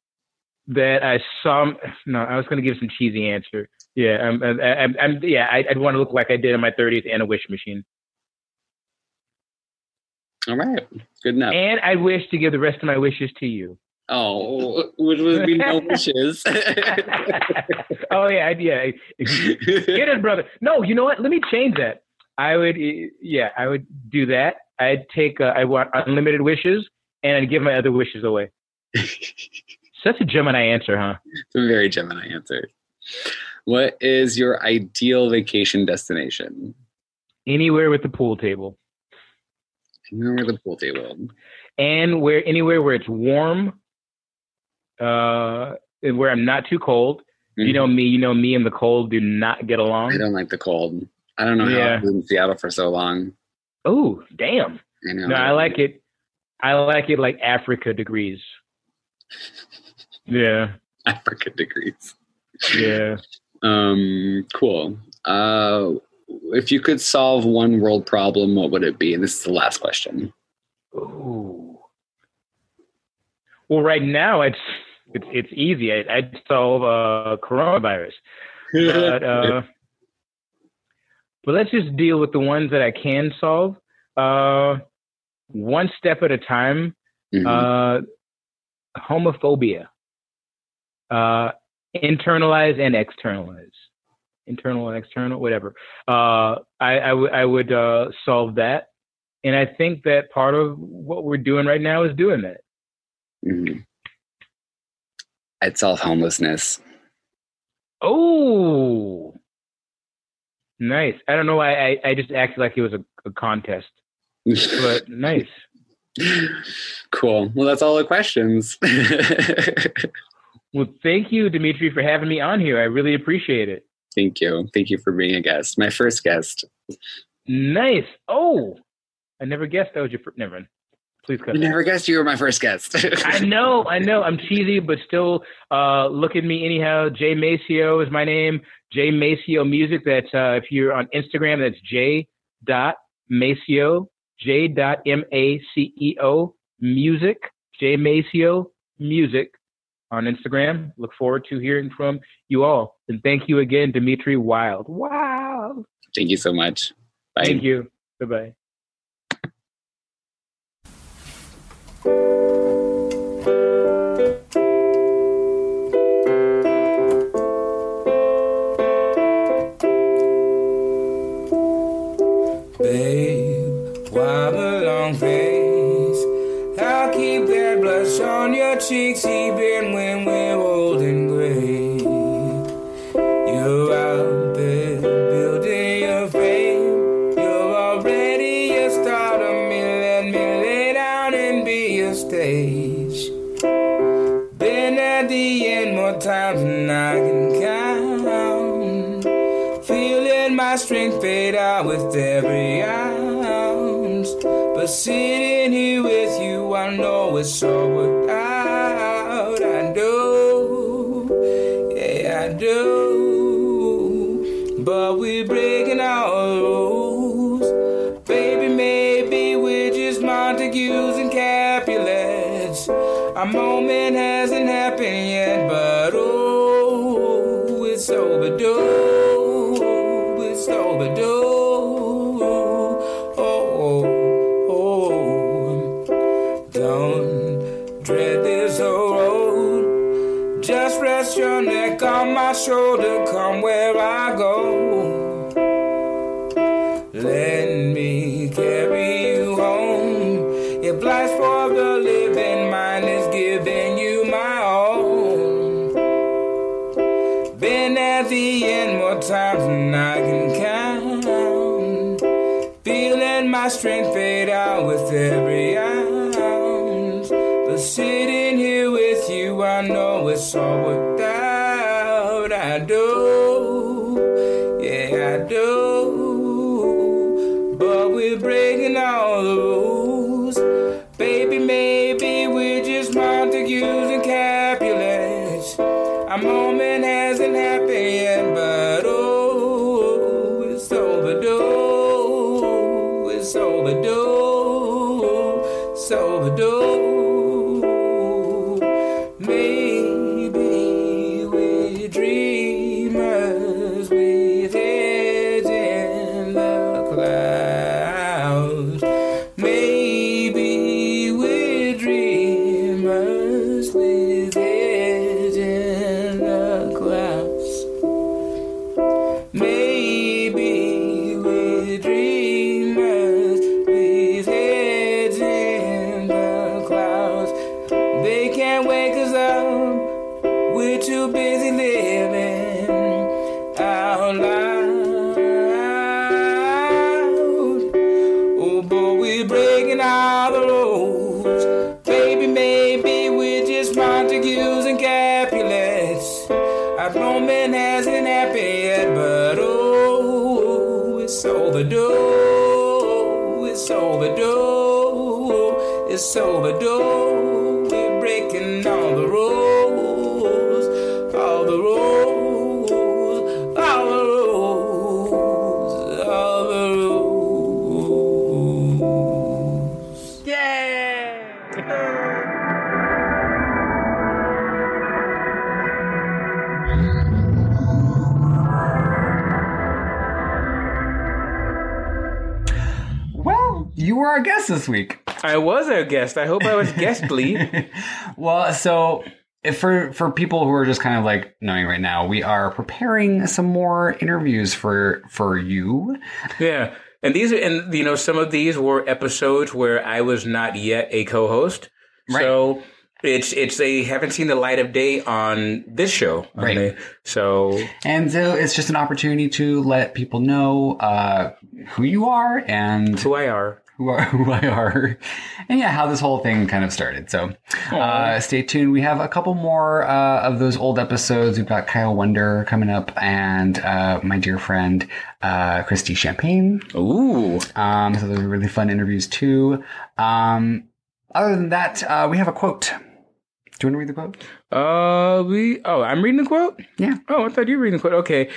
that I saw. No, I was going to give some cheesy answer. Yeah, I'd want to look like I did in my 30s and a wish machine. All right, good enough. And I wish to give the rest of my wishes to you. Oh, which would be no wishes. Oh yeah. Get it, brother. No, you know what? Let me change that. I would do that. I'd take. I want unlimited wishes, and I'd give my other wishes away. So that's a Gemini answer, huh? It's a very Gemini answer. What is your ideal vacation destination? Anywhere with the pool table. Anywhere with a pool table. And anywhere where it's warm, where I'm not too cold. Mm-hmm. You know me and the cold do not get along. I don't like the cold. I don't know how I've been in Seattle for so long. Oh, damn. I know. No, I like it. I like it like Africa degrees. Yeah. Africa degrees. Yeah. Cool. If you could solve one world problem, what would it be? And this is the last question. Ooh. Well, right now it's easy. I'd solve coronavirus, but let's just deal with the ones that I can solve one step at a time. Mm-hmm. Homophobia, internalize and externalize. Internal and external, whatever. I would solve that. And I think that part of what we're doing right now is doing that. Mm-hmm. I'd solve homelessness. Oh, nice. I don't know why I just acted like it was a contest, but nice. Cool. Well, that's all the questions. Well, thank you, Dimitri, for having me on here. I really appreciate it. Thank you. Thank you for being a guest. My first guest. Nice. Oh, I never guessed that was your first. Never mind. Please cut. You never guessed you were my first guest. I know. I'm cheesy, but still look at me anyhow. J. Maceo is my name. J. Maceo Music. That's if you're on Instagram, that's J.Maceo. J.Maceo Music. J. Maceo Music. On Instagram. Look forward to hearing from you all. And thank you again, Dimitri Wild. Wow. Thank you so much. Bye. Thank you. Bye-bye. Babe, why the long face? I'll keep that blush on your cheeks even when strength fade out with every ounce, but sitting here with you, I know it's all worked out. I do, yeah, I do, but we're breaking our rules, baby. Maybe we're just Montagues and Capulets. Our moment hasn't happened yet, but oh, it's overdue. On my shoulder, come where I go. Let me carry you home. If life's for the living, mine is giving you my all. Been at the end more times than I can count. Feeling my strength fade out with every ounce. But sitting here with you, I know it's all worth it. I do, yeah, I do, but we're breaking all the rules, baby. Maybe we're just Montagues and Capulets. Our moment hasn't happened yet, but oh, it's overdue, it's overdue, it's overdue. Maybe can't wake us up. We're too busy living out loud. Oh boy, we're breaking all the rules. Baby, maybe we're just Montagues and Capulets. Our moment hasn't happened yet, but oh, it's overdue. It's overdue. It's overdue. Breaking all the rules, all the rules, all the rules, all the rules. Yeah! Well, you were our guest this week. I was a guest. I hope I was guestly. Well, so if for people who are just kind of like knowing right now, we are preparing some more interviews for you. Yeah. And these are, and you know, some of these were episodes where I was not yet a co-host. Right. So it's they haven't seen the light of day on this show. Right. So it's just an opportunity to let people know who you are and who I are. Who I are. And yeah, how this whole thing kind of started. So stay tuned. We have a couple more of those old episodes. We've got Kyle Wonder coming up and my dear friend, Christy Champagne. Ooh. So those are really fun interviews too. Other than that, we have a quote. Do you want to read the quote? I'm reading the quote? Yeah. Oh, I thought you were reading the quote. Okay.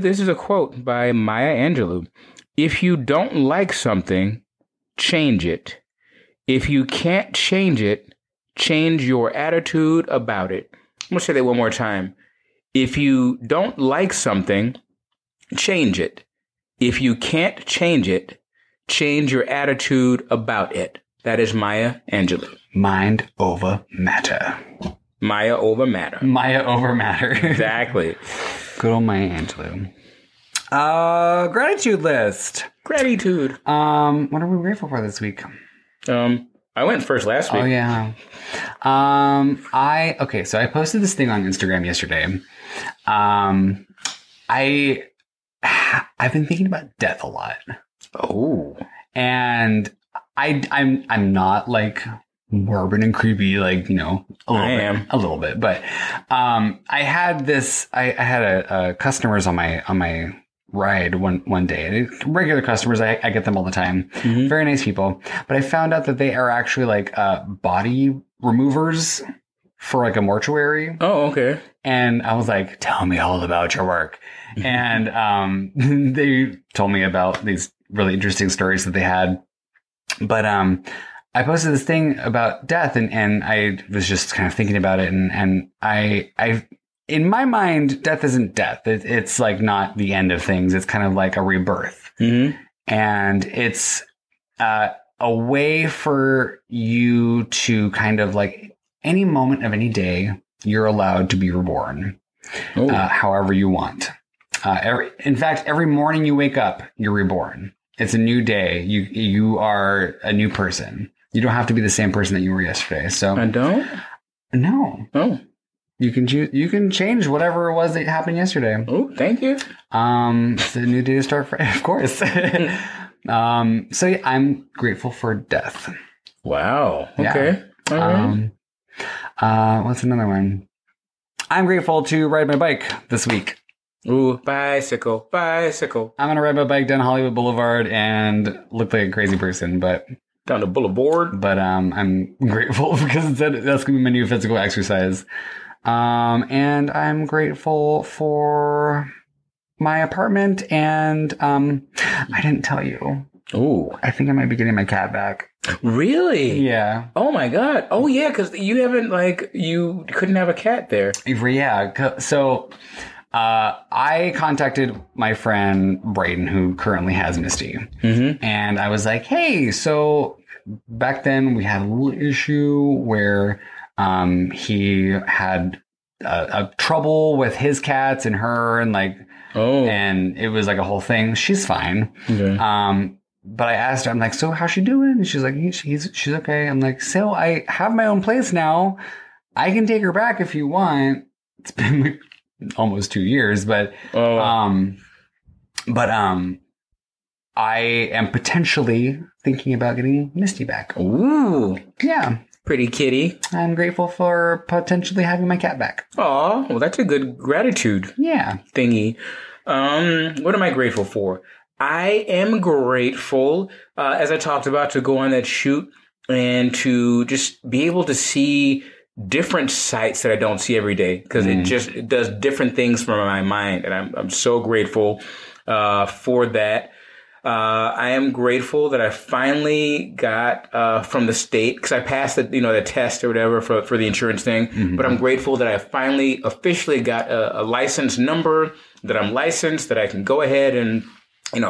This is a quote by Maya Angelou. If you don't like something, change it. If you can't change it, change your attitude about it. I'm going to say that one more time. If you don't like something, change it. If you can't change it, change your attitude about it. That is Maya Angelou. Mind over matter. Maya over matter. Maya over matter. Exactly. Good old Maya Angelou. Gratitude list. Gratitude. What are we grateful for this week? I went first last week. Oh, yeah. So I posted this thing on Instagram yesterday. I've been thinking about death a lot. Oh. And I'm not like morbid and creepy, like, you know, a little bit, but I had customers on my ride one day. Regular customers, I get them all the time. Mm-hmm. Very nice people, but I found out that they are actually like body removers for like a mortuary. Oh, okay. And I was like, tell me all about your work. And they told me about these really interesting stories that they had, but I posted this thing about death and I was just kind of thinking about it. And I in my mind, death isn't death. It's like not the end of things. It's kind of like a rebirth. Mm-hmm. And it's a way for you to kind of like any moment of any day, you're allowed to be reborn however you want. In fact, every morning you wake up, you're reborn. It's a new day. You are a new person. You don't have to be the same person that you were yesterday. So I don't? No. Oh. You can choose, you can change whatever it was that happened yesterday. Oh, thank you. It's a new day to start fresh, of course. So yeah, I'm grateful for death. Wow. Okay. Yeah. What's another one? I'm grateful to ride my bike this week. Ooh, bicycle. I'm going to ride my bike down Hollywood Boulevard and look like a crazy person, but... Down the boulevard? But I'm grateful because that's going to be my new physical exercise. And I'm grateful for my apartment and I didn't tell you. Oh, I think I might be getting my cat back. Really? Yeah. Oh my God. Oh yeah, because you haven't, like, you couldn't have a cat there. Yeah, so... I contacted my friend Brayden, who currently has Misty. Mm-hmm. And I was like, hey, so back then we had a little issue where he had a trouble with his cats and her and like, and it was like a whole thing. She's fine. Okay. But I asked her, I'm like, so how's she doing? And she's like, she's okay. I'm like, so I have my own place now. I can take her back if you want. It's been like almost 2 years, but I am potentially thinking about getting Misty back. Ooh. Yeah. Pretty kitty. I'm grateful for potentially having my cat back. Aw, well, that's a good gratitude thingy. What am I grateful for? I am grateful, as I talked about, to go on that shoot and to just be able to see different sights that I don't see every day, because it does different things for my mind. And I'm so grateful for that. I am grateful that I finally got from the state, because I passed the test or whatever for the insurance thing. Mm-hmm. But I'm grateful that I finally officially got a license number, that I'm licensed, that I can go ahead and,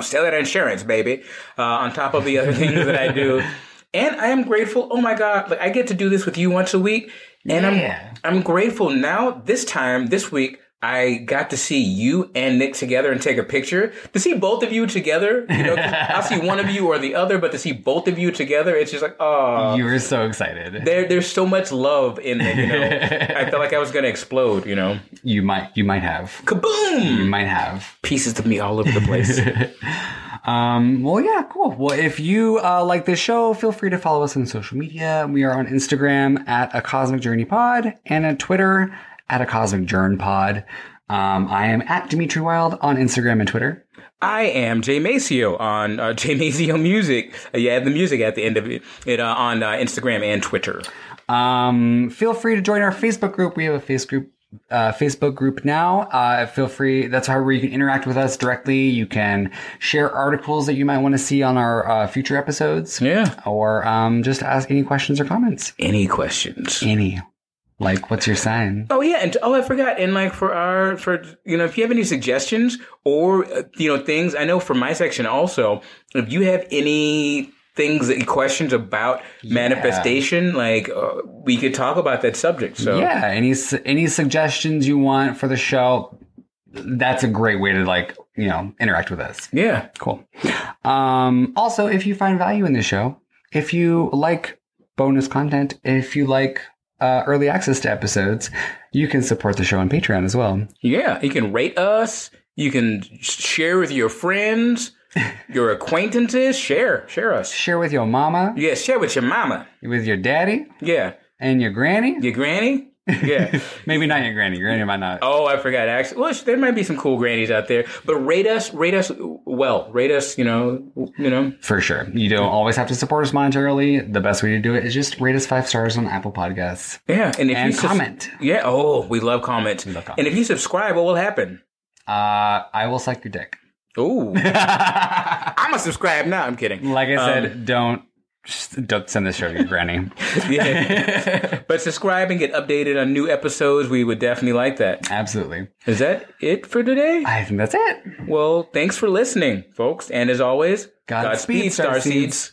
sell that insurance, baby, on top of the other things that I do. And I am grateful. Oh, my God. Like, I get to do this with you once a week. And I'm grateful now this week. I got to see you and Nick together and take a picture. To see both of you together, I'll see one of you or the other, but to see both of you together, it's just like, oh. You were so excited. There's so much love in it, I felt like I was going to explode, You might have. Kaboom! You might have. Pieces of me all over the place. Cool. Well, if you like this show, feel free to follow us on social media. We are on Instagram at A Cosmic Journey Pod and on Twitter at A Cosmic Journey Pod. I am at Dimitri Wild on Instagram and Twitter. I am Jay Maceo on J. Maceo Music. You add the music at the end of it on Instagram and Twitter. Feel free to join our Facebook group. We have a Facebook group now. Feel free. That's where you can interact with us directly. You can share articles that you might want to see on our future episodes. Yeah. Or just ask any questions or comments. Any questions. Any. Like, what's your sign? Oh, yeah. And I forgot. And like for if you have any suggestions or, things, I know for my section also, if you have any things, questions about manifestation, we could talk about that subject. So yeah, any suggestions you want for the show, that's a great way to interact with us. Yeah. Cool. Also, if you find value in the show, if you like bonus content, if you like early access to episodes, you can support the show on Patreon as well. Yeah, you can rate us. You can share with your friends, your acquaintances. Share us. Share with your mama. Yeah, share with your mama. With your daddy. Yeah. And your granny. Your granny. Yeah. Maybe not your granny. Granny might not. Oh, I forgot. Actually, well, there might be some cool grannies out there. But rate us well. Rate us, For sure. You don't always have to support us monetarily. The best way to do it is just rate us 5 stars on Apple Podcasts. Yeah. And if you comment. Yeah. Oh, we love comments. And if you subscribe, what will happen? I will suck your dick. Ooh. I'm going to subscribe now. I'm kidding. Like I said, don't send this show to your granny. Yeah. But subscribe and get updated on new episodes. We would definitely like that. Absolutely. Is that it for today? I think that's it. Well, thanks for listening, folks. And as always, Godspeed, Starseeds.